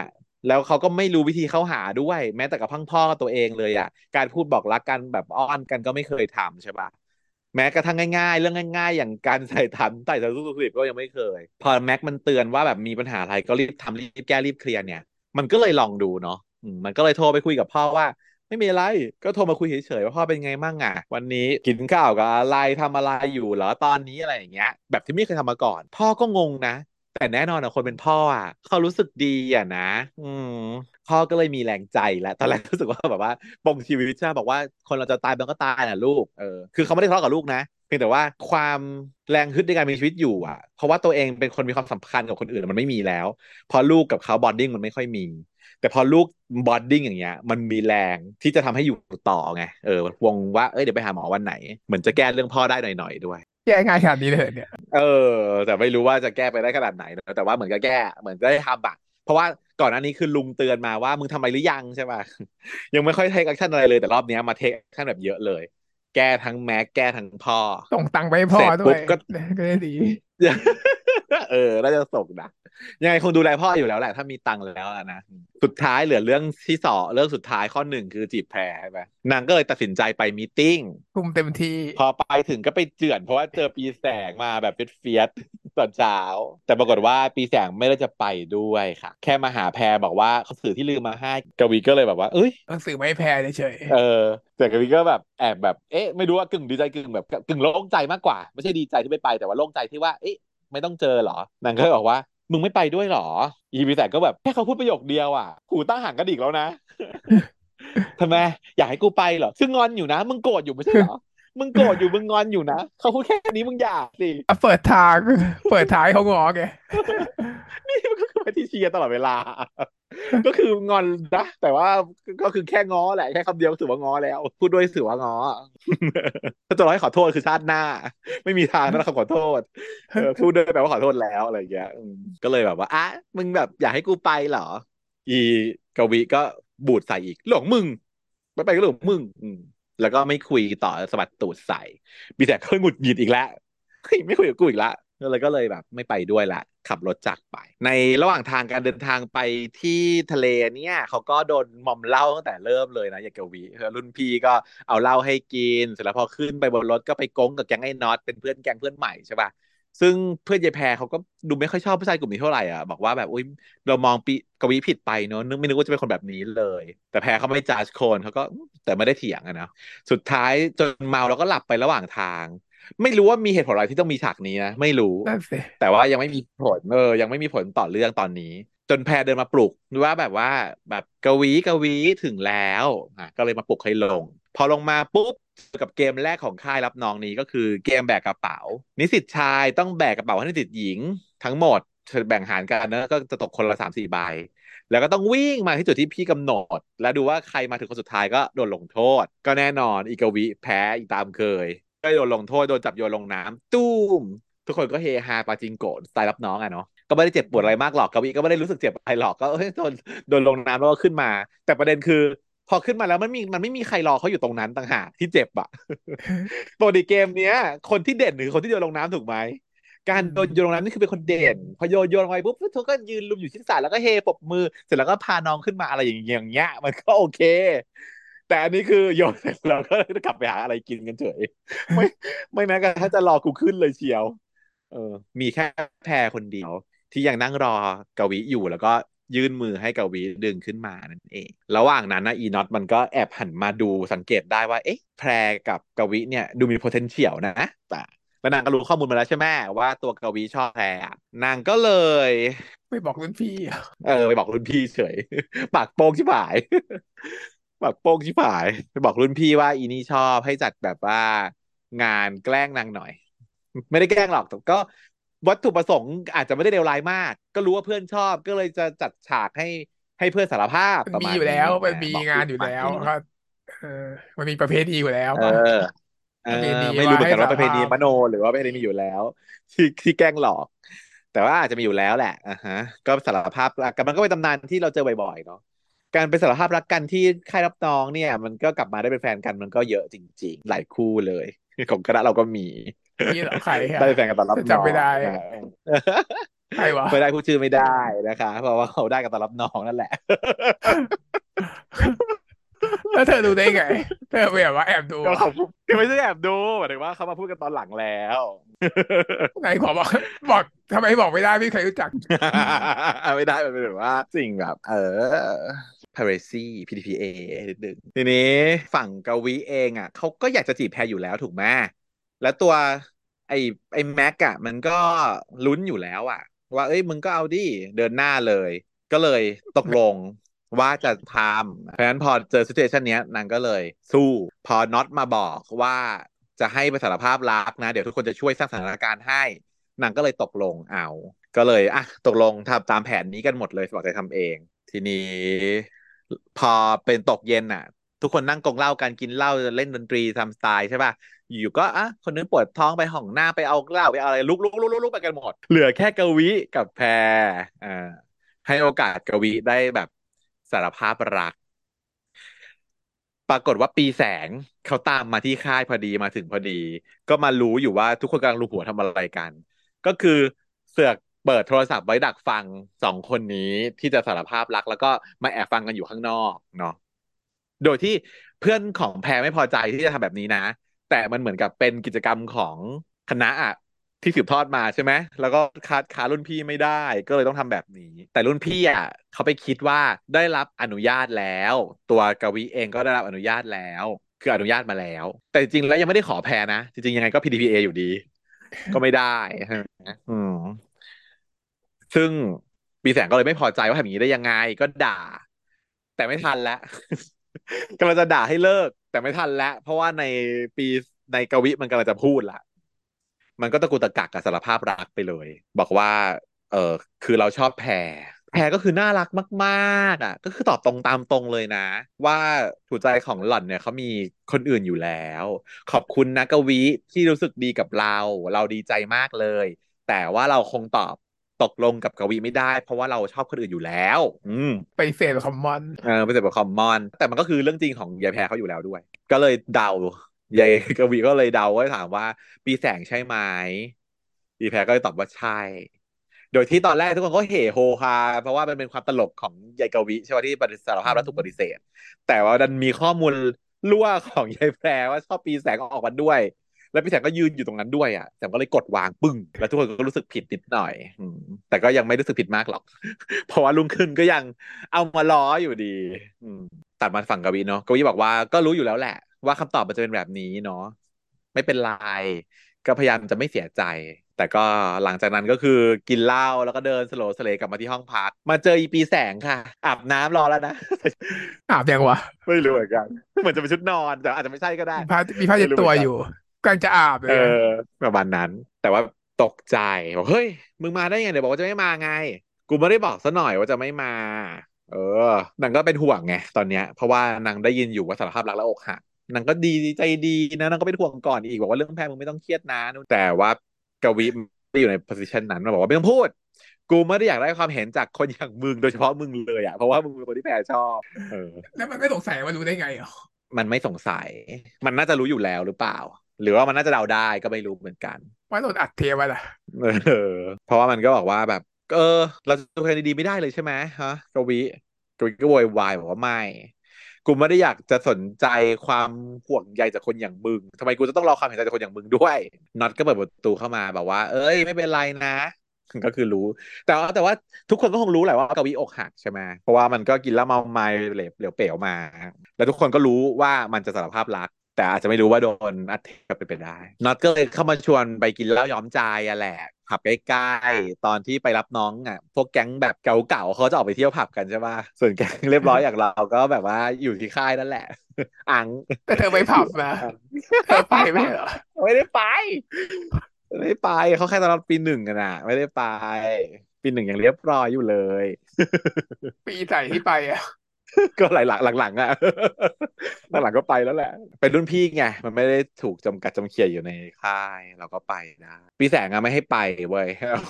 แล้วเขาก็ไม่รู้วิธีเข้าหาด้วยแม้แต่กับพังพ่อตัวเองเลยอ่ะการพูดบอกรักกันแบบอ้อนกันก็ไม่เคยทำใช่ปะแม้กระทั่งง่ายๆเรื่องง่ายๆอย่างการใส่ถันใส่ถันสู้ๆก็ยังไม่เคยพอแม็กมันเตือนว่าแบบมีปัญหาอะไรก็รีบทำรีบแก้รีบเคลียร์เนี่ยมันก็เลยลองดูเนาะมันก็เลยโทรไปคุยกับพ่อว่าไม่มีอะไรก็โทรมาคุยเฉยๆว่าพ่อเป็นไงมั่งอ่ะวันนี้กินข้าวกับอะไรทำอะไรอยู่เหรอตอนนี้อะไรอย่างเงี้ยแบบที่ไม่เคยทำมาก่อนพ่อก็งงนะแต่แน่นอนนะคนเป็นพ่ออ่ะเขารู้สึกดีอ่ะนะอืมพ่อก็เลยมีแรงใจแล้วตอนแรกรู้สึกว่าแบบว่าปมชีวิตใช่บอกว่าคนเราจะตายมันก็ตายแหละลูกเออคือเขาไม่ได้ทะเลาะกับลูกนะเพียงแต่ว่าความแรงฮึดในการมีชีวิตอยู่อ่ะเพราะว่าตัวเองเป็นคนมีความสัมพันธ์กับคนอื่นมันไม่มีแล้วพอลูกกับเขาบอนดิ้งมันไม่ค่อยมีแต่พอลูกบอนดิ้งอย่างเงี้ยมันมีแรงที่จะทำให้อยู่ต่อไงเออวงว่าเอ้ยเดี๋ยวไปหาหมอวันไหนเหมือนจะแก้เรื่องพ่อได้หน่อยๆด้วยแก้ง่ายขนาดนี้เลยเนี่ยเออแต่ไม่รู้ว่าจะแก้ไปได้ขนาดไหนนะแต่ว่าเหมือนก็แก้เหมือนได้ทำอ่ะเพราะว่าก่อนหน้านี้คือลุงเตือนมาว่ามึงทำอะไรหรือยังใช่ป่ะยังไม่ค่อยเทคแอคชั่นอะไรเลยแต่รอบนี้มาเทคแอคชั่นแบบเยอะเลยแก้ทั้งแม็กแก้ทั้งพ่อส่งตังค์ไปให้พ่อด้วยก็ได้ดีเออแล้วจะส่งนะยังไงคงดูแลพ่ออยู่แล้วแหละถ้ามีตังค์แล้วนะสุดท้ายเหลือเรื่องที่สองเรื่องสุดท้ายข้อหนึ่งคือจีบแพรใช่ไหมนางก็เลยตัดสินใจไปมีตติ้งทุ่มเต็มที่พอไปถึงก็ไปเจือนเพราะว่าเจอปีแสงมาแบบเฟียสตอนเช้าแต่ปรากฏว่าปีแสงไม่ได้จะไปด้วยค่ะแค่มาหาแพรบอกว่าหนังสือที่ลืมมาให้กวีก็เลยแบบว่าเอ้ยหนังสือไม่ให้แพรเฉยเออแต่กวีก็แบบแอบแบบเอ๊ะไม่รู้ว่ากึ่งดีใจกึ่งแบบกึ่งโล่งใจมากกว่าไม่ใช่ดีใจที่ไม่ไปแต่ว่าโล่งใจที่ว่าเอ๊ะไม่ต้องเจอหรอนางก็บอกว่ามึงไม่ไปด้วยหรออีพีแต่ก็แบบแค่เขาพูดประโยคเดียวอ่ะกูตั้งห่างกันอีกแล้วนะ ทำไมอยากให้กูไปเหรอซึ่งงอนอยู่นะมึงโกรธอยู่ไม่ใช่หรอ มึงโกรธอยู่มึงงอนอยู่นะเขาพูดแค่นี้มึงอยากสิเปิดทางเปิดทางเขางอแก นี่มันก็คือไปที่เชียร์ตลอดเวลา ก็คืองอนนะแต่ว่าก็คือแค่ง้อแหละแค่คำเดียวถือว่าง้อแล้วพูดด้วยถือว่าง้อถ้าจะร้อยขอโทษคือชาติหน้าไม่มีทางนะคำขอโทษพูดด้วยแปลว่าขอโทษแล้วอะไรอย่างเงี้ยก็เลยแบบว่าอ่ะมึงแบบอยากให้กูไปเหรออีกวีก็บูดใส่อีกหลงมึงไปไปก็หลงมึงแล้วก็ไม่คุยต่อสะบัดตูดใส่บีแต่ก็หงุดหงิดอีกแล้วไม่คุยกับกูอีกแล้วแล้วก็เลยแบบไม่ไปด้วยละขับรถจากไปในระหว่างทางการเดินทางไปที่ทะเลเนี่ยเขาก็โดนมอมเหล้าตั้งแต่เริ่มเลยนะยากวีรุ่นพี่ก็เอาเหล้าให้กินเสร็จแล้วพอขึ้นไปบนรถก็ไปก้งกับแก๊งไอ้น็อตเป็นเพื่อนแก๊งเพื่อนใหม่ใช่ป่ะซึ่งเพื่อนยายแพรเขาก็ดูไม่ค่อยชอบผู้ชายกลุ่มนี้เท่าไหร่อ่ะบอกว่าแบบอุ้ยเรามองปีกวีผิดไปเนอะนึกไม่นึกว่าจะเป็นคนแบบนี้เลยแต่แพรเขาไม่จัดคนเขาก็แต่ไม่ได้เถียงอะนะสุดท้ายจนเมาแล้วก็หลับไประหว่างทางไม่รู้ว่ามีเหตุผลอะไรที่ต้องมีฉากนี้นะไม่รู้แต่ว่ายังไม่มีผลเออยังไม่มีผลต่อเรื่องตอนนี้จนแพรเดินมาปลุกว่าแบบว่าแบบกวีกวีถึงแล้วอ่ะก็เลยมาปลุกให้ลงพอลงมาปุ๊บกับเกมแรกของค่ายรับน้องนี้ก็คือเกมแบกกระเป๋านิสิตชายต้องแบกกระเป๋าให้นิสิตหญิงทั้งหมดแบ่งหารกันนะก็จะตกคนละ สามถึงสี่ ใบแล้วก็ต้องวิ่งมาที่จุดที่พี่กำหนดแล้วดูว่าใครมาถึงคนสุดท้ายก็โดนลงโทษก็แน่นอนอีกวีแพ้อีกตามเคยก็โดนลงโทษโดนจับโยนลงน้ำตู้มทุกคนก็เฮฮาปาจิงโกะสไตล์รับน้องอะเนาะก็ไม่ได้เจ็บปวดอะไรมากหรอกกวีก็ไม่ได้รู้สึกเจ็บอะไรหรอกก็โดนโดนลงน้ำแล้วก็ขึ้นมาแต่ประเด็นคือพอขึ้นมาแล้วมันมีมันไม่มีใครรอเขาอยู่ตรงนั้นต่างหากที่เจ็บอะปกติเกมเนี้ยคนที่เด่นหรือคนที่โยนลงน้ำถูกไหมการโยนโยนลงน้ำนี่คือเป็นคนเด่นพอโยนโยนลงไปปุ๊บทุกคนก็ยืนลุมอยู่ที่ศาลแล้วก็เฮปรบมือเสร็จแล้วก็พาน้องขึ้นมาอะไรอย่างเงี้ยมันก็โอเคแต่อันนี้คือโยนเสร็จเราก็กลับไปหาอะไรกินกันเฉยไม่ไม่แม้กระทั่งจะรอกูขึ้นเลยเชียวเออมีแค่แพรคนเดียวที่ยังนั่งรอกวีอยู่แล้วก็ยื่นมือให้กวีดึงขึ้นมานั่นเองระหว่างนั้นนะอีน็อตมันก็แอบหันมาดูสังเกตได้ว่าเอ๊ะแพรกับกวีเนี่ยดูมี potential นะแต่นางก็รู้ข้อมูลมาแล้วใช่ไหมว่าตัวกวีชอบแพรนางก็เลยไปบอกรุ่นพี่เออไปบอกรุ่นพี่เฉยปากโป้งชิบหายแบบโป้งชิบหายไปบอกรุ่นพี่ว่าอีนี่ชอบให้จัดแบบว่างานแกล้งนางหน่อยไม่ได้แกล้งหรอกแต่ก็วัตถุประสงค์อาจจะไม่ได้เลวร้ายมากก็รู้ว่าเพื่อนชอบก็เลยจะจัดฉากให้ให้เพื่อนสารภาพประมาณนี้มีอยู่แล้วมันมีงานอยู่แล้วก็เออมันมีประเพณีอยู่แล้วเออไม่รู้เหมือนกันว่าประเพณีมโนหรือว่าประเพณีมีอยู่แล้วที่ที่แกล้งหลอก แต่ว่าอาจจะมีอยู่แล้วแหละอ่ะฮะก็สารภาพรักกันมันก็เป็นตำนานที่เราเจอบ่อยๆเนาะการเป็นสารภาพรักกันที่ค่ายรับน้องเนี่ยมันก็กลับมาได้เป็นแฟนกันมันก็เยอะจริงๆหลายคู่เลยของคณะเราก็มีมีหลายใครอ่ะได้แฟนกันตอนรับน้องจำไม่ได้ใครวะไม่ได้พูดชื่อไม่ได้นะคะเพราะว่าเขาได้กันตอนรับน้องนั่นแหละแล้วเธอดูได้ไงเธอแบบว่าแอบดูก็เขาไม่ใช่แอบดูหมายถึงว่าเขามาพูดกันตอนหลังแล้วไหนขอบอกบอกทำไมบอกไม่ได้พี่ใครรู้จักไม่ได้มันเป็นแบบว่าสิ่งแบบเออ piracy พี ดี พี เอ นิดนึงทีนี้ฝั่งกวีเองอ่ะเขาก็อยากจะจีบแพรอยู่แล้วถูกไหมแล้วตัวไอ้ไอ้แม็กอ่ะมันก็ลุ้นอยู่แล้วอ่ะว่าเอ้ยมึงก็เอาดิเดินหน้าเลยก็เลยตกลงว่าจะทำเพราะฉะนั้นพอเจอซิทูเอชั่นเนี้ยนางก็เลยสู้พอน็อตมาบอกว่าจะให้ไปสารภาพรักนะเดี๋ยวทุกคนจะช่วยสร้างสถานการณ์ให้นางก็เลยตกลงเอาก็เลยอ่ะตกลงทำตามแผนนี้กันหมดเลยบอกจะทำเองทีนี้พอเป็นตกเย็นน่ะทุกคนนั่งกงเล่ากันกินเหล้าเล่นดนตรีทำสไตล์ใช่ป่ะอยู่ก็อ่ะคนนึงปวดท้องไปห้องหน้าไปเอาเหล้าไปเอาอะไรลุกๆๆๆไปกันหมดเหลือแค่กวีกับแพรอ่าให้โอกาสกวีได้แบบสารภาพรักปรากฏว่าปีแสงเขาตามมาที่ค่ายพอดีมาถึงพอดีก็มารู้อยู่ว่าทุกคนกำลังลูบหัวทำอะไรกันก็คือเสือกเปิดโทรศัพท์ไว้ดักฟังสองคนนี้ที่จะสารภาพรักแล้วก็มาแอบฟังกันอยู่ข้างนอกเนาะโดยที่เพื่อนของแพรไม่พอใจที่จะทำแบบนี้นะแต่มันเหมือนกับเป็นกิจกรรมของคณะอะที่สืบทอดมาใช่ไหมแล้วก็คัดค้ารุ่นพี่ไม่ได้ก็เลยต้องทำแบบนี้แต่รุ่นพี่อ่ะเขาไปคิดว่าได้รับอนุญาตแล้วตัวกวีเองก็ได้รับอนุญาตแล้วคืออนุญาตมาแล้วแต่จริงแล้วยังไม่ได้ขอแพรนะจริงๆยังไงก็ พี ดี พี เอ อยู่ดี ก็ไม่ได้อืมซึ่งปีแสงก็เลยไม่พอใจว่าทำอย่างนี้ได้ยังไงก็ด่าแต่ไม่ทันแล้ว กำลังจะด่าให้เลิกแต่ไม่ทันแล้วเพราะว่าในปีในกวีมันกำลังจะพูดละมันก็ตะกุตะกักกับสารภาพรักไปเลยบอกว่าเออคือเราชอบแพรแพรก็คือน่ารักมากๆอ่ะก็คือตอบตรงตามตรงเลยนะว่าหัวใจของหล่อนเนี่ยเขามีคนอื่นอยู่แล้วขอบคุณนะกวีที่รู้สึกดีกับเราเราดีใจมากเลยแต่ว่าเราคงตอบตกลงกับกวีไม่ได้เพราะว่าเราชอบคนอื่นอยู่แล้วอืมไปเสพคอมมอนเออไปเสพคอมมอนแต่มันก็คือเรื่องจริงของยายแพรเขาอยู่แล้วด้วยก็เลยเดายายกวีก็เลยเดาก็ถามว่าปีแสงใช่ไหมปีแพรก็เลยตอบว่าใช่โดยที่ตอนแรกทุกคนก็เห่โฮฮาเพราะว่ามันเป็นความตลกของยายกวีใช่ไหมที่สารภาพแล้วถูกปฏิเสธแต่ว่าดันมีข้อมูลรั่วของยายแพรว่าชอบปีแสงออกมาด้วยแล้วปีแสงก็ยืนอยู่ตรงนั้นด้วยอ่ะแสงก็เลยกดวางปึ้งแล้วทุกคนก็รู้สึกผิดนิดหน่อยแต่ก็ยังไม่รู้สึกผิดมากหรอกเพราะว่ารุ่งขึ้นก็ยังเอามาล้ออยู่ดีตัดมาฝั่งกวีเนาะกวีบอกว่าก็รู้อยู่แล้วแหละว่าคำตอบมันจะเป็นแบบนี้เนาะไม่เป็นไรก็พยายามจะไม่เสียใจแต่ก็หลังจากนั้นก็คือกินเหล้าแล้วก็เดินสโลสเลกลับมาที่ห้องพักมาเจออีปีแสงค่ะอาบน้ำรอแล้วนะอาบยังวะไม่รู้เหมือนกันเหมือนจะเป็นชุดนอนแต่อาจจะไม่ใช่ก็ได้มีผ้าเช็ดตัวอยู่กำลังจะอาบเลยประมาณนั้นแต่ว่าตกใจบอกเฮ้ยมึงมาได้ไงเดี๋ยวบอกว่าจะไม่มาไงกูไม่ได้บอกซะหน่อยว่าจะไม่มาเออนางก็เป็นห่วงไงตอนเนี้ยเพราะว่านางได้ยินอยู่ว่าสารภาพรักแล้วอกหักนางก็ดีใจดีนะนางก็เป็นห่วงก่อนอีกบอกว่าเรื่องแพ้มึงไม่ต้องเครียดนะแต่ว่ากวีไม่อยู่ใน position นั้นมันบอกว่าไม่ต้องพูดกูไม่ได้อยากได้ความเห็นจากคนอย่างมึงโดยเฉพาะมึงเลยอ่ะเพราะว่ามึงเป็นคนที่แพ้ชอบเออแล้วมันไม่สงสัยว่ารู้ได้ไงอ่ะมันไม่สงสัยมันน่าจะรู้อยู่แล้วหรือเปล่าหรือว่ามันน่าจะเดาได้ก็ไม่รู้เหมือนกันว่าโดนอัดเทปไว้ล่ะเออเพราะว่ามันก็บอกว่าแบบเออเราจะคุยดีๆไม่ได้เลยใช่ไหมฮะกวีกวีก็โวยวายบอกว่าไม่กูไม่ได้อยากจะสนใจความห่วงใยจากคนอย่างมึงทำไมกูจะต้องรอความเห็นใจจากคนอย่างมึงด้วยน็อตก็เปิดประตูเข้ามาแบบว่าเอ้ยไม่เป็นไรนะก็คือรู้แต่ว่าแต่ว่าทุกคนก็คงรู้แหละว่ากวีอกหักใช่ไหมเพราะว่ามันก็กินแล้วเมาไม้เหลวเหลวเป๋วมาแล้วทุกคนก็รู้ว่ามันจะสารภาพรักแต่อาจจะไม่รู้ว่าโดนอัดเทปไปเป็นได้น็อตก็เลยเข้ามาชวนไปกินเหล้าย้อมใจอะแหละผับใกล้ๆตอนที่ไปรับน้องอ่ะพวกแก๊งแบบเก่าๆเขาจะออกไปเที่ยวผับกันใช่ป่ะส่วนแก๊งเรียบร้อยอย่างเราก็แบบว่าอยู่ที่ค่ายนั่นแหละอังแต่เธอไปผับมาเธอไปไหมเหรอไม่ได้ไปไม่ได้ไปเขาแค่ตอนปีหนึ่งกันอ่ะไม่ได้ไปปีหนึ่งยังเรียบร้อยอยู่เลยปีไหนที่ไปอ่ะ ก็หลังๆหลังๆอ่ะหลังๆก็ไปแล้วแหละเป็นรุ่นพี่ไงมันไม่ได้ถูกจำกัดจำเขี่ยอยู่ในค่ายเราก็ไปนะปีแสงอ่ะไม่ให้ไปเว้ย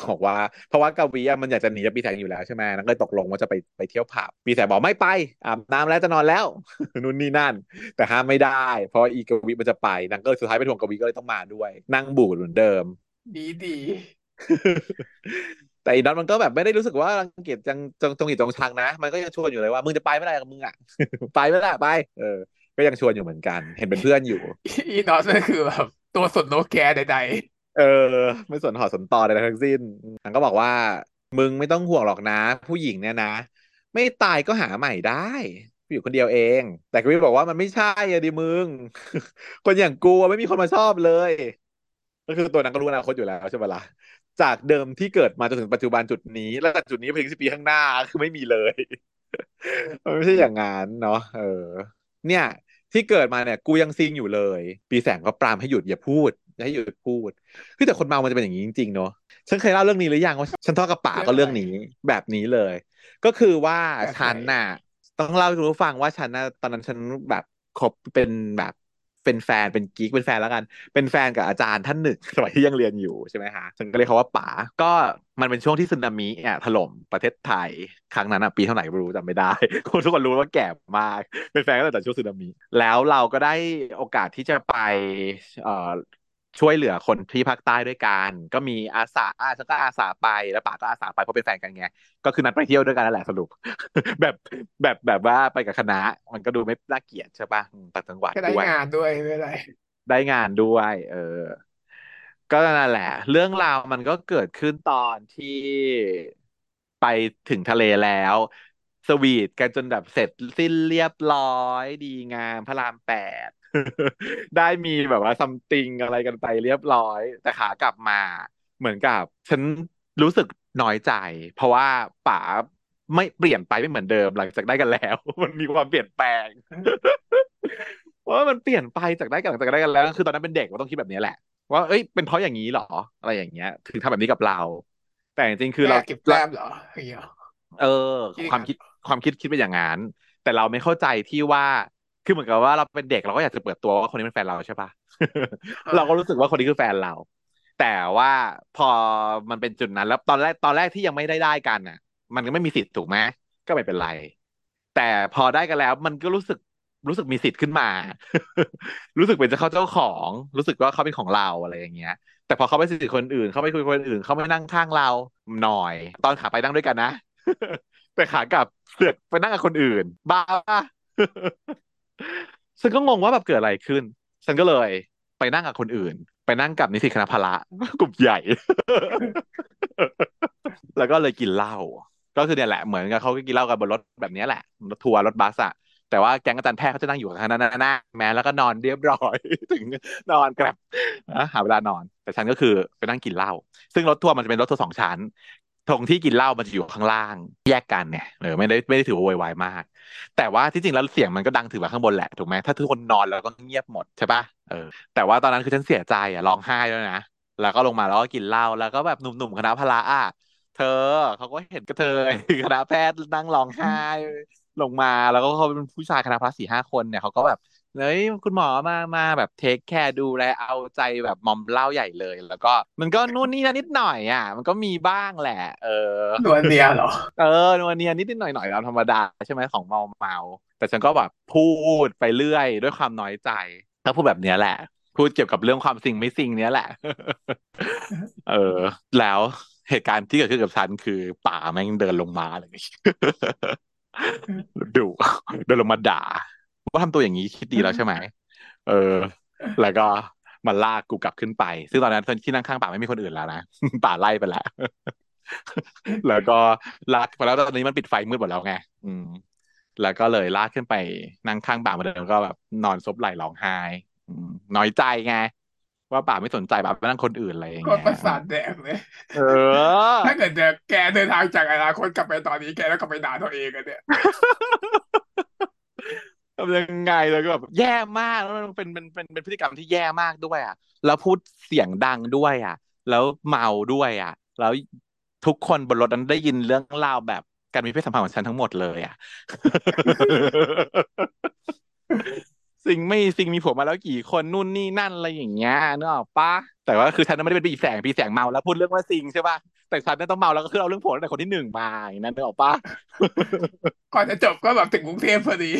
บอกว่าเพราะว่ากวีอ่ะมันอยากจะหนีจากปีแสงอยู่แล้วใช่ไหมนั่นก็ตกลงว่าจะไปไปเที่ยวผับปีแสงบอกไม่ไปอาบน้ำแล้วจะนอนแล้วนู่นนี่นั่นแต่ห้ามไม่ได้เพราะอีกวีมันจะไปนางก็สุดท้ายไปทวงกวีก็เลยต้องมาด้วยนั่งบูดเหมือนเดิมดีๆแต่อีดอนมันก็แบบไม่ได้รู้สึกว่ารังเกียจจังจงจงอีจงชังนะมันก็ยังชวนอยู่เลยว่ามึงจะไปไม่ได้กับมึงอ่ะ ไปไม่ได้ไปเออก็ยังชวนอยู่เหมือนกันเห็นเป็นเพื่อนอยู่ อีดอนก็คือแบบตัวสนโนแกใดๆเออไม่สนหอสนตอใดๆทั้งสิ้นนางก็บอกว่ามึงไม่ต้องห่วงหรอกนะผู้หญิงเนี่ยนะไม่ตายก็หาใหม่ได้อยู่คนเดียวเองแต่กวีบอกว่ามันไม่ใช่อะดิมึง คนอย่างกูไม่มีคนมาชอบเลยก็คือตัวนางก็รู้อนาคตอยู่แล้วใช่ไหมล่ะจากเดิมที่เกิดมาจนถึงปัจจุบันจุดนี้และจุดนี้ไปถึงสิบปีข้างหน้าคือไม่มีเลย มันไม่ใช่อย่างนั้นเนาะเออเนี่ยที่เกิดมาเนี่ยกูยังซิงอยู่เลยปีแสงก็ปรามให้หยุดอย่าพูดอย่าให้หยุดพูดคือแต่คนเมามันจะเป็นอย่างนี้จริงๆเนาะฉันเคยเล่าเรื่องนี้หรือยังว่าฉันทะเลาะกับป๋าก็เรื่องนี้แบบนี้เลยก็คือว่าฉันน่ะต้องเล่าให้คุณผู้ฟังว่าฉันน่ะตอนนั้นฉันแบบคบเป็นแบบเป็นแฟนเป็นกิ๊กเป็นแฟนแล้วกันเป็นแฟนกับอาจารย์ท่านหนึ่งสมัยที่ยังเรียนอยู่ใช่ไหมฮะฉันก็เรียกเขาว่าป๋าก็มันเป็นช่วงที่สึนามิอ่ะถล่มประเทศไทยครั้งนั้นอ่ะปีเท่าไหร่ไม่รู้จำไม่ได้คนทุกคนรู้ว่าแก่มากเป็นแฟนก็ตั้งแต่ช่วงสึนามิแล้วเราก็ได้โอกาสที่จะไปเอ่อช่วยเหลือคนที่ภาคใต้ด้วยกันก็มีอาสาฉันก็อาสาไปแล้วป๋าก็อาสาไปเพราะเป็นแฟนกันไงก็คือนัดไปเที่ยวด้วยกันนั่นแหละสรุป แบบแบบแบบว่าไปกับคณะมันก็ดูไม่น่าเกลียดใช่ป่ะต่างจังหวัดด้วยได้งานด้วยไม่ได้ได้งานด้วยเออก็นั่นแหละเรื่องราวมันก็เกิดขึ้นตอนที่ไปถึงทะเลแล้วสวีทกันจนแบบเสร็จสิ้นเรียบร้อยดีงามพระรามแปดได้มีแบบว่าซัมติงอะไรกันไปเรียบร้อยแต่ขากลับมาเหมือนกับฉันรู้สึกน้อยใจเพราะว่าป๋าไม่เปลี่ยนไปไม่เหมือนเดิมหลังจากได้กันแล้วมันมีความเปลี่ยนแปลงว่ามันเปลี่ยนไปจากได้กันหลังจากได้กันแล้วคือตอนนั้นเป็นเด็กก็ต้องคิดแบบนี้แหละว่าเอ้ยเป็นเพราะอย่างนี้หรออะไรอย่างเงี้ยถึงทำแบบนี้กับเราแต่จริงๆคือเราเก็บแต้มเหรอเออความคิดความคิดคิดเป็นอย่างนั้นแต่เราไม่เข้าใจที่ว่าคือเหมือนกับว่าเราเป็นเด็กเราก็อยากจะเปิดตัวว่าคนนี้เป็นแฟนเราใช่ปะ เราก็รู้สึกว่าคนนี้คือแฟนเราแต่ว่าพอมันเป็นจุดนั้นแล้วตอนแรกตอนแรกที่ยังไม่ได้ได้กันน่ะมันก็ไม่มีสิทธิ์ถูกไหมก็ไม่เป็นไรแต่พอได้กันแล้วมันก็รู้สึกรู้สึกมีสิทธิ์ขึ้นมา รู้สึกเป็นเจ้าเจ้าของรู้สึกว่าเขาเป็นของเราอะไรอย่างเงี้ยแต่พอเขาไปสิทธิ์คนอื่นเขาไปคุยคนอื่นเขาไม่นั่งข้างเราหน่อยตอนขาไปนั่งด้วยกันนะ แต่ขากลับเสือกไปนั่งกับคนอื่นบ้า ฉันก็งงว่าแบบเกิดอะไรขึ้นฉันก็เลยไปนั่งกับคนอื่นไปนั่งกับนิสิตคณะพละกลุ่มใหญ่ แล้วก็เลยกินเหล้าก็คือเนี่ยแหละเหมือนกับเขาก็กินเหล้ากันบนรถแบบนี้แหละรถทัวร์รถบัสอะแต่ว่าแก๊งอาจารย์แพทย์เขาจะนั่งอยู่ข้างหน้าแม้แล้วก็นอนเรียบร้อยถึงนอนกลับหาเวลานอนแต่ฉันก็คือไปนั่งกินเหล้าซึ่งรถทัวร์มันจะเป็นรถทัวร์สองชั้นตรงที่กินเหล้ามันจะอยู่ข้างล่างแยกกันเนี่ยเออไม่ได้ไม่ได้ถือว่าโวยวายมากแต่ว่าที่จริงแล้วเสียงมันก็ดังถือว่าข้างบนแหละถูกไหมถ้าทุกคนนอนแล้วก็เงียบหมดใช่ปะเออแต่ว่าตอนนั้นคือฉันเสียใจอ่ะร้องไห้ด้วยนะแล้วก็ลงมาแล้วก็กินเหล้าแล้วก็แบบหนุ่มๆคณะพละอ่ะเธอเขาก็เห็นกับเธอคณะแพทย์นั่งร้องไห้ลงมาแล้วก็เขาเป็นผู้ชายคณะพละสี่ห้าคนเนี่ยเขาก็แบบเฮ้ยคุณหมอมามาแบบเทคแคร์ดูแลเอาใจแบบมอมเหล้าใหญ่เลยแล้วก็มันก็นู่นนี่นะนิดหน่อยอ่ะมันก็มีบ้างแหละเออนัวเนียเหรอเออนัวเนียนิดนิดหน่อยหน่อยเราธรรมดาใช่ไหมของเมาเมาแต่ฉันก็แบบพูดไปเรื่อยด้วยความน้อยใจถ้าพูดแบบนี้แหละพูดเกี่ยวกับเรื่องความสิ่งไม่สิ่งนี้แหละ เออแล้วเหตุการณ์ที่เกิดขึ้นกับฉันคือป่าแม่งเดินลงมาเลย ดูเดินลงมาด่าก็ทำตัวอย่างนี้คิดดีแล้วใช่ไหมเออแล้วก็มาลากกูกลับขึ้นไปซึ่งตอนนั้นที่นั่งข้างป่าไม่มีคนอื่นแล้วนะป่าไล่ไปแล้วแล้วก็ลากไปแล้วตอนนี้มันปิดไฟมืดหมดแล้วไงอืมแล้วก็เลยลากขึ้นไปนั่งข้างป่ามาเดินก็แบบนอนซบไหล่ร้องไห้น้อยใจไงว่าป่าไม่สนใจป่าไปนั่งคนอื่นอะไรอย่างเงี้ยประสาทแดงเลยเออถ้าเกิดแกเดินทางจากอนาคตกลับไปตอนนี้แกแล้วกลับไปด่าตัวเองกันเนี่ยทำยังไงแล้วก็แบบแย่มากแล้วมันเป็นเป็นเป็นเป็นพฤติกรรมที่แย่มากด้วยอ่ะแล้วพูดเสียงดังด้วยอ่ะแล้วเมาด้วยอ่ะแล้วทุกคนบนรถนั้นได้ยินเรื่องเล่าแบบ การมีเพศสัมพันธ์ของฉันทั้งหมดเลยอ่ะ สิ่งไม่สิ่งมีผัวมาแล้วกี่คนนู่นนี่นั่นอะไรอย่างเงี้ยนึกออกปะแต่ว่าคือฉันไม่ได้เป็นปีแสงปีแสงเมาแล้วพูดเรื่องว่าสิ่งใช่ปะแต่ฉันเนี่ยต้องเมาแล้วก็คือเอาเรื่องผัวแต่คนที่หนึ่งมาอย่างนั้นนึกออกปะก่อนจะจบก็แบบถึงกรุงเทพพอดี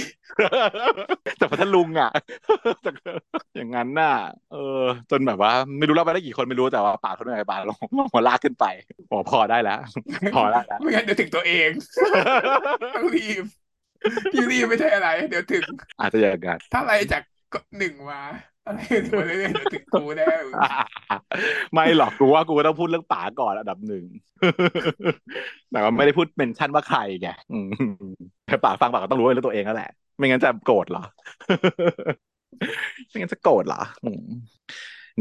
แต่พัทลุงอ่ะอย่างนั้นน่ะเออจนแบบว่าไม่รู้เล่าไปได้กี่คนไม่รู้แต่ว่าปากเขาเนี่ยปากลงหัวลากขึ้นไปพอได้แล้วพอได้แล้วไม่งั้นเดี๋ยวถึงตัวเองต้องรีบที่รีบไม่ใช่อะไรเดี๋ยวถึงอาจจะอย่างนั้นถ้าอะไรจากหนึ่งมาอะไรถึงมาเรื่อยๆเดี๋ยวถึงกูแน่ไม่หรอกกูว่ากูต้องพูดเรื่องป๋าก่อนอันดับหนึ่งแต่ว่าไม่ได้พูดเมนชั่นว่าใครไงแต่ป๋าฟังป๋าก็ต้องรู้เรื่องตัวเองแล้วแหละไม่งั้นจะโกรธเหรอไม่งั้นจะโกรธเหรอ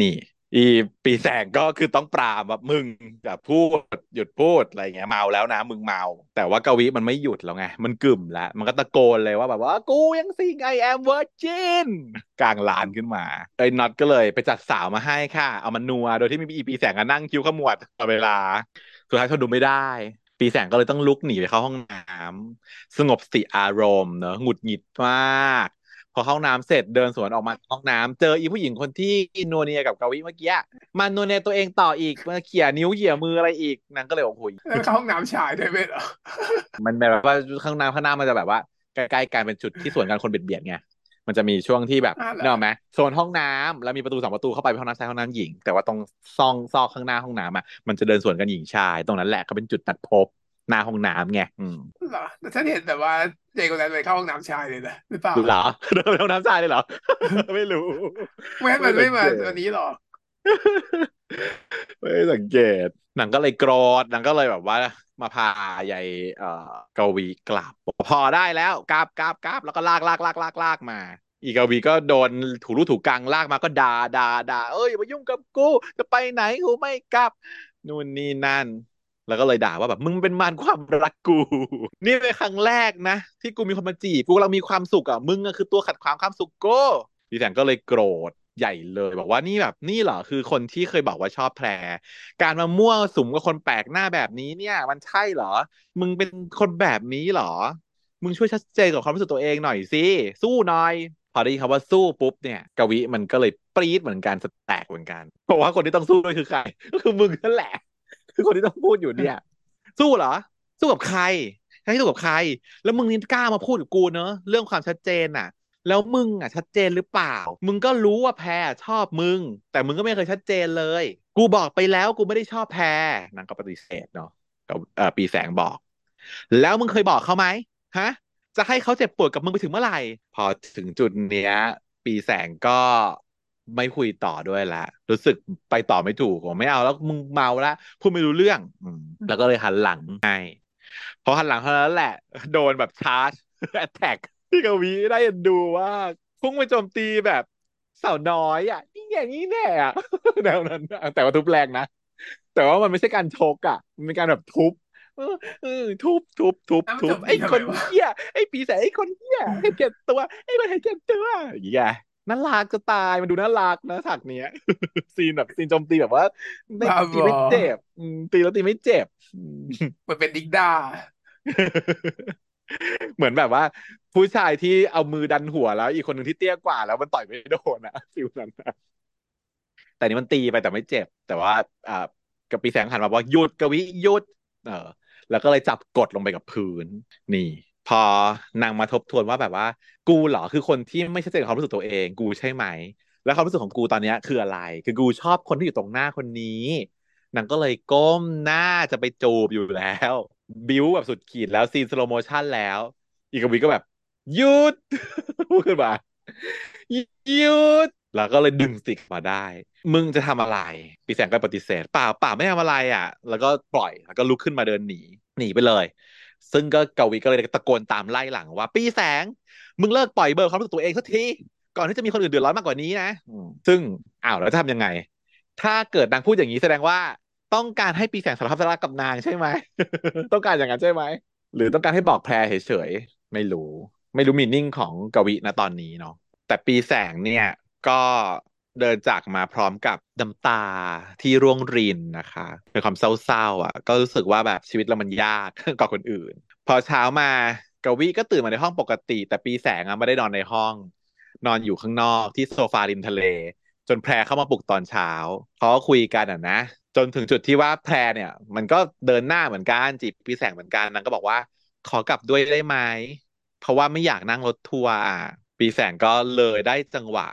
นี่อีปีแสงก็คือต้องปราบแบบมึงแบบพูดหยุดพูดอะไรเงี้ยเมาแล้วนะมึงเมาแต่ว่ากวีมันไม่หยุดแล้วไงมันกึ่มแล้วมันก็ตะโกนเลยว่าแบบว่ากูยังซิง I am virgin กลางลานขึ้นมาไอ้น็อตก็เลยไปจัดสาวมาให้ค่ะเอามันนัวโดยที่มีปีแสงก็นั่งคิ้วขมวดตลอดเวลาสุดท้ายเขาดูไม่ได้ปีแสงก็เลยต้องลุกหนีไปเข้าห้องน้ำสงบสติอารมณ์เนอะหงุดหงิดมากพอห้องน้ำเสร็จเดินสวนออกมาห้องน้ำเจออีผู้หญิงคนที่นัวเนียกับกวีเมื่อกี้มานัวเนียตัวเองต่ออีกมาเขี่ยนิ้วเขี่ยมืออะไรอีกนางก็เลยโอ้โหแล้วห้องน้ำชายได้ไหมเหรอมันแบบว่าข้างน้ำข้างหน้ามันจะแบบว่าใกล้ๆกันเป็นจุดที่สวนกันคนเบียดเบียดไงมันจะมีช่วงที่แบบเนอะไหมโซนห้องน้ำแล้วมีประตูสองประตูเข้าไปห้องน้ำชายห้องน้ำหญิงแต่ว่าตรงซองซอกข้างหน้าห้องน้ำอ่ะมันจะเดินสวนกันหญิงชายตรงนั้นแหละก็เป็นจุดนัดพบหน้าห้องน้ำไงอืมเหรอแต่ฉันเห็นแต่ว่าเด็กคนนั้นไปเข้าห้องน้ำชายเลยนะหรือเปล่าเหรอเดินไปห้องน้ำชายเลยเหรอไม่รู้แม่มันไม่มาวันนี้หรอกไม่สังเกตหนังก็เลยโกรธหนังก็เลยแบบว่ามาพาใหญ่เอ่อกวีกลับพอได้แล้วกราบกราบกราบแล้วก็ลากลากลากลากลากมาอีกวีก็โดนถูรูถูกกลางลากมาก็ด่าด่าด่าเอ้ยอย่ามายุ่งกับกูจะไปไหนกูไม่กลับนู่นนี่นั่นแล้วก็เลยด่าว่าแบบมึงเป็นมารความรักกูนี่เป็นครั้งแรกนะที่กูมีคนมาจีบกูกำลังมีความสุขอ่ะมึงอ่ะคือตัวขัดขวางความสุขกูพี่แสงก็เลยโกรธใหญ่เลยบอกว่านี่แบบนี่เหรอคือคนที่เคยบอกว่าชอบแพรการมามั่วสุมกับคนแปลกหน้าแบบนี้เนี่ยมันใช่เหรอมึงเป็นคนแบบนี้เหรอมึงช่วยชัดเจนกับความรู้สึกตัวเองหน่อยสิสู้หน่อยพอได้ยินคำว่าสู้ปุ๊บเนี่ยกวีมันก็เลยปรี๊ดเหมือนกันสแตกเหมือนกันเพราะว่าคนที่ต้องสู้ด้วยคือใครก็คือมึงนั่นแหละคือคนที่ต้องพูดอยู่เนี่ยสู้เหรอสู้กับใครใครสู้กับใครแล้วมึงนี่กล้ามาพูดกับกูเนอะเรื่องความชัดเจนน่ะแล้วมึงอ่ะชัดเจนหรือเปล่ามึงก็รู้ว่าแพรชอบมึงแต่มึงก็ไม่เคยชัดเจนเลยกูบอกไปแล้วกูไม่ได้ชอบแพรนางก็ปฏิเสธเนาะกับปีแสงบอกแล้วมึงเคยบอกเขาไหมฮะจะให้เขาเจ็บปวดกับมึงไปถึงเมื่อไหร่พอถึงจุดเนี้ยปีแสงก็ไม่คุยต่อด้วยละรู้สึกไปต่อไม่ถูกผมไม่เอาแล้วมึงเมาละพูดไม่รู้เรื่องแล้วก็เลยหันหลังให้พอหันหลังเท่านั้นแหละโดนแบบชาร์จแอทแทคพี่กวีได้ดูว่าพุ่งไปโจมตีแบบสาวน้อยอ่ะนี่อย่างนี้แน่อ่ะแนวนั้นแต่ว่าทุบแรงนะแต่ว่ามันไม่ใช่การชกอ่ะมันเป็นการแบบทุบทุบทุบทุบทุบไอ้คนเหี้ยไอ้ปีศาจไอ้คนเหี้ยให้เก็บตัวไอ้มันให้เก็บตัวอย่างเงี้ยน่ารักจะตายมันดูน่ารักนะฉากเนี้ยซีนแบบซีนโจมตีแบบว่าไม่ตีไม่เจ็บตีแล้วตีไม่เจ็บมันเป็นดิกด้าเหมือนแบบว่าผู้ชายที่เอามือดันหัวแล้วอีกคนหนึ่งที่เตี้ยกว่าแล้วมันต่อยไม่โดนนะฟิวนั้นแต่นี่มันตีไปแต่ไม่เจ็บแต่ว่าอ่ากวีแสงหันมาว่าหยุดกวีหยุดเออแล้วก็เลยจับกดลงไปกับพื้นนี่พอนางมาทบทวนว่าแบบว่ากูเหรอคือคนที่ไม่ชัดเจนความรู้สึกตัวเองกูใช่ไหมแล้วความรู้สึกของกูตอนนี้คืออะไรคือกูชอบคนที่อยู่ตรงหน้าคนนี้นางก็เลยก้มหน้าจะไปจูบอยู่แล้วบิ้วแบบสุดขีดแล้วซีนสโลโมชั่นแล้วอีกวีก็แบบหยุด พูดขึ้นมาหยุดแล้วก็เลยดึงติกมาได้มึงจะทำอะไรปีแสงก็ปฏิเสธเปล่าเปล่าไม่ทำอะไรอ่ะแล้วก็ปล่อยแล้วก็ลุกขึ้นมาเดินหนีหนีไปเลยซึ่งก็กวีก็เลยตะโกนตามไล่หลังว่าปีแสงมึงเลิกปล่อยเบอร์ความรู้สึกตัวเองสักทีก่อนที่จะมีคนอื่นเดือดร้อนมากกว่านี้นะซึ่งอ้าวแล้วจะทำยังไงถ้าเกิดนางพูดอย่างนี้แสดงว่าต้องการให้ปีแสงสารภาพรักกับนางใช่ไหม ต้องการอย่างนั้นใช่ไหมหรือต้องการให้บอกแพรเฉยๆไม่รู้ไม่รู้มีนิ่งของกวีณตอนนี้เนาะแต่ปีแสงเนี่ยก็เดินจากมาพร้อมกับน้ำตาที่ร่วงรินนะคะเป็นความเศร้าๆอ่ะก็รู้สึกว่าแบบชีวิตเรามันยากกว่าคนอื่นพ อเช้ามากวีก็ตื่นมาในห้องปกติแต่ปีแสงอ่ะไม่ได้นอนในห้องนอนอยู่ข้างนอกที่โซฟาริมทะเลจนแพรเข้ามาปลุกตอนเช้าเขาก็คุยกันอ่ะนะจนถึงจุดที่ว่าแพรเนี่ยมันก็เดินหน้าเหมือนกันจีบปีแสงเหมือนกันนางก็บอกว่าขอกลับด้วยได้ไหมเพราะว่าไม่อยากนั่งรถทัวร์อ่ะปีแสงก็เลยได้จังหวะ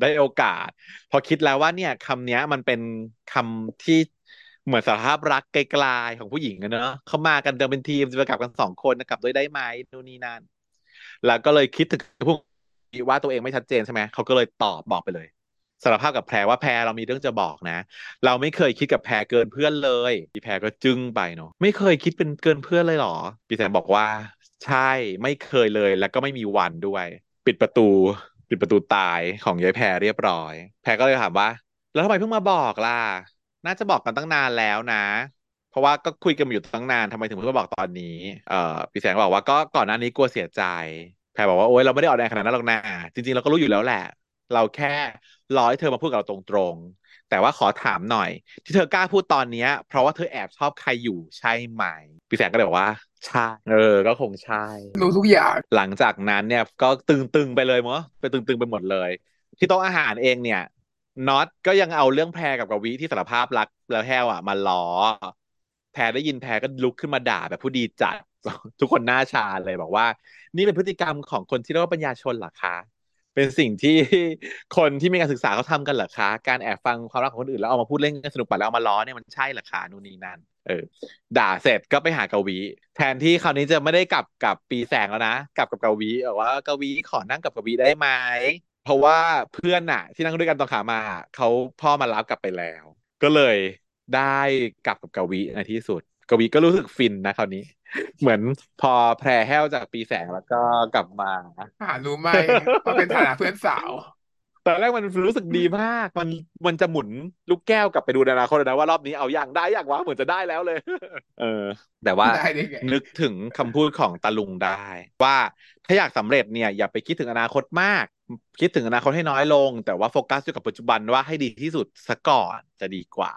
ได้โอกาสพอคิดแล้วว่าเนี่ยคำนี้มันเป็นคำที่เหมือนสารภาพรักไกลๆของผู้หญิงกันเนอะเข้ามากันเดินเป็นทีมจะไปกลับกันสองคนกลับด้วยได้ไหมนู่นนี่นั่นแล้วก็เลยคิดถึงพวกว่าตัวเองไม่ชัดเจนใช่ไหมเขาก็เลยตอบบอกไปเลยสารภาพกับแพรว่าแพรเรามีเรื่องจะบอกนะเราไม่เคยคิดกับแพรเกินเพื่อนเลยพี่แพรก็จึ้งไปเนาะไม่เคยคิดเป็นเกินเพื่อนเลยหรอพี่แสงบอกว่าใช่ไม่เคยเลยแล้วก็ไม่มีวันด้วยปิดประตูปิดประตูตายของยายแพรเรียบร้อยแพรก็เลยถามว่าแล้วทำไมเพิ่งมาบอกล่ะน่าจะบอกกันตั้งนานแล้วนะเพราะว่าก็คุยกันมาอยู่ตั้งนานทำไมถึงเพิ่งมาบอกตอนนี้เอ่อพี่แสงบอกว่าก็ก่อนหน้านี้กลัวเสียใจแพรบอกว่าโอ๊ยเราไม่ได้ออกแรงขนาดนั้นหรอกนะจริงๆเราก็รู้อยู่แล้วแหละเราแค่รอให้เธอมาพูดกับเราตรงๆแต่ว่าขอถามหน่อยที่เธอกล้าพูดตอนนี้เพราะว่าเธอแอบชอบใครอยู่ใช่ไหมพี่แสงก็เลยบอกว่าใช่เออก็คงใช่รู้ทุกอย่างหลังจากนั้นเนี่ยก็ตึงๆไปเลยมั้งไปตึงๆไปหมดเลยที่โต๊ะอาหารเองเนี่ยน็อตก็ยังเอาเรื่องแพรกับกวีที่สารภาพรักแล้วแห้วอ่ะมาล้อแพรได้ยินแพรก็ลุกขึ้นมาด่าแบบผู้ดีจัดทุกคนหน้าชาเลยบอกว่านี่เป็นพฤติกรรมของคนที่เรียกว่าปัญญาชนเหรอคะเป็นสิ่งที่คนที่มีการศึกษาเขาทำกันเหรอคะการแอบฟังความรักของคนอื่นแล้วเอามาพูดเล่นกันสนุกปัดแล้วเอามาล้อเนี่ยมันใช่เหรอคะนู่นนี่นั่นเออด่าเสร็จก็ไปหากวีแทนที่คราวนี้จะไม่ได้กลับกับปีแสงแล้วนะกลับกับกวีบอกว่ากวีขอนั่งกับกวีได้ไหมเพราะว่าเพื่อนน่ะที่นั่งด้วยกันตอนขามาเขาพ่อมารับกลับไปแล้วก็เลยได้กลับกับกวีในที่สุดกวีก็รู้สึกฟินนะคราวนี้เหมือนพอแพรแห้วจากปีแสงแล้วก็กลับมาหารู้ไหมว่าเป็นฐานะเพื่อนสาวตอนแรกมันรู้สึกดีมากมันมันจะหมุนลูกแก้วกลับไปดูในอนาคตนะว่ารอบนี้เอาอย่างได้อย่างวะเหมือนจะได้แล้วเลยเออแต่ว่านึกถึงคำพูดของตาลุงได้ว่าถ้าอยากสำเร็จเนี่ยอย่าไปคิดถึงอนาคตมากคิดถึงอนาคตให้น้อยลงแต่ว่าโฟกัสอยู่กับปัจจุบันว่าให้ดีที่สุดซะก่อนจะดีกว่า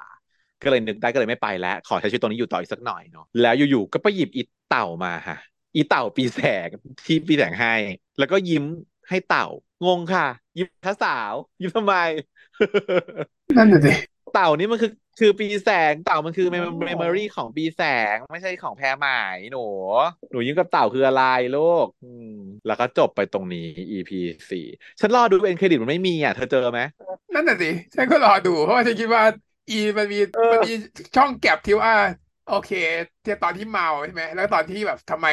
ก็เลยนึกได้ก็เลยไม่ไปแล้วขอใช้ชีวิตตรงนี้อยู่ต่ออีกสักหน่อยเนาะแล้วอยู่ๆก็ไปหยิบอีเต่ามาฮะอีเต่าปีแสงที่ปีแสงให้แล้วก็ยิ้มให้เต่างงค่ะยิ้มท้าสาวยิ้มทำไมนั่นน่ะสิเต่านี่มันคือคือปีแสงเต่ามันคือเมมโมรี่ของปีแสงไม่ใช่ของแพรหมายหนูหนูยิ้มกับเต่าคืออะไรลูกแล้วก็จบไปตรงนี้ อี พี สี่ ฉันรอดูเอ็นเครดิตมันไม่มีอ่ะเธอเจอไหมนั่นน่ะสิฉันก็รอดูเพราะว่าฉันคิดว่าอีมันมีมันมีช่องแก็บที่ว่าโอเคเทียบตอนที่เมาใช่ไหมแล้วตอนที่แบบทำไม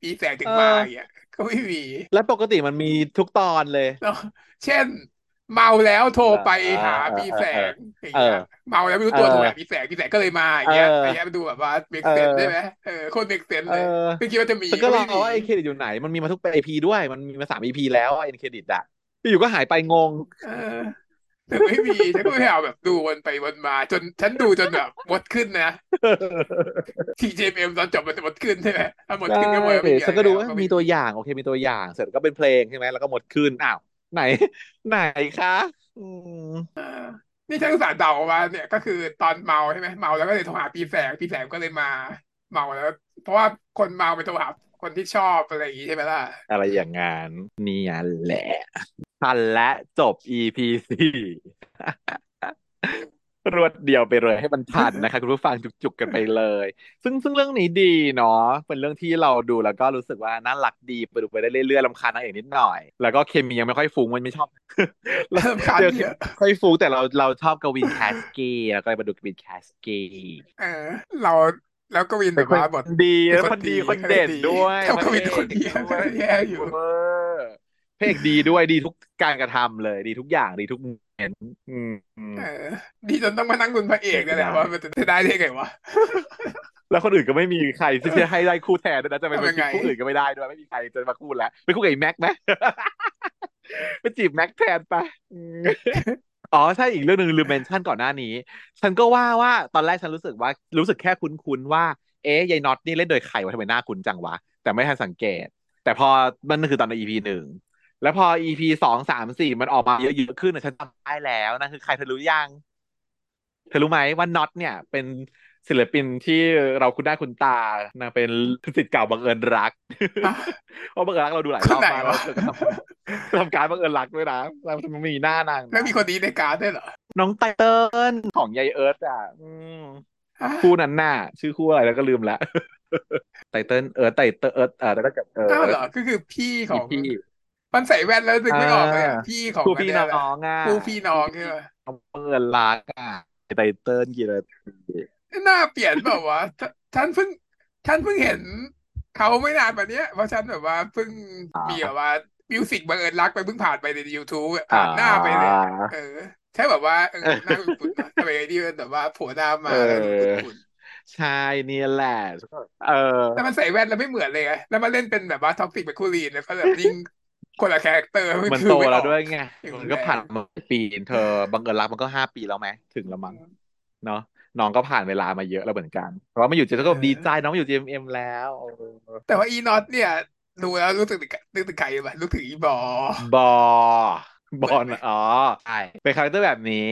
ปีแสงถึงมาอย่างเงี้ยก็ไม่มีแล้วปกติมันมีทุกตอนเลยเช่นเมาแล้วโทรไปหาปีแสงอย่างเงี้ยเมาแล้วไม่รู้ตัวโทรหาปีแสงปีแสงก็เลยมาอย่างเงี้ยแต่ยังดูแบบว่าเมกเซนได้ไหมเออคนเมกเซนเลยไม่คิดว่าจะมีก็รอว่าเอ็นเครดิตอยู่ไหนมันมีมาทุกอีพีด้วยมันมีมาสามอีพีแล้วเอ็นเครดิตอะอยู่ก็หายไปงงแต่ไม่มีฉันก็ไม่เอาแบบดูวนไปวนมาจนฉันดูจนแบบหมดขึ้นนะ ที เจ เอ็ม ตอนจบมันหมดขึ้นใช่ไหมหมดขึ้นก็หมดไปฉันก็ดูว่ามีตัวอย่างโอเคมีตัวอย่างเสร็จก็เป็นเพลงใช่ไหมแล้วก็หมดขึ้นอ้าวไหนไหนคะอืมนี่ฉันก็สารเดาว่าเนี่ยก็คือตอนเมาใช่ไหมเมาแล้วก็เลยโทรหาปีแสงปีแสงก็เลยมาเมาแล้วเพราะว่าคนเมาไปโทรหาคนที่ชอบอะไรอย่างงี้ใช่ไหมล่ะอะไรอย่างงั้นนี่แหละทันและจบ อี พี สี่ รวดเดียวไปเลยให้มันทันนะคะคุณผู้ฟังจุกๆกันไปเลยซึ่งซึ่งเรื่องนี้ดีเนาะเป็นเรื่องที่เราดูแล้วก็รู้สึกว่าน่ารักดีไปดูไปได้เรื่อยๆรำคาญนางเอกนิดหน่อยแล้วก็เคมียังไม่ค่อยฟุ้งมันไม่ชอบรำคาญเยอะค่อยฟุ้งแต่เราเราชอบกวินแคสกี้แล้วก็ไปดูกวินแคสกี้เออเราแล้วกวินแบบว่าบทดีแล้วคนดีคนเด่นด้วยแล้วกวินคนดีคนแย่อยู่เพลงดีด้วยดีทุกการกระทำเลยดีทุกอย่างดีทุกเห็นอืมดีจนต้องมานั่งลุ้นพระเอกนั่นแหละว่ามันจะได้ได้ไงวะแล้วคนอื่นก็ไม่มีใครที่จะให้ได้คู่แทนด้วยนะจะไปเป็นคู่อื่นก็ไม่ได้ด้วยไม่มีใครจะมาคู่แล้วไปคู่กับไอ้แม็กไหมไปจีบแม็กแทนไปอ๋อใช่อีกเรื่องนึงลืมเมนชั่นก่อนหน้านี้ฉันก็ว่าว่าตอนแรกฉันรู้สึกว่ารู้สึกแค่คุ้นๆว่าเอ๊ยยายน็อตนี่เล่นโดยใครวะทำไมหน้าคุ้นจังวะแต่ไม่ทันสังเกตแต่พอมันคือตอนใน อี พี หนึ่งแล้วพอ อี พี สองสามสี่มันออกมาเยอะๆขึ้นนะฉันจำได้แล้วนะคือใครเธอรู้ยังเธอรู้ไหมว่าน็อตเนี่ยเป็น ศิลปินที่เราคุ้นหน้าคุ้นตานางเป็นศิษย์เก่าบังเอิญรักเพราะบังเอิญรักเราดูหลายรอบมาเราเจอทำการบังเอิญรักด้วยนะเราจะมีหน้านางแล้วมีคนนี้ในการ์ดด้วยเหรอน้องไตเติ้ลของยายเอิร์ธอ่ะคู่นั้นน่ะชื่อคู่อะไรแล้วก็ลืมละไตเติ้ลเอิร์ธไตเติ้ลเอิร์ธอ่าแล้วก็กับเอิร์ธอ้าวเหรอก็คือพี่ของพี่มันใส่แว่นแล้วถึงไม่ออกเลยพี่ของคู่พี่น้องอ่ะคู่พี่น้องคือบังเอิญรักอ่ะไตเติ้ลกี่เลยหน้าเปลี่ยนแบบว่าท่านเพิ่งท่านเพิ่งเห็นเขาไม่นานแบบนี้เพราะฉันแบบว่าเพิ่งมีแบบว่ามิวสิกบังเอิญรักไปเพิ่งผ่านไปใน YouTube อ่านหน้าไปเลยเออใช่แบบว่าหน้าคุณทำไมไอ้นี่แบบว่าโผล่หน้ามาคุณใช่เนี่ยแหละเออแต่มันใส่แว่นแล้วไม่เหมือนเลยแล้วมาเล่นเป็นแบบว่าท็อกซิกเป็นคู่ลีนแล้วก็แบบยิ่งคนละคาแรคเตอร์มันโตแล้วด้วยไงมันก็ผ่านมาปีเธอบังเอิญรักมันก็ห้าปีแล้วไหมถึงแล้วมั้งเนาะน้องก็ผ่านเวลามาเยอะแล้วเหมือนกันเพราะมาอยู่เจก็ดีใจน้องอยู่ จี เอ็ม เอ็ม แล้วแต่ว่าอีน็อตเนี่ยดูแล้วรู้สึกนึกถึงใครบ้างรู้ถึงอีบอบอบอลอ๋อใช่เป็นคาแรคเตอร์แบบนี้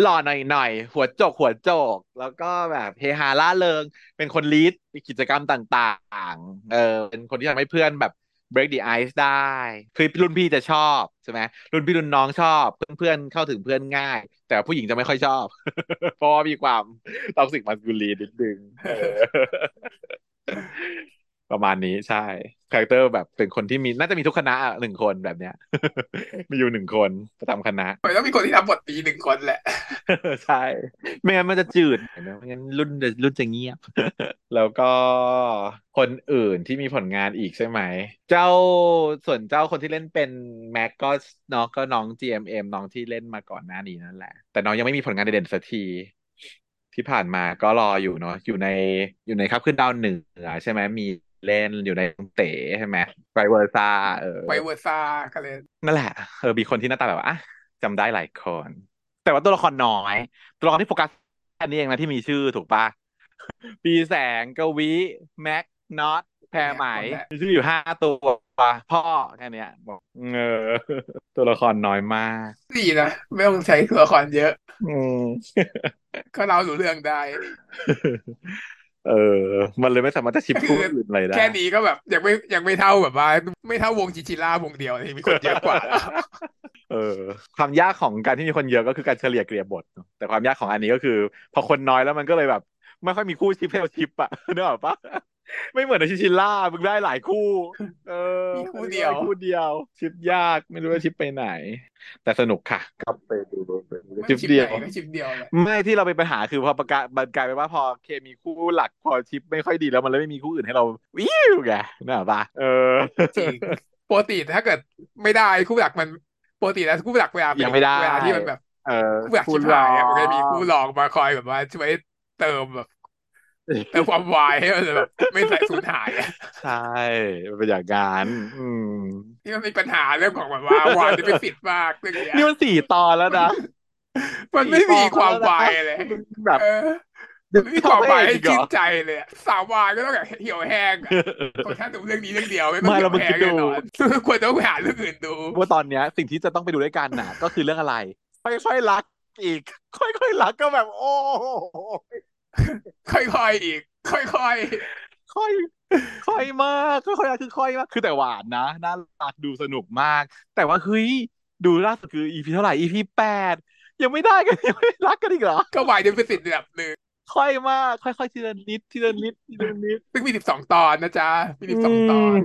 หล่อหน่อยหน่อยหัวโจกหัวโจกแล้วก็แบบเฮฮาล่าเริงเป็นคนลีดกิจกรรมต่างๆเออเป็นคนที่ทำให้เพื่อนแบบ break the ice ได้คือรุ่นพี่จะชอบใช่ไหมรุ่นพี่รุ่นน้องชอบเพื่อนๆเข้าถึงเพื่อนง่ายแต่ผู้หญิงจะไม่ค่อยชอบเพราะมีความท็อกซิกมัสคูลีนนิดนึงประมาณนี้ใช่คาแรคเตอร์แบบเป็นคนที่มีน่าจะมีทุกคณะหนึ่งคนแบบเนี้ยมีอยู่หนึ่งคนประจำคณะต้องมีคนที่ทำบทปีหนึ่งคนแหละใช่ไม่งั้นมันจะจืดไม่งั้นรุ่นรุ่นจะเงียบแล้วก็คนอื่นที่มีผลงานอีกใช่ไหมเจ้าส่วนเจ้าคนที่เล่นเป็นแม็กก็เนาะก็น้อง จี เอ็ม เอ็ม น้องที่เล่นมาก่อนหน้านี้นั่นแหละแต่น้องยังไม่มีผลงานเด่นสักทีที่ผ่านมาก็รออยู่เนาะอยู่ในอยู่ในครับขึ้นดาวเหนือใช่ไหมมีเล่นอยู่ในเต๋ใช่ไหมไบเวอร์ซ่าเออไบเวอร์ซ่าก็เลยนั่นแหละเออมีคนที่หน้าตาแบบอ่ะจำได้หลายคนแต่ว่าตัวละครน้อยตัวละครที่โฟกัสอันนี้เองนะที่มีชื่อถูกปะปีแสงกวีแม็กน็อตแพรไหมมีชื่ออยู่ห้าตัวพ่อแค่นี้บอกเออตัวละครน้อยมากดีนะไม่ต้องใช้ตัวละครเยอะอืมก็เรารู้เรื่องได้เออมันเลยไม่สามารถจะชิปคู่อื่นอะไรได้แค่นี้ก็แบบยังไม่ยังไม่เท่าแบบว่าไม่เท่าวงจิจิล่าวงเดียวที่มีคนเยอะกว่าเออความยากของการที่มีคนเยอะก็คือการเฉลี่ยเกลี่ยบทแต่ความยากของอันนี้ก็คือพอคนน้อยแล้วมันก็เลยแบบไม่ค่อยมีคู่ชิปเทลชิปอะนึกออกปะไม่เหมือนในชิชิล่ามึงได้หลายคู่เออมีคู่เดียวคู่เดียวชิปยากไม่รู้ว่าชิปไปไหนแต่สนุกค่ะก็ไปดูชิปเดียวไม่ชิปเดียวไม่ที่เราไปปัญหาคือพอประกาศบรรกายไปว่าพอเคมีคู่หลักพอชิปไม่ค่อยดีแล้วมันเลยไม่มีคู่อื่นให้เราวิวแกน่าปะเออจริงปกติถ้าเกิดไม่ได้คู่หลักมันปกติแล้วคู่หลักเวลายังไม่ได้เวลาที่มันแบบเออคู่หลักชิปหายมันก็มีคู่หลอกมาคอยแบบว่าช่วยเติมแบบแต่ความวายให้มันแบบไม่ใส่สูญหายใช่เป็นอย่างนั้นนี่มันมีปัญหาเรื่องของแบบว่าวายจะเป็นสิทธิ์มากเรื่องนี้นี่มันสี่ตอนแล้วนะมันไม่มีความวายเลยแบบไม่มีความวายให้ชื่นใจเลยสาววายก็ต้องแบบเหี่ยวแห้งคนแค่ดูเรื่องนี้เรื่องเดียวไม่ต้องแพ้แน่นอนควรต้องหาเรื่องอื่นดูว่าตอนเนี้ยสิ่งที่จะต้องไปดูด้วยกันน่ะก็คือเรื่องอะไรค่อยๆรักอีกค่อยๆรักก็แบบโอ้ค่อยๆอีกค่อยๆค่อยค่อยมากค่อยๆคือค่อยมากคือแต่หวานนะน่ารักดูสนุกมากแต่ว่าเฮ้ยดูล่าสุดคือ อี พี เท่าไหร่ อี พี แปดยังไม่ได้กันยังไม่รักกันอีกเหรอก็วายเป็นสิทธิ์แบบนึงค่อยมากค่อยๆทีละนิดทีละนิดทีละนิดซึ่งมีสิบสองตอนนะจ๊ะมีสิบสองตอน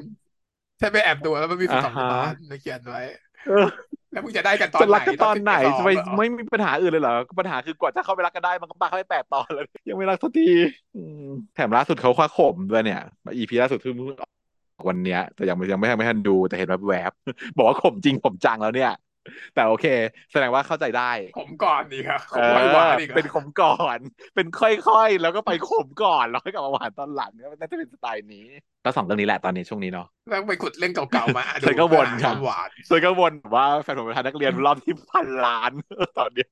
ใช่ไปแอบดูแล้วมันมีสิบสองตอนเขียนไว้แล้วมึงจะได้กันตอนไหนจะรักกันตอนไหนจะไปไม่มีปัญหาอื่นเลยเหรอปัญหาคือกว่าจะเข้าไปรักกันได้มันก็ปาเข้าไปแปดตอนแล้วยังไม่รักสักทีแถมล่าสุดเขาคว้าข่มด้วยเนี่ย อี พี ล่าสุดที่มึงออกวันเนี้ยแต่ยังยังไม่ไม่ทันดูแต่เห็นแวบๆบอกว่าข่มจริงข่มจังแล้วเนี่ยแต่โอเคแสดงว่าเข้าใจได้ข่มก่อนดีครับข่มหวานดีครับเป็นข่มก่อนเป็นค่อยๆแล้วก็ไปข่มก่อนแล้วก็กลับมาหวานตอนหลังเนี่ยมันน่าจะเป็นสไตล์นี้แล้วสองเรื่องนี้แหละตอนนี้ช่วงนี้เนาะแล้วไปขุดเรื่องเก่าๆมาเคยก็วนครับเคยก็วนว่าแฟนผมเป็นนักเรียนรอบที่พันล้านตอนนี้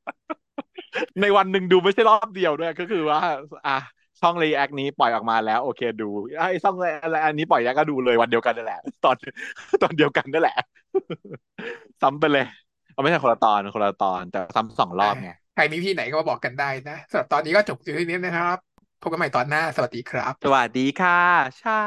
ในวันหนึ่งดูไม่ใช่รอบเดียวด้วยก็คือว่าอ่ะช่องรีแอคนี้ปล่อยออกมาแล้วโอเคดูไอ้ช่องอะไรอันนี้ปล่อยแล้วก็ดูเลยวันเดียวกันนั่นแหละตอนตอนเดียวกันนั่นแหละซ้ำไปเลยเอาไม่ใช่คนละตอนคนละตอนแต่ซ้ำสองรอบไงใครมีพี่ไหนก็มาบอกกันได้นะสำหรับตอนนี้ก็จบอยู่ที่นี้นะครับ พบกันใหม่ตอนหน้าสวัสดีครับสวัสดีค่ะชา